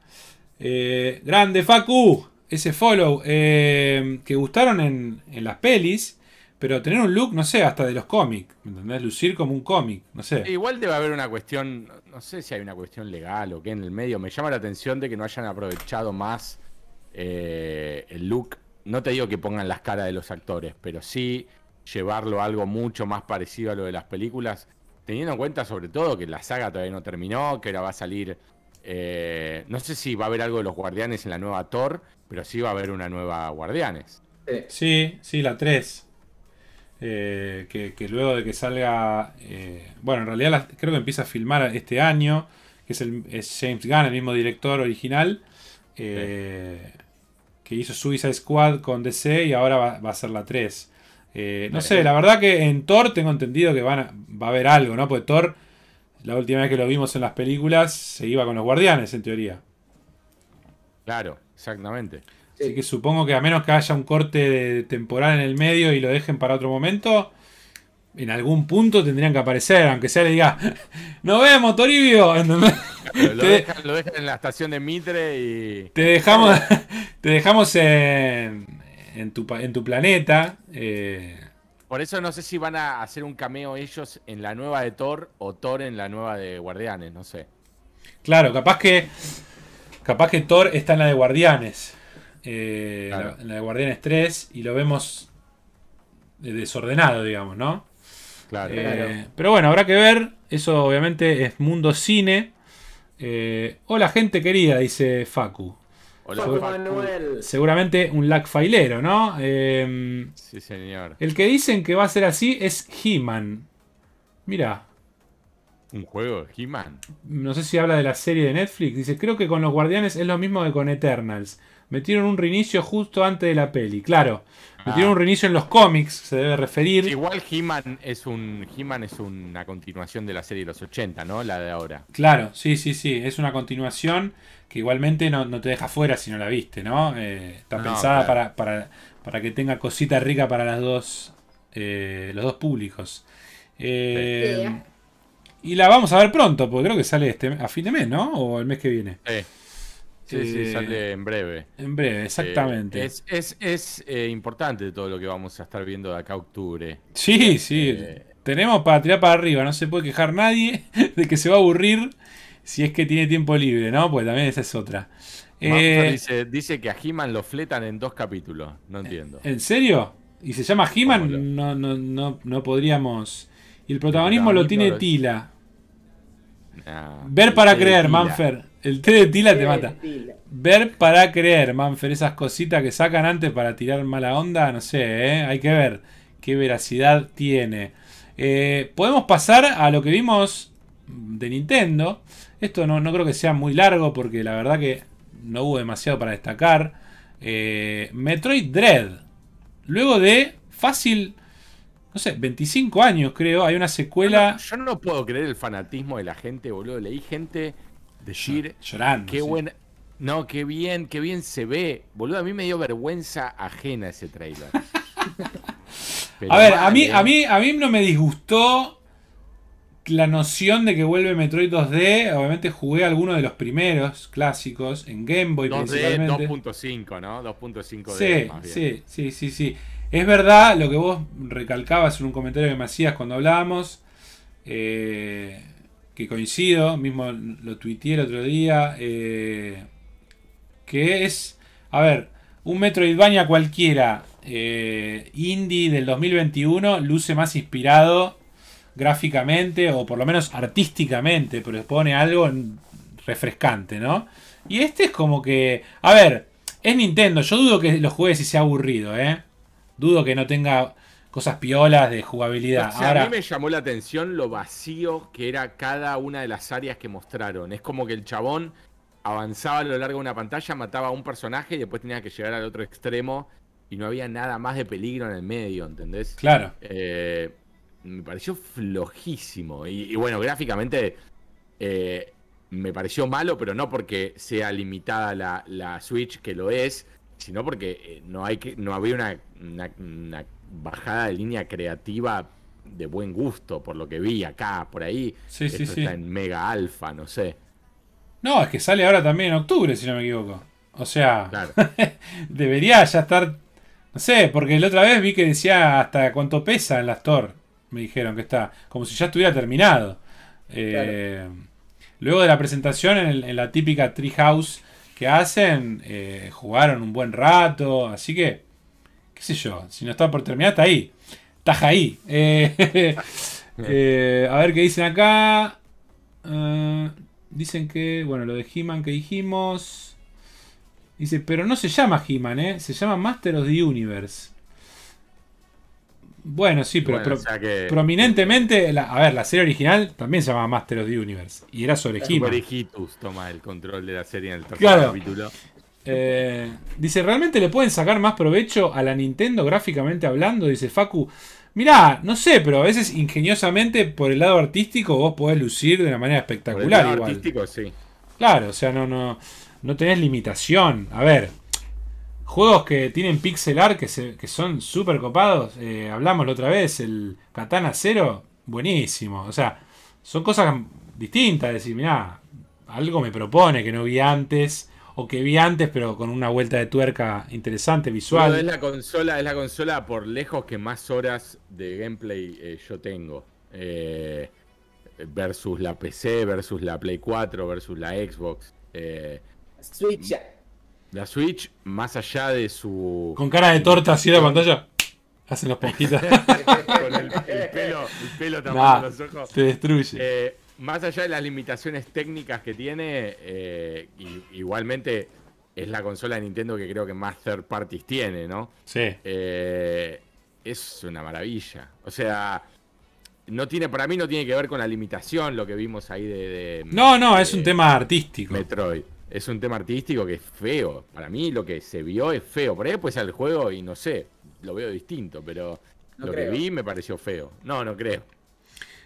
Eh, ¡Grande, Facu! Ese follow, eh, que gustaron en, en las pelis, pero tener un look, no sé, hasta de los cómics, ¿me entendés? Lucir como un cómic, no sé. Igual debe haber una cuestión, no sé si hay una cuestión legal o qué en el medio. Me llama la atención de que no hayan aprovechado más eh, el look. No te digo que pongan las caras de los actores, pero sí llevarlo a algo mucho más parecido a lo de las películas, teniendo en cuenta sobre todo que la saga todavía no terminó, que ahora va a salir... Eh, no sé si va a haber algo de los Guardianes en la nueva Thor, pero sí va a haber una nueva Guardianes. Sí, sí, la tres. Eh, que, que luego de que salga... Eh, bueno, en realidad la, creo que empieza a filmar este año, que es, el, es James Gunn, el mismo director original, eh, sí, que hizo Suicide Squad con D C y ahora va, va a ser la tres. Eh, no sé, la verdad que en Thor tengo entendido que van a, va a haber algo, ¿no? Porque Thor... La última vez que lo vimos en las películas se iba con los Guardianes, en teoría. Claro, exactamente. Así que supongo que a menos que haya un corte temporal en el medio y lo dejen para otro momento, en algún punto tendrían que aparecer, aunque sea le diga, ¡nos vemos, Toribio! Claro, lo, dejan, lo dejan en la estación de Mitre y... Te dejamos, te dejamos en, en, tu, en tu planeta... Eh, Por eso no sé si van a hacer un cameo ellos en la nueva de Thor o Thor en la nueva de Guardianes, no sé. Claro, capaz que capaz que Thor está en la de Guardianes, eh, claro, la, en la de Guardianes tres, y lo vemos desordenado, digamos, ¿no? Claro, eh, claro. Pero bueno, habrá que ver, eso obviamente es Mundo Cine. Eh, hola gente querida, dice Facu. Hola, Soy, Manuel. Seguramente un Lackfilero, ¿no? Eh, sí, señor. El que dicen que va a ser así es He-Man. Mirá. ¿Un juego de He-Man? No sé si habla de la serie de Netflix. Dice, creo que con los Guardianes es lo mismo que con Eternals. Metieron un reinicio justo antes de la peli. Claro, metieron ah. un reinicio en los cómics, se debe referir. Igual He-Man es un He-Man es una continuación de la serie de los ochenta, ¿no? La de ahora. Claro, sí, sí, sí. Es una continuación que igualmente no, no te deja fuera si no la viste, ¿no? Eh, está no, pensada claro. para, para, para que tenga cosita rica para las dos, eh, los dos públicos. Eh, sí. Y la vamos a ver pronto, porque creo que sale este a fin de mes, ¿no? O el mes que viene. Sí. Sí, sí, eh, sale en breve. En breve, exactamente. Eh, es es, es eh, importante todo lo que vamos a estar viendo de acá a octubre. Sí, sí. Eh, Tenemos para tirar para arriba. No se puede quejar nadie de que se va a aburrir si es que tiene tiempo libre, ¿no? Pues también esa es otra. Eh, dice, dice que a He-Man lo fletan en dos capítulos. No entiendo. ¿En serio? ¿Y se llama He-Man? Lo... No, no, no, no podríamos... Y el protagonismo lo tiene los... Tila. Nah, Ver para creer, Manfer. El té de Tila te mata. Ver para creer, Manfer. Esas cositas que sacan antes para tirar mala onda, no sé, ¿eh? Hay que ver qué veracidad tiene. Eh, podemos pasar a lo que vimos de Nintendo. Esto no, no creo que sea muy largo porque la verdad que no hubo demasiado para destacar. Eh, Metroid Dread. Luego de fácil... No sé, veinticinco años creo, hay una secuela... No, yo no puedo creer el fanatismo de la gente, boludo. Leí gente decir... Llorando. Qué sí. buen... No, qué bien, qué bien se ve. Boludo, a mí me dio vergüenza ajena ese trailer. Pero a ver, vale. a, mí, a, mí, a mí no me disgustó la noción de que vuelve Metroid dos D. Obviamente jugué alguno de los primeros clásicos en Game Boy dos D, principalmente. dos punto cinco, ¿no? dos punto cinco D sí, más bien. Sí, sí, sí, sí. Es verdad lo que vos recalcabas en un comentario que me hacías cuando hablábamos, eh, que coincido, mismo lo tuiteé el otro día, eh, que es, a ver, un Metroidvania cualquiera eh, indie del dos mil veintiuno luce más inspirado gráficamente o por lo menos artísticamente, pero pone algo refrescante, ¿no? Y este es como que, a ver, es Nintendo, yo dudo que lo juegues y sea aburrido, ¿eh? Dudo que no tenga cosas piolas de jugabilidad. O sea, ahora... A mí me llamó la atención lo vacío que era cada una de las áreas que mostraron. Es como que el chabón avanzaba a lo largo de una pantalla, mataba a un personaje y después tenía que llegar al otro extremo y no había nada más de peligro en el medio, ¿entendés? Claro. Eh, me pareció flojísimo. Y, y bueno, gráficamente eh, me pareció malo, pero no porque sea limitada la, la Switch, que lo es, sino porque no hay que no había una, una, una bajada de línea creativa de buen gusto, por lo que vi acá, por ahí. Sí, Esto sí, está sí. en mega alfa, no sé. No, es que sale ahora también en octubre, si no me equivoco. O sea, claro. Debería ya estar... No sé, porque la otra vez vi que decía hasta cuánto pesa en la Store. Me dijeron que está. Como si ya estuviera terminado. Eh, claro. Luego de la presentación en, el, en la típica Treehouse... que hacen, eh, jugaron un buen rato, así que, qué sé yo, si no está por terminar, está ahí, está ahí. Eh, eh, a ver qué dicen acá, uh, dicen que, bueno, lo de He-Man que dijimos, dice, pero no se llama He-Man, eh, se llama Master of the Universe. Bueno, sí, pero bueno, pro, o sea que... prominentemente... La, a ver, la serie original también se llamaba Master of the Universe. Y era sobre He-Man. Toma el control de la serie en el tercer claro. capítulo. Eh, dice, ¿realmente le pueden sacar más provecho a la Nintendo gráficamente hablando? Dice Facu. Mirá, no sé, pero a veces ingeniosamente por el lado artístico vos podés lucir de una manera espectacular. Por el lado igual. artístico, sí. Claro, o sea, no, no, no tenés limitación. A ver... Juegos que tienen pixel art, que, se, que son súper copados. Eh, hablamos la otra vez, el Katana Zero, buenísimo. O sea, son cosas distintas. Decir, mirá, algo me propone que no vi antes. O que vi antes, pero con una vuelta de tuerca interesante, visual. Pero es la consola, es la consola por lejos que más horas de gameplay eh, yo tengo. Eh, versus la P C, versus la Play cuatro, versus la Xbox. Eh, Switch. La Switch, más allá de su... Con cara de torta así la pantalla. Hacen los poquitos. Con el, el pelo, el pelo tapando nah, los ojos. Te destruye. Eh, más allá de las limitaciones técnicas que tiene, eh, y, igualmente es la consola de Nintendo que creo que más third parties tiene, ¿no? Sí. Eh, es una maravilla. O sea, no tiene, para mí no tiene que ver con la limitación, lo que vimos ahí de... de no, no, de, es un tema artístico. Metroid. Es un tema artístico que es feo. Para mí lo que se vio es feo. Por ahí pues al juego y no sé, lo veo distinto, pero no lo creo. Que vi me pareció feo. No, no creo.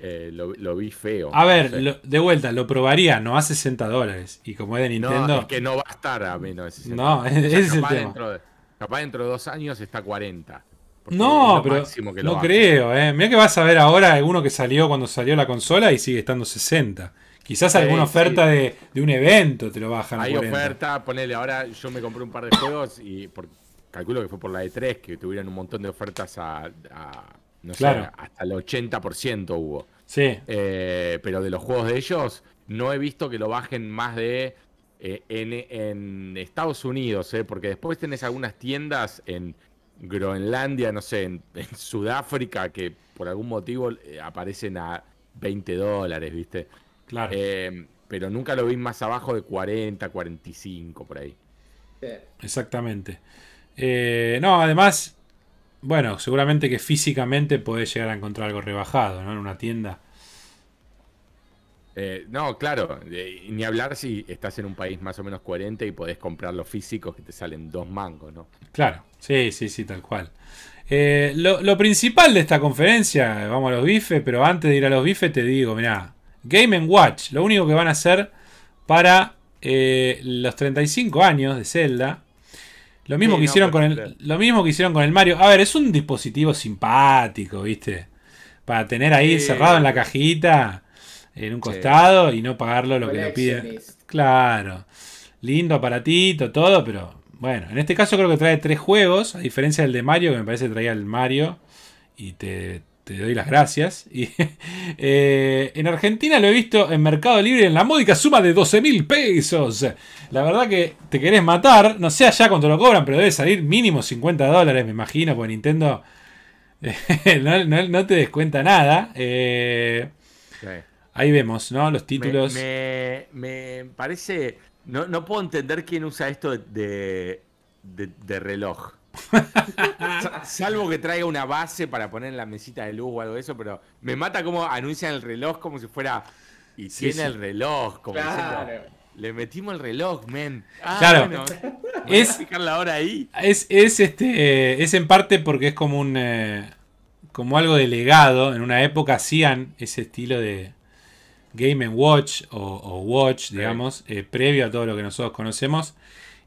Eh, lo, lo vi feo. A ver, no sé. lo, de vuelta, lo probaría, no a sesenta dólares. Y como es de Nintendo... No, es que no va a estar a menos de sesenta. No, ese es el tema. Dentro de, capaz dentro de dos años está a cuarenta. No, pero no baja. creo. Eh. Mirá que vas a ver ahora alguno que salió cuando salió la consola y sigue estando sesenta. Quizás sí, alguna oferta sí. de, de un evento te lo bajan a cuarenta. Hay oferta, ponele, ahora yo me compré un par de juegos y por, calculo que fue por la E tres que tuvieron un montón de ofertas a... a No claro. sé, hasta el ochenta por ciento hubo. Sí. Eh, pero de los juegos de ellos, no he visto que lo bajen más de... Eh, en, en Estados Unidos, eh, porque después tenés algunas tiendas en Groenlandia, no sé, en, en Sudáfrica, que por algún motivo aparecen a veinte dólares, ¿viste? Claro. Eh, pero nunca lo vi más abajo de cuarenta, cuarenta y cinco, por ahí. Sí. Exactamente. Eh, no, además... Bueno, seguramente que físicamente podés llegar a encontrar algo rebajado, ¿no? En una tienda. Eh, no, claro. Eh, ni hablar si estás en un país más o menos coherente y podés comprar los físicos que te salen dos mangos, ¿no? Claro. Sí, sí, sí, tal cual. Eh, lo, lo principal de esta conferencia, vamos a los bifes, pero antes de ir a los bifes te digo, mirá, Game and Watch, lo único que van a hacer para eh, los treinta y cinco años de Zelda. Lo mismo, sí, que hicieron no, con el, lo mismo que hicieron con el Mario. A ver, es un dispositivo simpático, ¿viste? Para tener ahí sí. cerrado en la cajita, en un costado, sí. y no pagarlo lo que lo piden. Claro. Lindo aparatito, todo, pero bueno. En este caso creo que trae tres juegos, a diferencia del de Mario, que me parece que traía el Mario. Y te, te doy las gracias. Y, eh, en Argentina lo he visto en Mercado Libre en la módica suma de doce mil pesos. La verdad que te querés matar. No sé allá cuánto lo cobran, pero debe salir mínimo cincuenta dólares, me imagino, porque Nintendo eh, no, no, no te descuenta nada. Eh, sí. Ahí vemos, ¿no? Los títulos. Me, me, me parece... No, no puedo entender quién usa esto de, de, de reloj. Salvo que traiga una base para poner en la mesita de luz o algo de eso, pero me mata como anuncian el reloj como si fuera... Y sí, tiene sí. el reloj, como claro. diciendo... Le metimos el reloj, men. Ah, claro. Bueno, es, voy a fijar la hora ahí. Es, es, este, eh, es en parte porque es como un eh, como algo de legado. En una época hacían ese estilo de Game and Watch o, o Watch, digamos, eh, previo a todo lo que nosotros conocemos.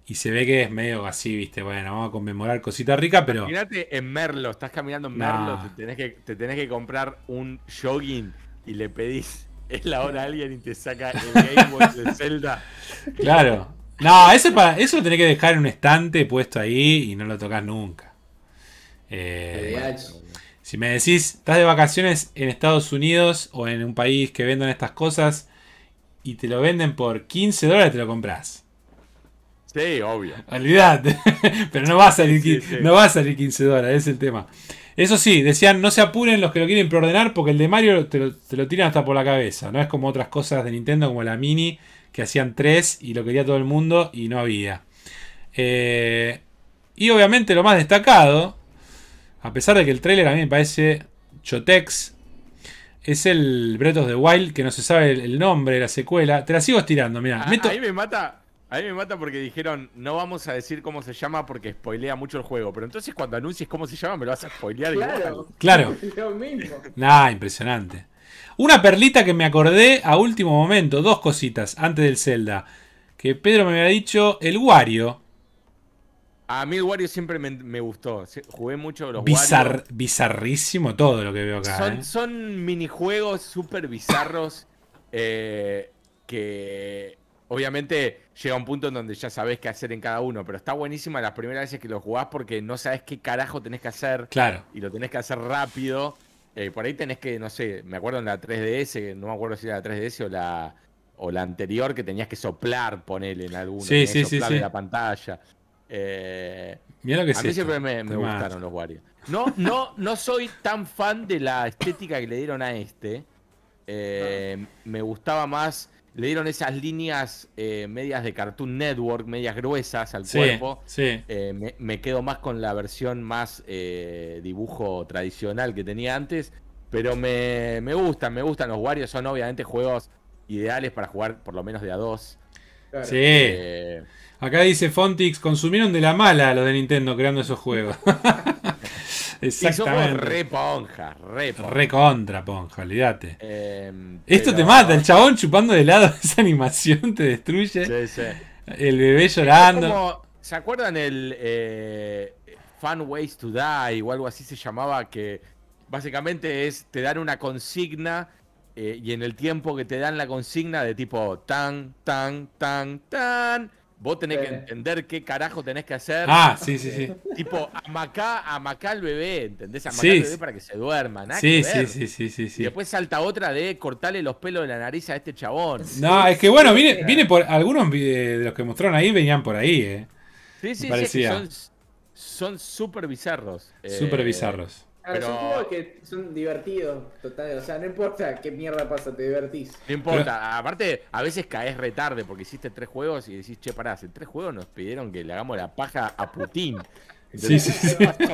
Y se ve que es medio así, viste, bueno, vamos a conmemorar cosita rica, pero... Imagínate en Merlo, estás caminando en Merlo, nah. te, tenés que, te tenés que comprar un jogging y le pedís... Es la hora alguien y te saca el Game Boy de Zelda. Claro. No, eso, es para, eso lo tenés que dejar en un estante puesto ahí y no lo tocas nunca. Eh, bueno, si me decís, estás de vacaciones en Estados Unidos o en un país que vendan estas cosas y te lo venden por quince dólares, te lo compras. Sí, obvio. Olvidate. Pero no va a salir, sí, sí. no va a salir quince dólares, es el tema. Eso sí, decían, no se apuren los que lo quieren preordenar porque el de Mario te lo, te lo tiran hasta por la cabeza. No es como otras cosas de Nintendo, como la Mini, que hacían tres y lo quería todo el mundo y no había. Eh, y obviamente lo más destacado, a pesar de que el trailer a mí me parece chotex, es el Breath of the Wild, que no se sabe el, el nombre de la secuela. Te la sigo estirando, mirá. Meto... Ahí me mata... A mí me mata porque dijeron, no vamos a decir cómo se llama porque spoilea mucho el juego. Pero entonces cuando anuncies cómo se llama me lo vas a spoilear. Claro. Claro. Lo mismo. Nah, impresionante. Una perlita que me acordé a último momento. Dos cositas antes del Zelda. Que Pedro me había dicho, el Wario. A mí el Wario siempre me, me gustó. Jugué mucho los Bizar, Wario. Bizarrísimo todo lo que veo acá. Son, eh. son minijuegos súper bizarros eh, que... Obviamente llega un punto en donde ya sabés qué hacer en cada uno, pero está buenísima las primeras veces que lo jugás porque no sabés qué carajo tenés que hacer. Claro. Y lo tenés que hacer rápido. Eh, por ahí tenés que, no sé, me acuerdo en la tres D S, no me acuerdo si era la tres D S o la, o la anterior, que tenías que soplar, ponele en alguno. Sí, sí, sí, sí. la pantalla. Eh, Mirá lo que A mí esto. siempre me, me gustaron los Wario. No, no, no soy tan fan de la estética que le dieron a este. Eh, me gustaba más... le dieron esas líneas eh, medias de Cartoon Network, medias gruesas al sí, cuerpo. Sí. Eh, me, me quedo más con la versión más eh, dibujo tradicional que tenía antes. Pero me, me gustan, me gustan. Los Warriors son obviamente juegos ideales para jugar por lo menos de a dos. Claro. Sí. Eh... Acá dice Fontix, consumieron de la mala a los de Nintendo creando esos juegos. Exactamente. Y somos re ponja, re ponja. Re contra ponja, olvídate. Eh, Esto pero... te mata, el chabón chupando de helado, esa animación te destruye. Sí, sí. El bebé llorando. Como, ¿se acuerdan el eh, Fun Ways to Die o algo así se llamaba? Que básicamente es, te dan una consigna eh, y en el tiempo que te dan la consigna de tipo tan, tan, tan, tan... Vos tenés sí. que entender qué carajo tenés que hacer. Ah, sí, sí, sí. Tipo, amacá, amacá al bebé, ¿entendés? Amacá sí, al bebé para que se duerma, nada sí, que ver. Sí, sí, sí, sí. Y después salta otra de cortarle los pelos de la nariz a este chabón. No, sí, es que bueno, viene, viene por... Algunos de los que mostraron ahí venían por ahí, ¿eh? Sí, sí, sí, es que son súper bizarros. Súper eh, bizarros. Ahora, pero... son juegos que son divertidos, total, o sea, no importa qué mierda pasa, te divertís. No importa, pero... aparte, a veces caes retarde porque hiciste tres juegos y decís, che, pará, en tres juegos nos pidieron que le hagamos la paja a Putin. Entonces, sí, sí, sí.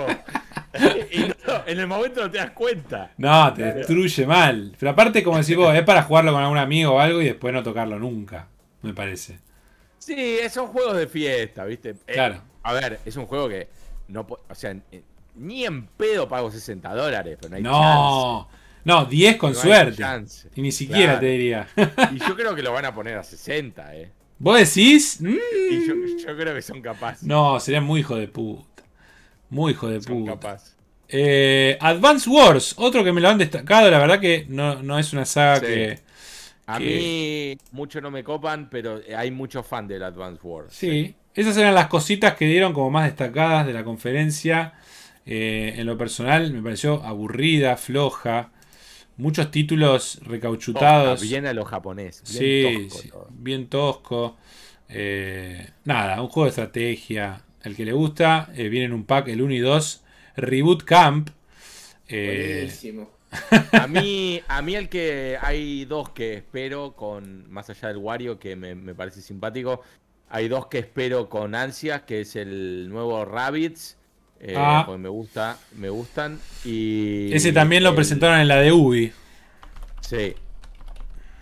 Y no, en el momento no te das cuenta. No, te claro. destruye mal. Pero aparte, como decís vos, es para jugarlo con algún amigo o algo y después no tocarlo nunca, me parece. Sí, son juegos de fiesta, ¿viste? Claro. Eh, a ver, es un juego que no, o sea... Eh, ni en pedo pago sesenta dólares, pero no hay no, chance. No, diez con no suerte. Y ni siquiera claro. te diría. Y yo creo que lo van a poner a sesenta, ¿eh? ¿Vos decís? Mm. Y yo, yo creo que son capaces. No, serían muy hijo de puta. Muy hijo de son puta. Capaz. Eh, Advance Wars, otro que me lo han destacado. La verdad que no, no es una saga sí. que... A que... mí muchos no me copan, pero hay muchos fans del Advance Wars. Sí. sí, esas eran las cositas que dieron como más destacadas de la conferencia. Eh, en lo personal me pareció aburrida, floja, muchos títulos recauchutados. Bien a los japoneses, bien sí, tosco. Sí, bien tosco. Eh, nada, un juego de estrategia. El que le gusta, eh, viene en un pack el uno y dos. Reboot Camp. Eh, Buenísimo. a mí, a mí el que hay dos que espero, con más allá del Wario, que me, me parece simpático. Hay dos que espero con ansias, que es el nuevo Rabbids. Eh, ah. Porque me gusta, me gustan. Y ese también lo el... presentaron en la de Ubi. Sí.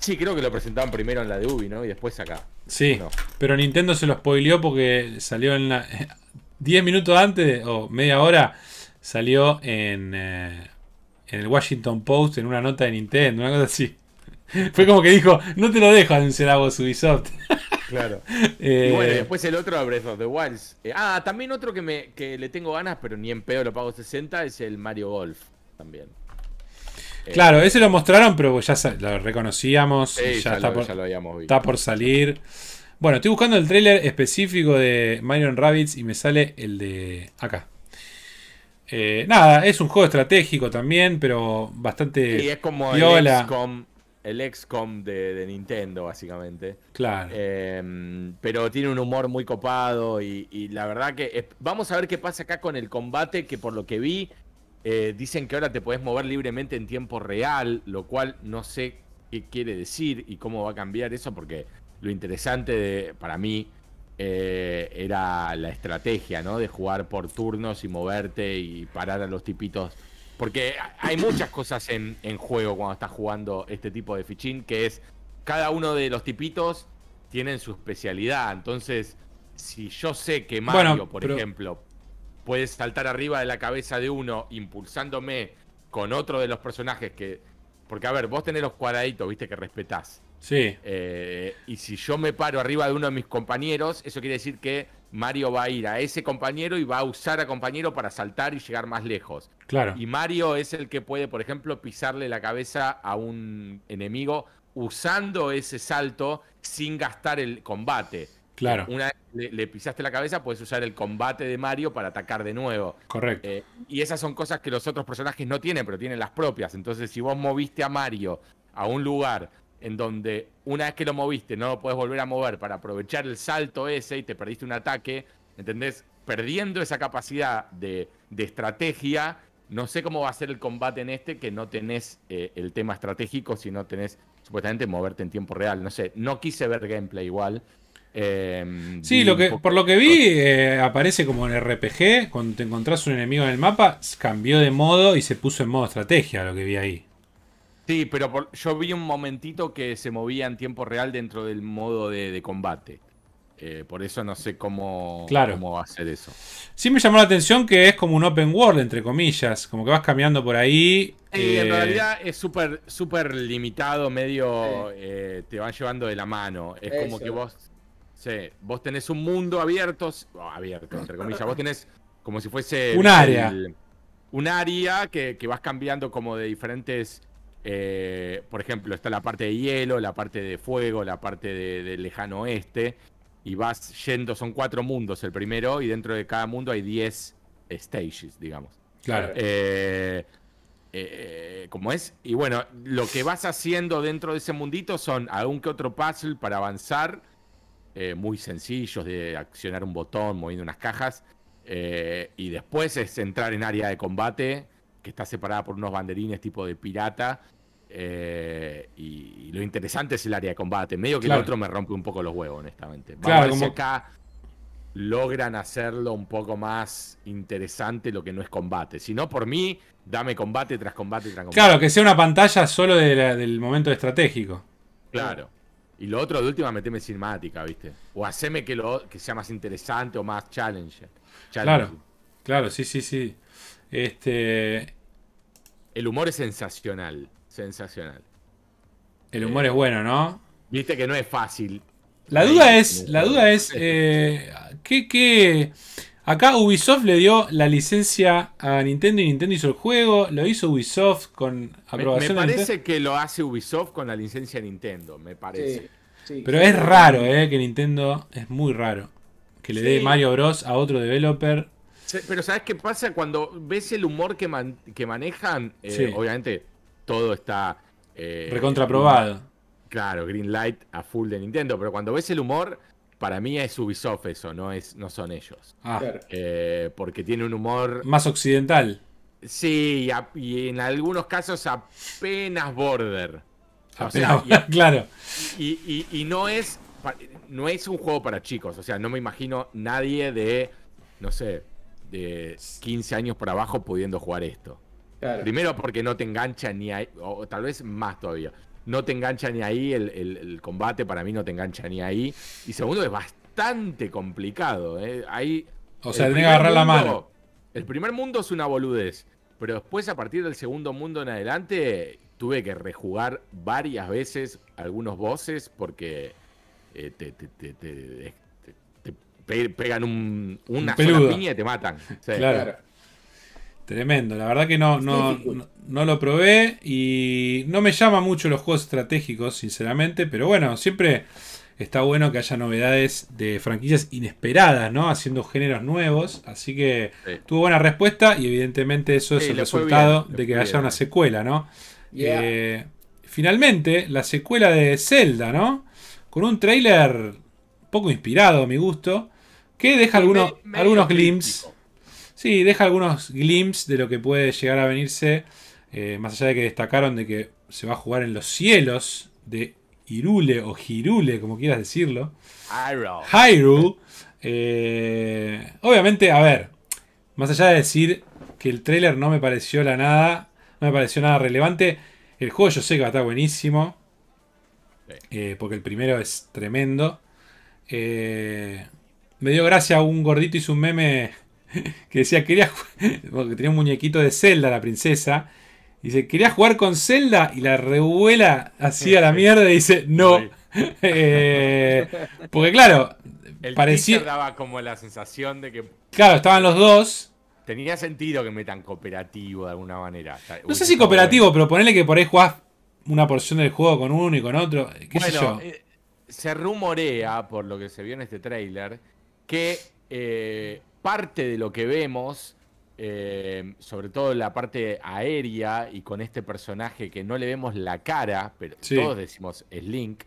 Sí, creo que lo presentaban primero en la de Ubi, ¿no? Y después acá. Sí, no. Pero Nintendo se lo spoileó porque salió en la... diez minutos antes, o media hora, salió en, eh, en el Washington Post, en una nota de Nintendo, una cosa así. Fue como que dijo, no te lo dejo anunciar a vos, Ubisoft. Claro. Eh, y bueno, después el otro, Breath of the Wild. Eh, ah, también otro que me que le tengo ganas, pero ni en pedo lo pago sesenta, es el Mario Golf también. Eh, claro, ese lo mostraron, pero ya lo reconocíamos. Sí, ya, ya, está lo, por, ya lo habíamos visto. Está por salir. Bueno, estoy buscando el trailer específico de Mario and Rabbids y me sale el de acá. Eh, nada, es un juego estratégico también, pero bastante... Y es como viola. El X COM. El X COM de, de Nintendo, básicamente. Claro. Eh, pero tiene un humor muy copado y, y la verdad que... Es, vamos a ver qué pasa acá con el combate, que por lo que vi, eh, dicen que ahora te podés mover libremente en tiempo real, lo cual no sé qué quiere decir y cómo va a cambiar eso, porque lo interesante de, para mí eh, era la estrategia, ¿no? De jugar por turnos y moverte y parar a los tipitos... Porque hay muchas cosas en, en juego cuando estás jugando este tipo de fichín, que es cada uno de los tipitos tienen su especialidad. Entonces, si yo sé que Mario, bueno, por pero... ejemplo, puede saltar arriba de la cabeza de uno impulsándome con otro de los personajes que... Porque, a ver, vos tenés los cuadraditos, viste, que respetás. Sí. Eh, y si yo me paro arriba de uno de mis compañeros, eso quiere decir que Mario va a ir a ese compañero y va a usar a compañero para saltar y llegar más lejos. Claro. Y Mario es el que puede, por ejemplo, pisarle la cabeza a un enemigo usando ese salto sin gastar el combate. Claro. Una vez le, le pisaste la cabeza, puedes usar el combate de Mario para atacar de nuevo. Correcto. Eh, y esas son cosas que los otros personajes no tienen, pero tienen las propias. Entonces, si vos moviste a Mario a un lugar en donde una vez que lo moviste no lo podés volver a mover para aprovechar el salto ese y te perdiste un ataque, ¿entendés? Perdiendo esa capacidad de, de estrategia, no sé cómo va a ser el combate en este, que no tenés eh, el tema estratégico, sino tenés supuestamente moverte en tiempo real. No sé, no quise ver gameplay igual. Eh, sí, lo que, por lo que vi, eh, aparece como en R P G, cuando te encontrás un enemigo en el mapa, cambió de modo y se puso en modo estrategia, lo que vi ahí. Sí, pero por, yo vi un momentito que se movía en tiempo real dentro del modo de, de combate. Eh, por eso no sé cómo, claro. cómo hacer eso. Sí me llamó la atención que es como un open world, entre comillas. Como que vas caminando por ahí. Sí, eh... en realidad es súper súper limitado, medio sí. eh, te van llevando de la mano. Es eso. Como que vos, sí, vos tenés un mundo abierto, oh, abierto, entre comillas. Vos tenés como si fuese... Un área. El, un área que, que vas cambiando como de diferentes... Eh, por ejemplo, está la parte de hielo, la parte de fuego, la parte de, de lejano oeste. Y vas yendo, son cuatro mundos el primero, y dentro de cada mundo hay diez stages, digamos. Claro. Eh, eh, ¿Cómo es? Y bueno, lo que vas haciendo dentro de ese mundito son algún que otro puzzle para avanzar, eh, muy sencillos, de accionar un botón, moviendo unas cajas. Eh, y después es entrar en área de combate, que está separada por unos banderines tipo de pirata. Eh, y, y lo interesante es el área de combate. Medio que claro. el otro me rompe un poco los huevos, honestamente. Vamos claro, a ver como... si acá logran hacerlo un poco más interesante lo que no es combate. Si no, por mí, dame combate tras combate tras combate. Claro, que sea una pantalla solo de la, del momento estratégico. Claro. Y lo otro, de última, meteme cinemática, ¿viste? O haceme que, lo, que sea más interesante o más challenge. Claro, claro, sí, sí, sí. Este... El humor es sensacional. Sensacional. El humor eh, es bueno, ¿no? Viste que no es fácil. La duda eh, es, la duda es eh, que, que acá Ubisoft le dio la licencia a Nintendo y Nintendo hizo el juego, lo hizo Ubisoft con aprobación. Me, me parece que lo hace Ubisoft con la licencia de Nintendo, me parece. Sí, sí. Pero es raro, eh, que Nintendo es muy raro que le sí. dé Mario Bros a otro developer. Pero ¿sabés qué pasa? Cuando ves el humor que, man, que manejan, eh, sí. obviamente todo está... Eh, recontraprobado. Claro, green light a full de Nintendo. Pero cuando ves el humor, para mí es Ubisoft eso, no, es, no son ellos. Ah. Eh, porque tiene un humor... Más occidental. Sí, y, a, y en algunos casos apenas border. Apenas, o sea, y a, claro. Y, y, y no, es, no es un juego para chicos. O sea, no me imagino nadie de, no sé, de quince años para abajo pudiendo jugar esto. Claro. Primero porque no te engancha ni ahí, o tal vez más todavía, no te engancha ni ahí, el, el, el combate para mí no te engancha ni ahí. Y segundo, es bastante complicado. ¿eh? Ahí, o sea, tenés que agarrar mundo, la mano. El primer mundo es una boludez, pero después a partir del segundo mundo en adelante tuve que rejugar varias veces algunos bosses porque eh, te, te, te, te, te, te pegan un, una un sola piña y te matan. Sí, claro. claro. Tremendo, la verdad que no, no, no, no lo probé y no me llama mucho los juegos estratégicos, sinceramente, pero bueno, siempre está bueno que haya novedades de franquicias inesperadas, ¿no? Haciendo géneros nuevos, así que sí. tuvo buena respuesta y evidentemente eso es sí, el resultado bien, de que haya bien. una secuela, ¿no? Yeah. Eh, finalmente, la secuela de Zelda, ¿no? Con un tráiler poco inspirado a mi gusto, que deja sí, algunos, me, algunos glimpses. Sí, deja algunos glimpses de lo que puede llegar a venirse. Eh, más allá de que destacaron de que se va a jugar en los cielos de Hyrule o Hyrule, como quieras decirlo. Hyrule. Hyrule. Eh, obviamente, a ver, más allá de decir que el tráiler no me pareció la nada, no me pareció nada relevante, el juego yo sé que va a estar buenísimo. Eh, porque el primero es tremendo. Eh, me dio gracia un gordito hizo un meme... que decía, quería jugar, porque tenía un muñequito de Zelda, la princesa. Dice, quería jugar con Zelda y la revuela así a la mierda y dice, no. eh, porque claro, el parecía... daba como la sensación de que... Claro, estaban los dos. Tenía sentido que metan cooperativo de alguna manera. No sé si cooperativo, pero ponele que por ahí jugás una porción del juego con uno y con otro. ¿Qué bueno, sé yo? Eh, se rumorea, por lo que se vio en este tráiler, que... Eh, parte de lo que vemos, eh, sobre todo la parte aérea y con este personaje que no le vemos la cara, pero sí. todos decimos es Link,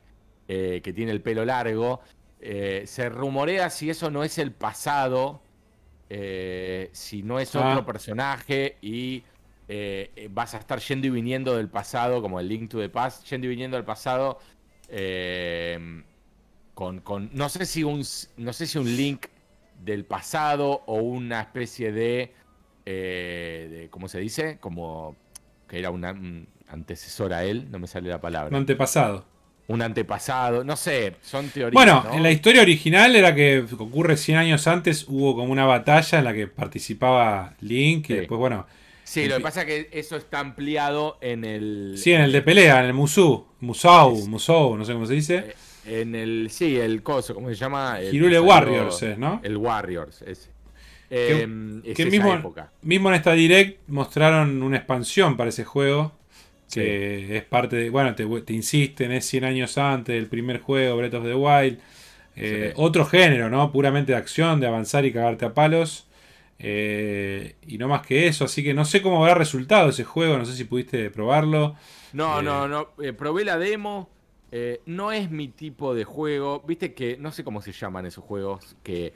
eh, que tiene el pelo largo, eh, se rumorea si eso no es el pasado, eh, si no es ah. otro personaje y eh, vas a estar yendo y viniendo del pasado, como el Link to the Past, yendo y viniendo del pasado, eh, con, con no sé si un no sé si un link del pasado o una especie de, eh, de ¿cómo se dice? Como que era una, un antecesor a él, no me sale la palabra. Un antepasado. Un antepasado, no sé, son teorías. Bueno, ¿no? En la historia original era que ocurre cien años antes, hubo como una batalla en la que participaba Link, sí. Y después, bueno... Sí, lo que pasa es que eso está ampliado en el... Sí, en el de pelea, en el Musou, Musou, es... Musou, no sé cómo se dice. En el, sí, el coso, ¿cómo se llama? Hyrule Warriors, es, ¿no? El Warriors, ese. Que, eh, es que esa mismo, época. Mismo en esta Direct mostraron una expansión para ese juego. Que sí. Es parte de... Bueno, te, te insisten, es cien años antes del primer juego, Breath of the Wild. Eh, sí. Otro género, ¿no? Puramente de acción, de avanzar y cagarte a palos. Eh, y no más que eso. Así que no sé cómo habrá resultado ese juego. No sé si pudiste probarlo. No, eh, no, no. Eh, probé la demo. Eh, no es mi tipo de juego. Viste que... No sé cómo se llaman esos juegos que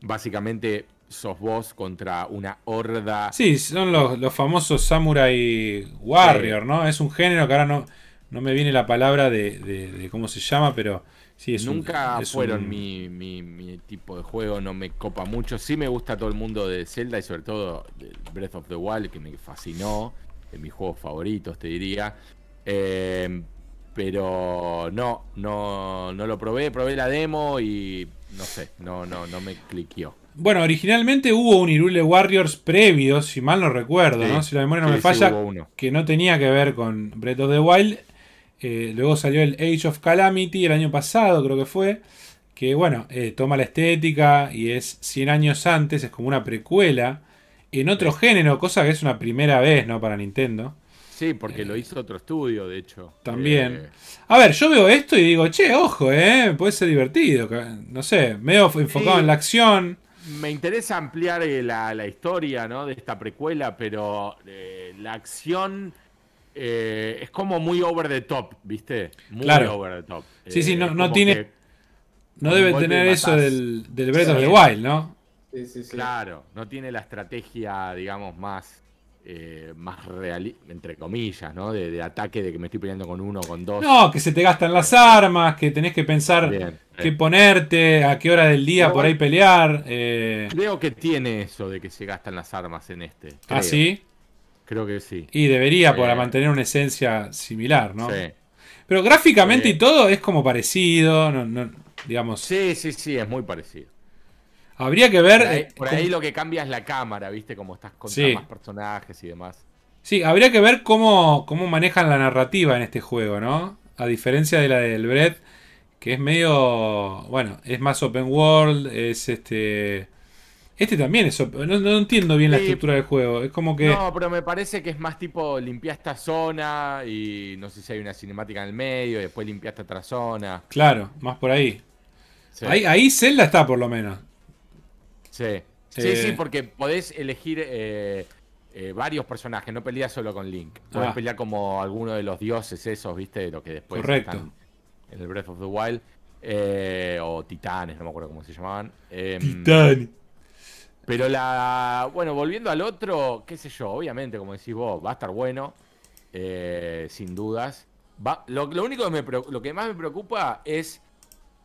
básicamente... sos vos contra una horda. Sí, son los, los famosos Samurai Warrior, sí. ¿No? Es un género que ahora no, no me viene la palabra de, de, de cómo se llama, pero sí, es Nunca un, es fueron un... mi, mi, mi tipo de juego, no me copa mucho. Sí me gusta todo el mundo de Zelda y sobre todo Breath of the Wild, que me fascinó, de mis juegos favoritos, te diría. Eh, pero no, no, no lo probé, probé la demo y no sé, no, no, no me cliqueó. Bueno, originalmente hubo un Hyrule Warriors previo, si mal no recuerdo, sí, ¿no? Si la memoria no sí, me falla, sí, que no tenía que ver con Breath of the Wild. Eh, luego salió el Age of Calamity el año pasado, creo que fue, que bueno, eh, toma la estética y es cien años antes, es como una precuela en otro sí. género, cosa que es una primera vez, ¿no? Para Nintendo. Sí, porque eh, lo hizo otro estudio, de hecho. También. Eh... A ver, yo veo esto y digo, che, ojo, ¿eh? Puede ser divertido, no sé, medio enfocado sí. en la acción. Me interesa ampliar la, la historia, ¿no? De esta precuela, pero eh, la acción eh, es como muy over the top, ¿viste? Muy claro. over the top. Sí, eh, sí, no, no tiene. No debe tener eso del, del Breath sí. of the Wild, ¿no? Sí, sí, sí. Claro, no tiene la estrategia, digamos, más. Eh, más real, entre comillas, ¿no? De, de ataque, de que me estoy peleando con uno, con dos. No, que se te gastan las armas, que tenés que pensar bien, qué bien. ponerte, a qué hora del día creo, por ahí pelear. Eh... Creo que tiene eso de que se gastan las armas en este. Creo. ¿Ah, sí? Creo que sí. Y debería eh... para mantener una esencia similar, ¿no? Sí. Pero gráficamente eh... y todo es como parecido, no, no, digamos. Sí, sí, sí, es muy parecido. Habría que ver... Por ahí, por ahí lo que cambia es la cámara, ¿viste? Como estás con sí. más personajes y demás. Sí, habría que ver cómo, cómo manejan la narrativa en este juego, ¿no? A diferencia de la del Breath, que es medio... Bueno, es más open world, es este... Este también es... Open, no, no entiendo bien sí, la estructura del juego, es como que... No, pero me parece que es más tipo limpia esta zona y no sé si hay una cinemática en el medio y después limpia esta otra zona. Claro, más por ahí. Sí. Ahí, ahí Zelda está por lo menos. Sí, sí, eh, sí, porque podés elegir eh, eh, varios personajes, no peleás solo con Link. Podés ah, pelear como alguno de los dioses esos, ¿viste? Lo que después correcto. Están en el Breath of the Wild. Eh, o titanes, no me acuerdo cómo se llamaban. Eh, Titanes. Pero la... Bueno, volviendo al otro, qué sé yo, obviamente, como decís vos, va a estar bueno, eh, sin dudas. Va, lo, lo único que, me, lo que más me preocupa es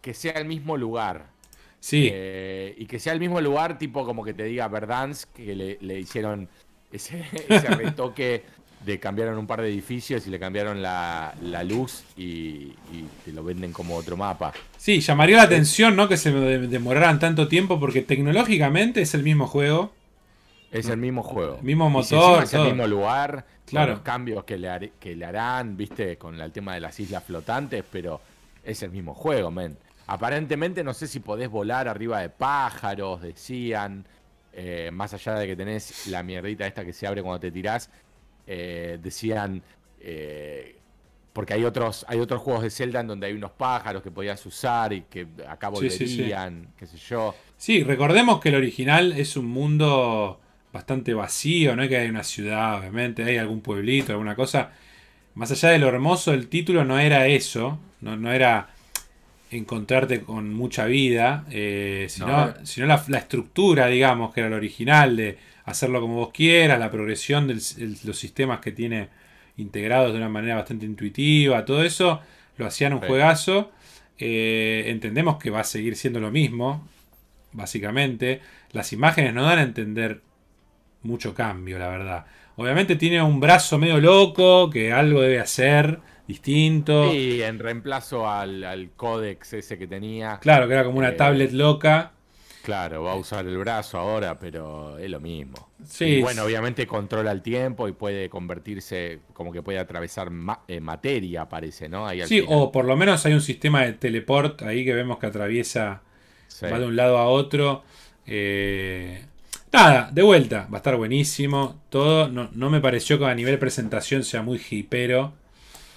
que sea el mismo lugar. Sí. Eh, y que sea el mismo lugar, tipo como que te diga Verdansk, que le, le hicieron ese, ese retoque de cambiaron un par de edificios y le cambiaron la, la luz y, y te lo venden como otro mapa. Sí, llamaría la atención, ¿no? Que se demoraran tanto tiempo porque tecnológicamente es el mismo juego. Es el mismo juego. El mismo motor. Es el mismo lugar. Claro. Con los cambios que le, har, que le harán, ¿viste? Con el tema de las islas flotantes, pero es el mismo juego, men. Aparentemente no sé si podés volar arriba de pájaros, decían, eh, más allá de que tenés la mierdita esta que se abre cuando te tirás, eh, decían, eh, porque hay otros hay otros juegos de Zelda en donde hay unos pájaros que podías usar y que acá volverían, sí, sí, sí. qué sé yo. Sí, recordemos que el original es un mundo bastante vacío, no es que hay una ciudad, obviamente, hay algún pueblito, alguna cosa. Más allá de lo hermoso del título no era eso, no, no era... encontrarte con mucha vida, eh, sino, no. sino la, la estructura, digamos, que era la original de hacerlo como vos quieras, la progresión de los sistemas que tiene integrados de una manera bastante intuitiva, todo eso, lo hacían un sí. juegazo. Eh, entendemos que va a seguir siendo lo mismo, básicamente. Las imágenes no dan a entender mucho cambio, la verdad. Obviamente tiene un brazo medio loco, que algo debe hacer distinto. Sí, en reemplazo al, al códex ese que tenía. Claro, que era como una eh, tablet loca. Claro, va a usar el brazo ahora, pero es lo mismo. Sí, y bueno, obviamente controla el tiempo y puede convertirse, como que puede atravesar ma- eh, materia, parece, ¿no? Ahí al sí, final. O por lo menos hay un sistema de teleport ahí que vemos que atraviesa, sí. va de un lado a otro. Eh, nada, de vuelta, va a estar buenísimo. Todo, no, no me pareció que a nivel presentación sea muy hipero.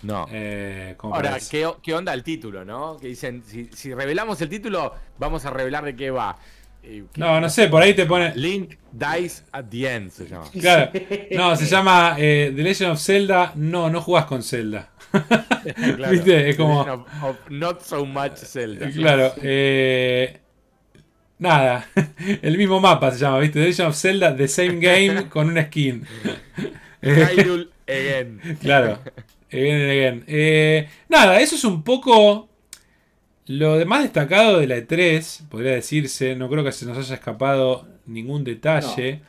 No. Eh, Ahora, ¿qué, ¿qué onda el título, no? Que dicen, si, si revelamos el título, vamos a revelar de qué va. Eh, ¿qué no, no sé, por ahí te pone... Link Dies at the End se llama. Claro. No, se llama eh, The Legend of Zelda. No, no jugás con Zelda. Claro. ¿Viste? Es como... Of, of not so much Zelda. Claro. Eh... Nada. El mismo mapa se llama, ¿viste? The Legend of Zelda, The Same Game, con una skin. Hyrule Again. Claro. Bien, bien. Eh, nada, eso es un poco lo más destacado de la E tres, podría decirse. No creo que se nos haya escapado ningún detalle. No.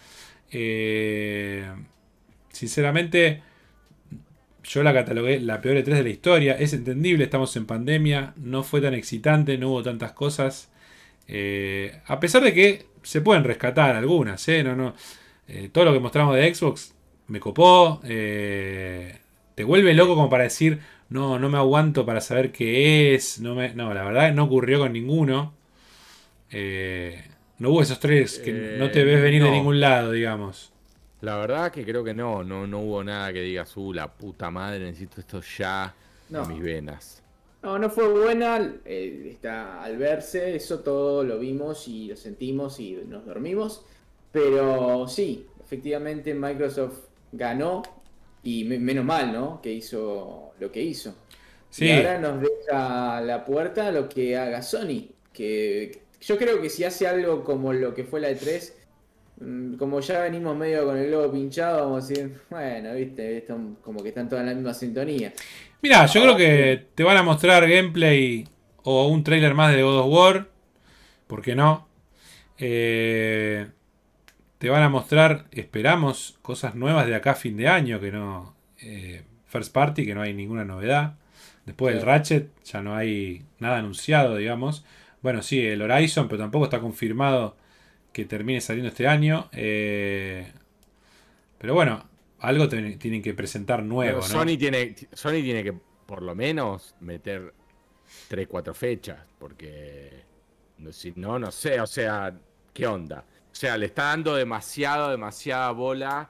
Eh, sinceramente, yo la catalogué la peor E tres de la historia. Es entendible, estamos en pandemia. No fue tan excitante, no hubo tantas cosas. Eh, a pesar de que se pueden rescatar algunas. ¿eh? No, no. Eh, todo lo que mostramos de Xbox me copó. Eh... Te vuelve loco como para decir, no, no me aguanto para saber qué es. No, me, no la verdad no ocurrió con ninguno. Eh, no hubo esos tres que eh, no te ves venir no. de ningún lado, digamos. La verdad que creo que no. No, no hubo nada que digas, uh, la puta madre, necesito esto ya no. en mis venas. No, no fue buena. Eh, está, al verse, eso todo lo vimos y lo sentimos y nos dormimos. Pero sí, efectivamente Microsoft ganó. Y menos mal, ¿no? Que hizo lo que hizo. Sí. Y ahora nos deja la puerta a lo que haga Sony. Que yo creo que si hace algo como lo que fue la E tres, como ya venimos medio con el globo pinchado, vamos a decir, bueno, viste, están, como que están todas en la misma sintonía. Mirá, yo creo que te van a mostrar gameplay o un trailer más de God of War. ¿Por qué no? Eh... Te van a mostrar, esperamos, cosas nuevas de acá a fin de año, que no eh, First Party, que no hay ninguna novedad. Después sí. del Ratchet, ya no hay nada anunciado, digamos. Bueno, sí, el Horizon, pero tampoco está confirmado que termine saliendo este año. Eh, pero bueno, algo te, tienen que presentar nuevo, pero Sony, ¿no? tiene, Sony tiene que, por lo menos, meter tres cuatro fechas, porque si no, no sé, o sea, ¿qué onda? O sea, le está dando demasiado, demasiada bola,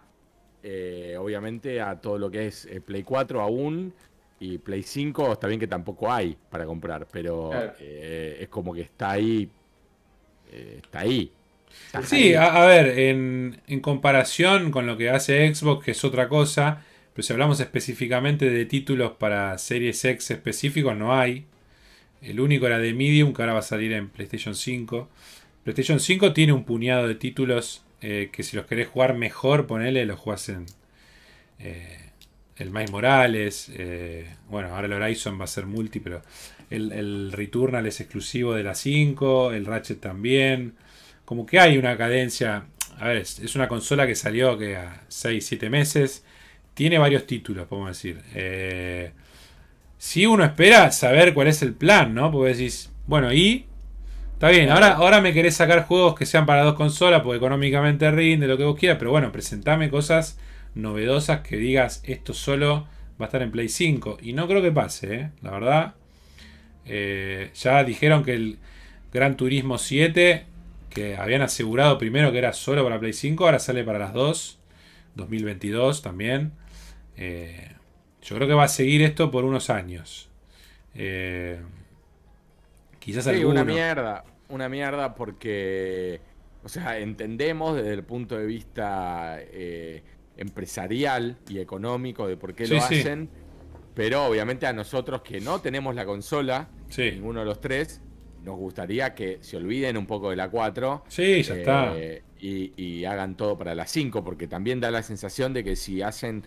eh, obviamente, a todo lo que es Play cuatro aún, y Play cinco está bien que tampoco hay para comprar, pero claro. eh, es como que está ahí, eh, está ahí. Está sí, ahí. A, a ver, en, en comparación con lo que hace Xbox, que es otra cosa, pero si hablamos específicamente de títulos para Series X específicos, no hay. El único era de Medium, que ahora va a salir en PlayStation cinco. PlayStation cinco tiene un puñado de títulos eh, que si los querés jugar mejor, ponele, los jugás en eh, el Miles Morales. Eh, bueno, ahora el Horizon va a ser multi, pero el, el Returnal es exclusivo de la cinco, el Ratchet también. Como que hay una cadencia. A ver, es, es una consola que salió que a seis siete meses. Tiene varios títulos, podemos decir. Eh, si uno espera saber cuál es el plan, ¿no? Porque decís, bueno, y... Está bien, ahora, ahora me querés sacar juegos que sean para dos consolas, porque económicamente rinde, lo que vos quieras, pero bueno, presentame cosas novedosas que digas, esto solo va a estar en Play cinco. Y no creo que pase, ¿eh? La verdad. Eh, ya dijeron que el Gran Turismo siete, que habían asegurado primero que era solo para Play cinco, ahora sale para las dos, dos mil veintidós también. Eh, yo creo que va a seguir esto por unos años. Eh... Quizás sí, alguno. una mierda, una mierda porque, o sea, entendemos desde el punto de vista eh, empresarial y económico de por qué sí, lo sí. hacen, pero obviamente a nosotros que no tenemos la consola, sí. ninguno de los tres, nos gustaría que se olviden un poco de la cuatro. Sí, ya eh, está. Y, y hagan todo para la cinco, porque también da la sensación de que si hacen...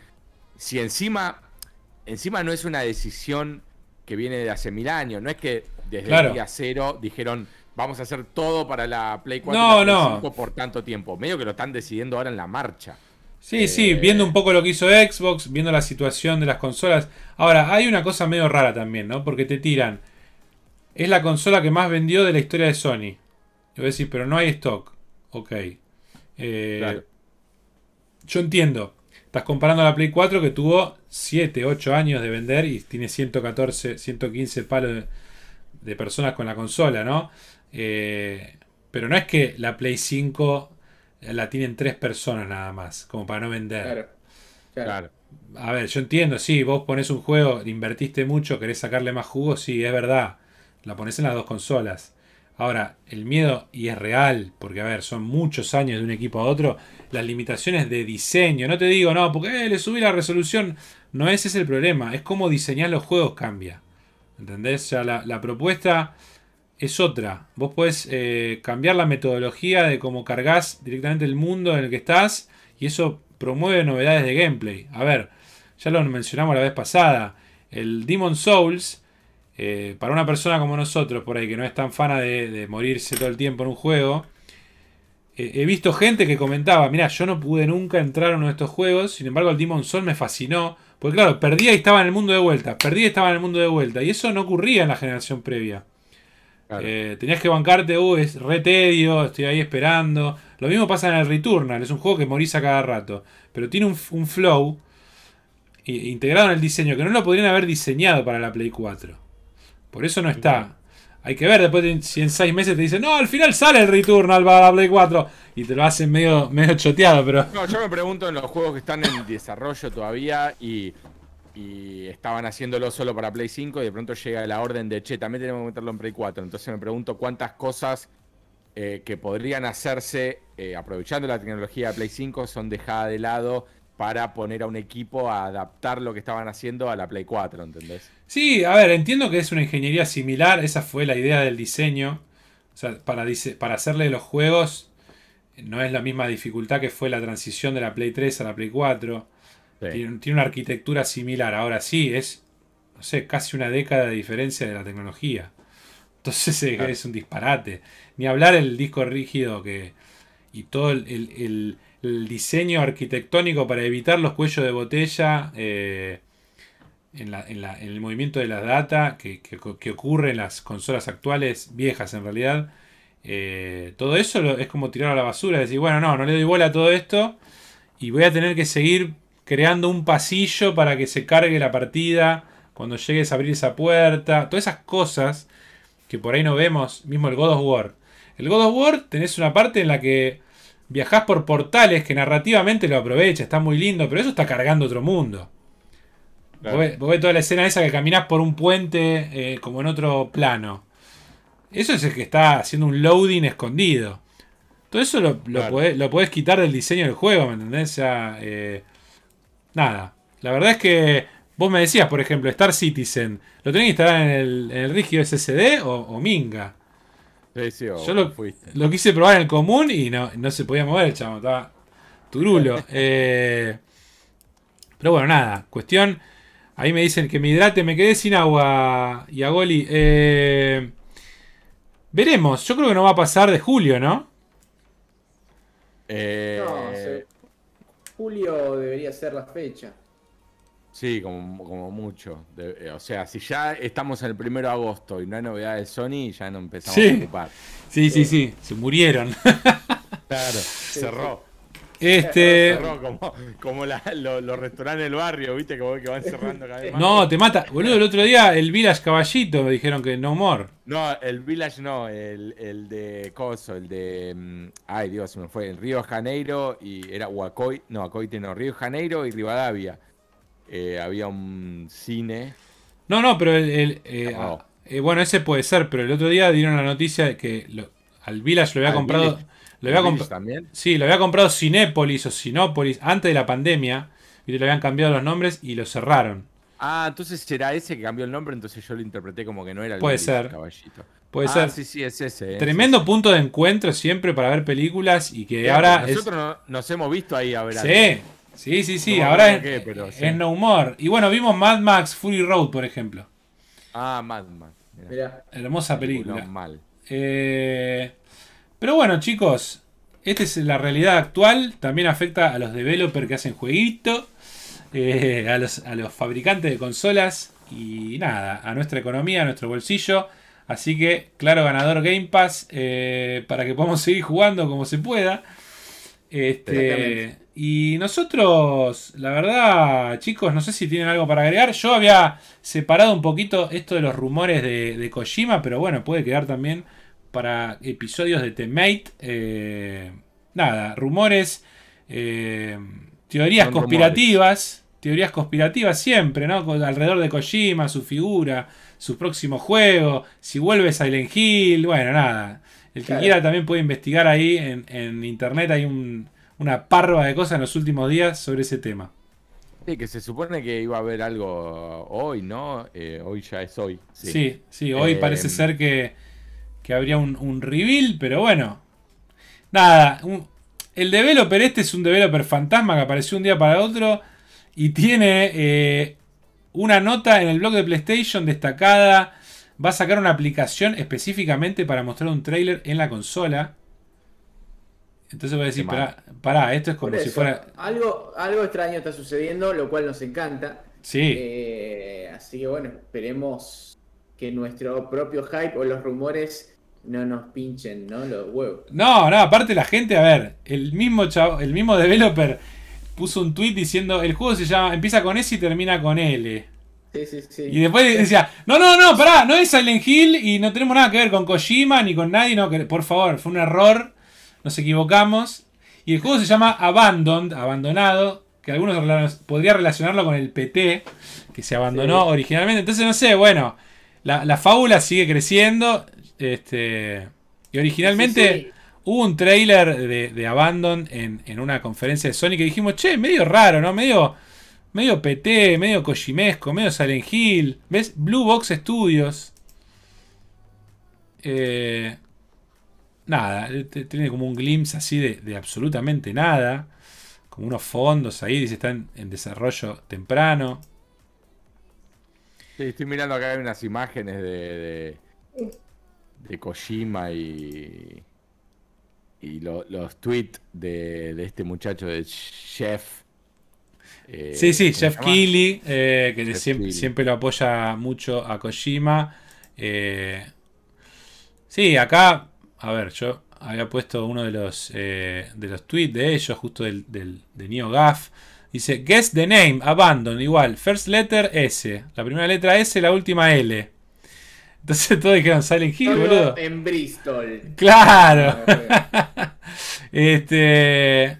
Si encima... Encima no es una decisión que viene de hace mil años. No es que desde claro. el día cero dijeron... Vamos a hacer todo para la Play cuatro no, y la Play no. cinco por tanto tiempo. Medio que lo están decidiendo ahora en la marcha. Sí, eh... sí, viendo un poco lo que hizo Xbox, viendo la situación de las consolas. Ahora, hay una cosa medio rara también, ¿no? Porque te tiran. Es la consola que más vendió de la historia de Sony. Yo voy a decir, pero no hay stock. Ok. Eh, claro. Yo entiendo. Estás comparando a la Play cuatro que tuvo siete, ocho años de vender y tiene ciento catorce, ciento quince palos de, de personas con la consola, ¿no? Eh, pero no es que la Play cinco la tienen tres personas nada más, como para no vender. Claro, claro. A ver, yo entiendo, sí, vos ponés un juego, invertiste mucho, querés sacarle más jugo, sí, es verdad. La ponés en las dos consolas. Ahora, el miedo, y es real, porque a ver, son muchos años de un equipo a otro, las limitaciones de diseño, no te digo, no, porque eh, le subí la resolución, no ese es el problema, es cómo diseñás los juegos cambia. ¿Entendés? Ya la, la propuesta... Es otra. Vos podés eh, cambiar la metodología de cómo cargas directamente el mundo en el que estás. Y eso promueve novedades de gameplay. A ver, ya lo mencionamos la vez pasada. El Demon's Souls, eh, para una persona como nosotros, por ahí, que no es tan fana de, de morirse todo el tiempo en un juego. Eh, he visto gente que comentaba, mirá, yo no pude nunca entrar a uno de estos juegos. Sin embargo, el Demon's Souls me fascinó. Porque claro, perdía y estaba en el mundo de vuelta. Perdía y estaba en el mundo de vuelta. Y eso no ocurría en la generación previa. Claro. Eh, tenías que bancarte, uh, es re tedio, estoy ahí esperando. Lo mismo pasa en el Returnal, es un juego que morís a cada rato. Pero tiene un, un flow integrado en el diseño que no lo podrían haber diseñado para la Play cuatro. Por eso no está. Hay que ver después si en seis meses te dicen, no, al final sale el Returnal para la Play cuatro. Y te lo hacen medio, medio choteado, pero... No, yo me pregunto en los juegos que están en desarrollo todavía y... Y estaban haciéndolo solo para Play cinco. Y de pronto llega la orden de, che, también tenemos que meterlo en Play cuatro. Entonces me pregunto cuántas cosas eh, que podrían hacerse eh, aprovechando la tecnología de Play cinco son dejadas de lado para poner a un equipo a adaptar lo que estaban haciendo a la Play cuatro, ¿entendés? Sí, a ver, entiendo que es una ingeniería similar. Esa fue la idea del diseño. O sea, para, dice, para hacerle los juegos no es la misma dificultad que fue la transición de la Play tres a la Play cuatro. Sí. Tiene, tiene una arquitectura similar. Ahora sí, es, no sé, casi una década de diferencia de la tecnología. Entonces eh, claro. es un disparate. Ni hablar el disco rígido que y todo el, el, el, el diseño arquitectónico para evitar los cuellos de botella eh, en, la, en, la, en el movimiento de la data que, que, que ocurre en las consolas actuales, viejas en realidad. Eh, todo eso lo, es como tirar a la basura. Decir, bueno, no, no le doy bola a todo esto y voy a tener que seguir creando un pasillo para que se cargue la partida, cuando llegues a abrir esa puerta, todas esas cosas que por ahí no vemos, mismo el God of War. El God of War tenés una parte en la que viajás por portales que narrativamente lo aprovecha, está muy lindo, pero eso está cargando otro mundo. Claro. Vos, ves, vos ves toda la escena esa que caminás por un puente eh, como en otro plano. Eso es el que está haciendo un loading escondido. Todo eso lo, lo, claro. podés, lo podés quitar del diseño del juego, ¿me entendés? O sea... Eh, Nada, la verdad es que vos me decías, por ejemplo, Star Citizen, ¿lo tenés que instalar en el, en el rígido S S D o, o minga? Sí, sí, o yo lo, lo quise probar en el común y no, no se podía mover el chamo, estaba turulo. eh, pero bueno, nada, cuestión, ahí me dicen que me hidrate, me quedé sin agua, Iagoli. Eh, veremos, yo creo que no va a pasar de julio, ¿no? Eh... No, sí. Julio debería ser la fecha. Sí, como, como mucho. De, o sea, si ya estamos en el primero de agosto y no hay novedades de Sony, ya no empezamos sí. a ocupar. Sí, sí, sí, sí. Se murieron. Claro, sí, cerró. Sí. Este... Cerró como, como la, lo, los restaurantes del barrio, viste, como que van cerrando cada vez más. No, te mata. Boludo, el otro día el Village Caballito me dijeron que no more. No, el Village no, el, el de Coso, el de... Ay, Dios, se me fue. El Río Janeiro y era Huacoy. No, Acoite no, Río Janeiro y Rivadavia. Eh, había un cine. No, no, pero el... el eh, oh. eh, bueno, ese puede ser, pero el otro día dieron la noticia de que lo, al Village lo había al comprado... Village. Lo había comp- también. Sí, lo había comprado Cinépolis o Sinópolis antes de la pandemia. Y le habían cambiado los nombres y lo cerraron. Ah, entonces será ese que cambió el nombre, entonces yo lo interpreté como que no era el Puede Village ser. Caballito. Puede ah, ser. Sí, sí, es ese. Tremendo sí, punto de encuentro siempre para ver películas y que sí, ahora. Nosotros es... nos hemos visto ahí a ver. Sí, sí, sí, sí. No, ahora no es, qué, pero, sí. es no humor. Y bueno, vimos Mad Max Fury Road, por ejemplo. Ah, Mad Max. Mirá. Mirá. Hermosa película. No, mal. Eh... Pero bueno, chicos, esta es la realidad actual. También afecta a los developers que hacen jueguito, eh, a, los, a los fabricantes de consolas y nada, a nuestra economía, a nuestro bolsillo. Así que, claro, ganador Game Pass, eh, para que podamos seguir jugando como se pueda. Este, y nosotros, la verdad, chicos, no sé si tienen algo para agregar. Yo había separado un poquito esto de los rumores de, de Kojima, pero bueno, puede quedar también para episodios de T-Mate. Eh, nada, rumores, eh, teorías Son conspirativas. Rumores. Teorías conspirativas siempre, ¿no? Alrededor de Kojima, su figura, su próximo juego, si vuelve Silent Hill, bueno, nada. El que claro. quiera también puede investigar ahí en, en internet, hay un, una parva de cosas en los últimos días sobre ese tema. Sí, que se supone que iba a haber algo hoy, ¿no? Eh, hoy ya es hoy. Sí, sí, sí hoy eh, parece ser que, que habría un, un reveal, pero bueno. Nada, un, el developer este es un developer fantasma que apareció un día para otro. Y tiene eh, una nota en el blog de PlayStation destacada. Va a sacar una aplicación específicamente para mostrar un trailer en la consola. Entonces voy a decir, pará, pará, esto es como eso, si fuera... Algo, algo extraño está sucediendo, lo cual nos encanta. Sí. Eh, así que bueno, esperemos que nuestro propio hype o los rumores... No nos pinchen, ¿no? Los huevos. No, no, aparte la gente, a ver, el mismo chavo, el mismo developer... Puso un tweet diciendo, el juego se llama, empieza con S y termina con L. Sí, sí, sí. Y después decía, no, no, no, pará, no es Silent Hill y no tenemos nada que ver con Kojima ni con nadie. No, que, por favor, fue un error, nos equivocamos. Y el juego se llama Abandoned, abandonado, que algunos podría relacionarlo con el P T, que se abandonó sí. originalmente. Entonces, no sé, bueno, la, la fábula sigue creciendo. Este, y originalmente... Sí, sí, sí. Hubo un trailer de, de Abandon en, en una conferencia de Sony que dijimos, che, medio raro, ¿no? Medio, medio P T, medio Kojimesco, medio Silent Hill. ¿Ves? Blue Box Studios. Eh, nada, tiene como un glimpse así de, de absolutamente nada. Como unos fondos ahí, dice, están en desarrollo temprano. Sí, estoy mirando acá, hay unas imágenes de, de, de Kojima y... Y lo, los tweets de, de este muchacho de Chef. Eh, sí, sí, Jeff Keighley, eh, que Jeff siempre, siempre lo apoya mucho a Kojima. Eh, sí, acá, a ver, yo había puesto uno de los, eh, de los tweets de ellos, justo del, del, de NeoGAF. Dice, guess the name, Abandon, igual, first letter S. La primera letra S, la última L. Entonces todos dijeron Silent Hill, Todo boludo. En Bristol. Claro. este.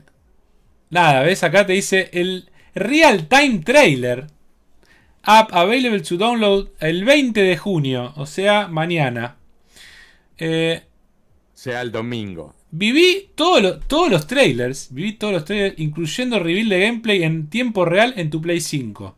Nada, ves, acá te dice el Real Time Trailer. App available to download el veinte de junio. O sea, mañana. Eh, o sea, el domingo. Viví todo lo, todos los trailers. Viví todos los trailers, incluyendo reveal de gameplay en tiempo real en tu Play cinco.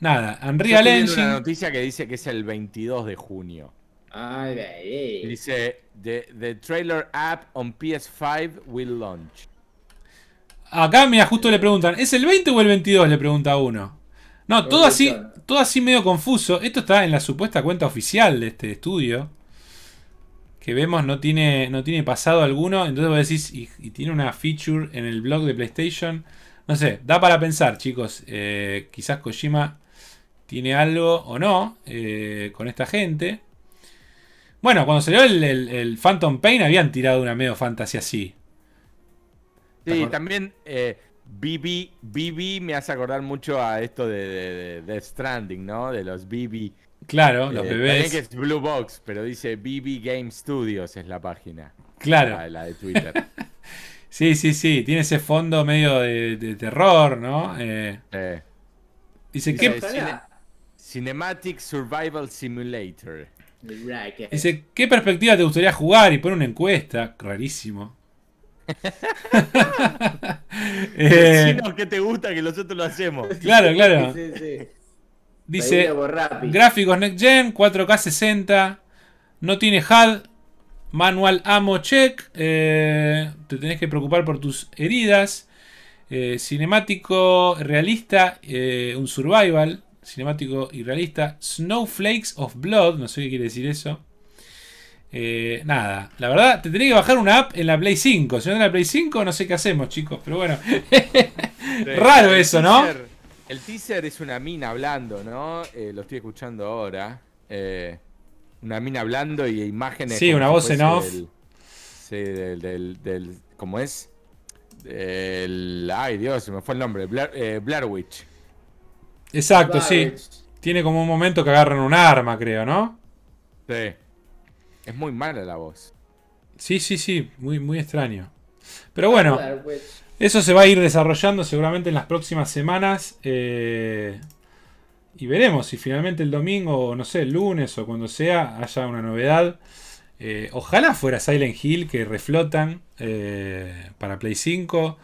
Nada, Unreal Engine. Una noticia que dice que es el veintidós de junio. Ay, ay. Dice: the, the trailer app on P S cinco will launch. Acá, mira, justo le preguntan: ¿es el veinte o el veintidós? Le pregunta uno. No, todo así, todo así medio confuso. Esto está en la supuesta cuenta oficial de este estudio. Que vemos, no tiene, no tiene pasado alguno. Entonces vos decís: y, y tiene una feature en el blog de PlayStation. No sé, da para pensar, chicos. Eh, quizás Kojima tiene algo o no eh, con esta gente. Bueno, cuando salió el, el, el Phantom Pain habían tirado una medio fantasía así. Sí, también eh, B B me hace acordar mucho a esto de, de, de Stranding, ¿no? De los B B. Claro, eh, los bebés. También que es Blue Box, pero dice B B Game Studios es la página. Claro. La, la de Twitter. sí, sí, sí. Tiene ese fondo medio de, de terror, ¿no? Eh... eh. Dice, dice ¿qué cine, Cinematic Survival Simulator. Dice, ¿qué perspectiva te gustaría jugar? Y pone una encuesta. Rarísimo. eh, ¿Qué te gusta? Que nosotros lo hacemos. Claro, claro. Sí, sí, sí. Dice, gráficos Next Gen, cuatro K sesenta. No tiene H U D. Manual ammo check. Eh, te tenés que preocupar por tus heridas. Eh, cinemático realista. Eh, un survival. Cinemático y realista. Snowflakes of Blood. No sé qué quiere decir eso. Eh, nada, la verdad, te tenés que bajar una app en la Play cinco. Si no en la Play cinco, no sé qué hacemos, chicos. Pero bueno, raro eso, ¿no? El teaser es una mina hablando, ¿no? Eh, lo estoy escuchando ahora. Eh, una mina hablando y imágenes. Sí, una voz en off. Del, sí, del, del, del. ¿Cómo es? Del, ay, Dios, se me fue el nombre. Blair, eh, Blair Witch. Exacto, Blair sí. Witch. Tiene como un momento que agarran un arma, creo, ¿no? Sí. Es muy mala la voz. Sí, sí, sí. Muy, muy extraño. Pero bueno, eso se va a ir desarrollando seguramente en las próximas semanas. Eh, y veremos si finalmente el domingo, o no sé, el lunes o cuando sea, haya una novedad. Eh, ojalá fuera Silent Hill, que reflotan eh, para Play cinco.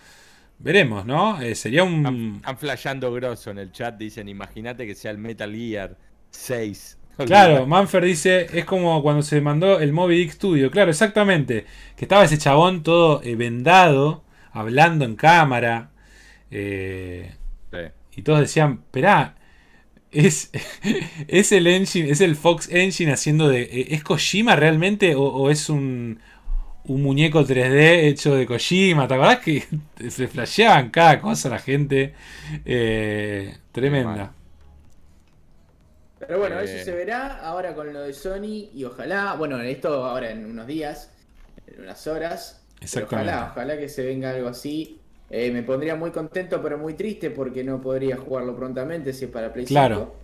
Veremos, ¿no? Eh, sería un... Están, están flasheando grosso en el chat. Dicen, imagínate que sea el Metal Gear seis. Claro, Manfer dice, es como cuando se mandó el Moby Dick Studio. Claro, exactamente. Que estaba ese chabón todo eh, vendado, hablando en cámara. Eh, sí. Y todos decían, esperá, es, es el engine, es el Fox Engine haciendo de... ¿Es Kojima realmente? ¿O, o es un, un muñeco tres D hecho de Kojima? ¿Te acordás que se flasheaban cada cosa la gente? Eh, tremenda. Pero bueno, eso se verá ahora con lo de Sony y ojalá, bueno, esto ahora en unos días, en unas horas. Exactamente. Ojalá, ojalá que se venga algo así. Eh, me pondría muy contento, pero muy triste porque no podría jugarlo prontamente si es para Play cinco. Claro.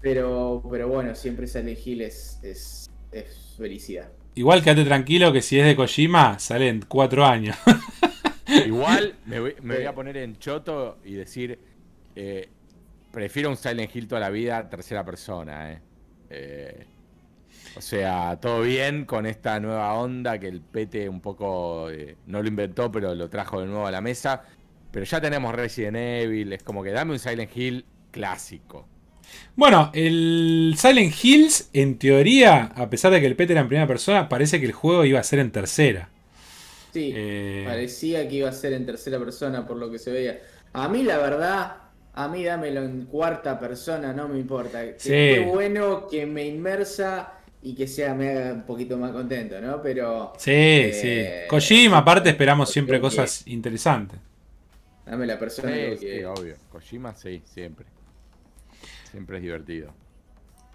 Pero, pero bueno, siempre Silent Hill es, es, es felicidad. Igual quédate tranquilo que si es de Kojima, salen cuatro años. Igual me voy, me voy a poner en choto y decir... Eh, Prefiero un Silent Hill toda la vida, tercera persona, eh. Eh, o sea, todo bien con esta nueva onda que el Pete un poco eh, no lo inventó, pero lo trajo de nuevo a la mesa. Pero ya tenemos Resident Evil, es como que dame un Silent Hill clásico. Bueno, el Silent Hills, en teoría, a pesar de que el Pete era en primera persona, parece que el juego iba a ser en tercera. Sí, eh... parecía que iba a ser en tercera persona por lo que se veía. A mí la verdad... A mí dámelo en cuarta persona, no me importa. Sí. Qué bueno que me inmersa y que sea me haga un poquito más contento, ¿no? Pero... Sí, eh, sí. Kojima, aparte, esperamos siempre cosas que... interesantes. Dame la persona sí, que... Sí, obvio. Kojima, sí, siempre. Siempre es divertido.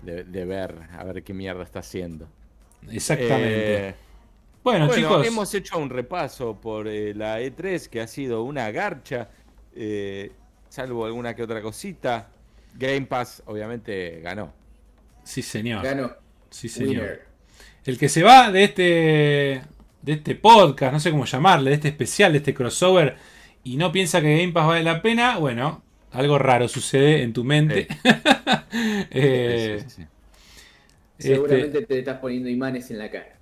De, de ver, a ver qué mierda está haciendo. Exactamente. Eh... Bueno, bueno, chicos. Hemos hecho un repaso por eh, la E tres, que ha sido una garcha. Eh... Salvo alguna que otra cosita. Game Pass, obviamente, ganó. Sí, señor. Ganó. Sí, señor. Winner. El que se va de este, de este podcast, no sé cómo llamarle, de este especial, de este crossover, y no piensa que Game Pass vale la pena, bueno, algo raro sucede en tu mente. Sí. eh, sí, sí, sí. Seguramente este... te estás poniendo imanes en la cara.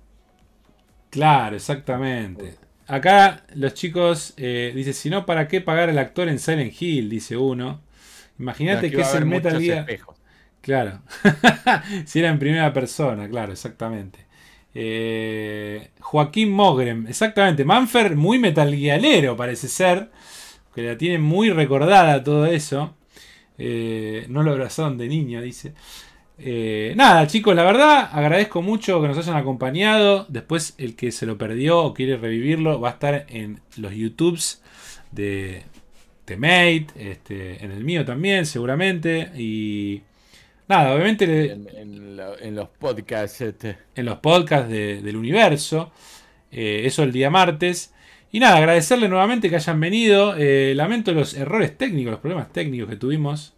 Claro, exactamente. Uf. Acá los chicos, eh, dice, si no, ¿para qué pagar al actor en Silent Hill? Dice uno. Imagínate que es el Metal Gear. Claro. Si era en primera persona, claro, exactamente. Eh, Joaquín Mogren, exactamente. Manfer, muy metalguialero parece ser. Que la tiene muy recordada todo eso. Eh, no lo abrazaron de niño, dice. Eh, nada chicos, la verdad agradezco mucho que nos hayan acompañado. Después el que se lo perdió o quiere revivirlo va a estar en los YouTubes de T-Mate, este, en el mío también seguramente. Y nada, obviamente le, en, en, lo, en los podcasts este. En los podcasts de, del universo, eh, eso el día martes. Y nada, agradecerle nuevamente que hayan venido. eh, Lamento los errores técnicos, los problemas técnicos que tuvimos.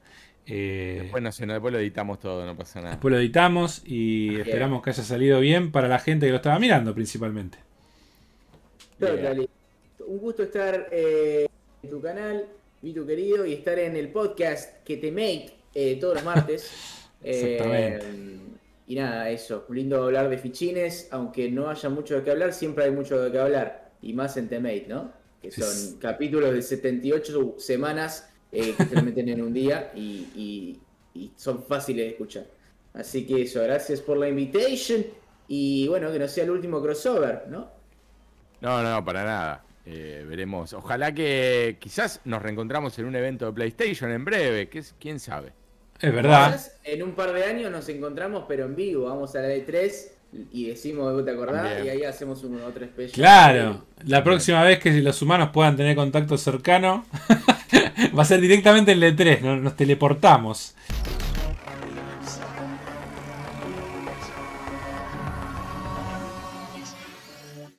Eh, después, no sé, no, después lo editamos todo, no pasa nada. Después lo editamos y yeah. Esperamos que haya salido bien para la gente que lo estaba mirando principalmente. Total. Un gusto estar eh, en tu canal, mi tu querido, y estar en el podcast que te make eh, todos los martes. Exactamente. Eh, y nada, eso. Lindo hablar de fichines, aunque no haya mucho de qué hablar, siempre hay mucho de qué hablar. Y más en T-Mate, ¿no? Que son es... capítulos de setenta y ocho semanas. Eh, que se lo meten en un día y, y, y son fáciles de escuchar. Así que eso, gracias por la invitación Y bueno, que no sea el último crossover, ¿no? No, no, no, para nada. Eh, veremos. Ojalá que quizás nos reencontramos en un evento de PlayStation en breve. Que es, ¿quién sabe? Es verdad. Quizás en un par de años nos encontramos, pero en vivo. Vamos a la E tres y decimos, ¿te acordás? También. Y ahí hacemos un otro especial. Claro. La próxima vez que los humanos puedan tener contacto cercano, va a ser directamente en la E tres. Nos, nos teleportamos.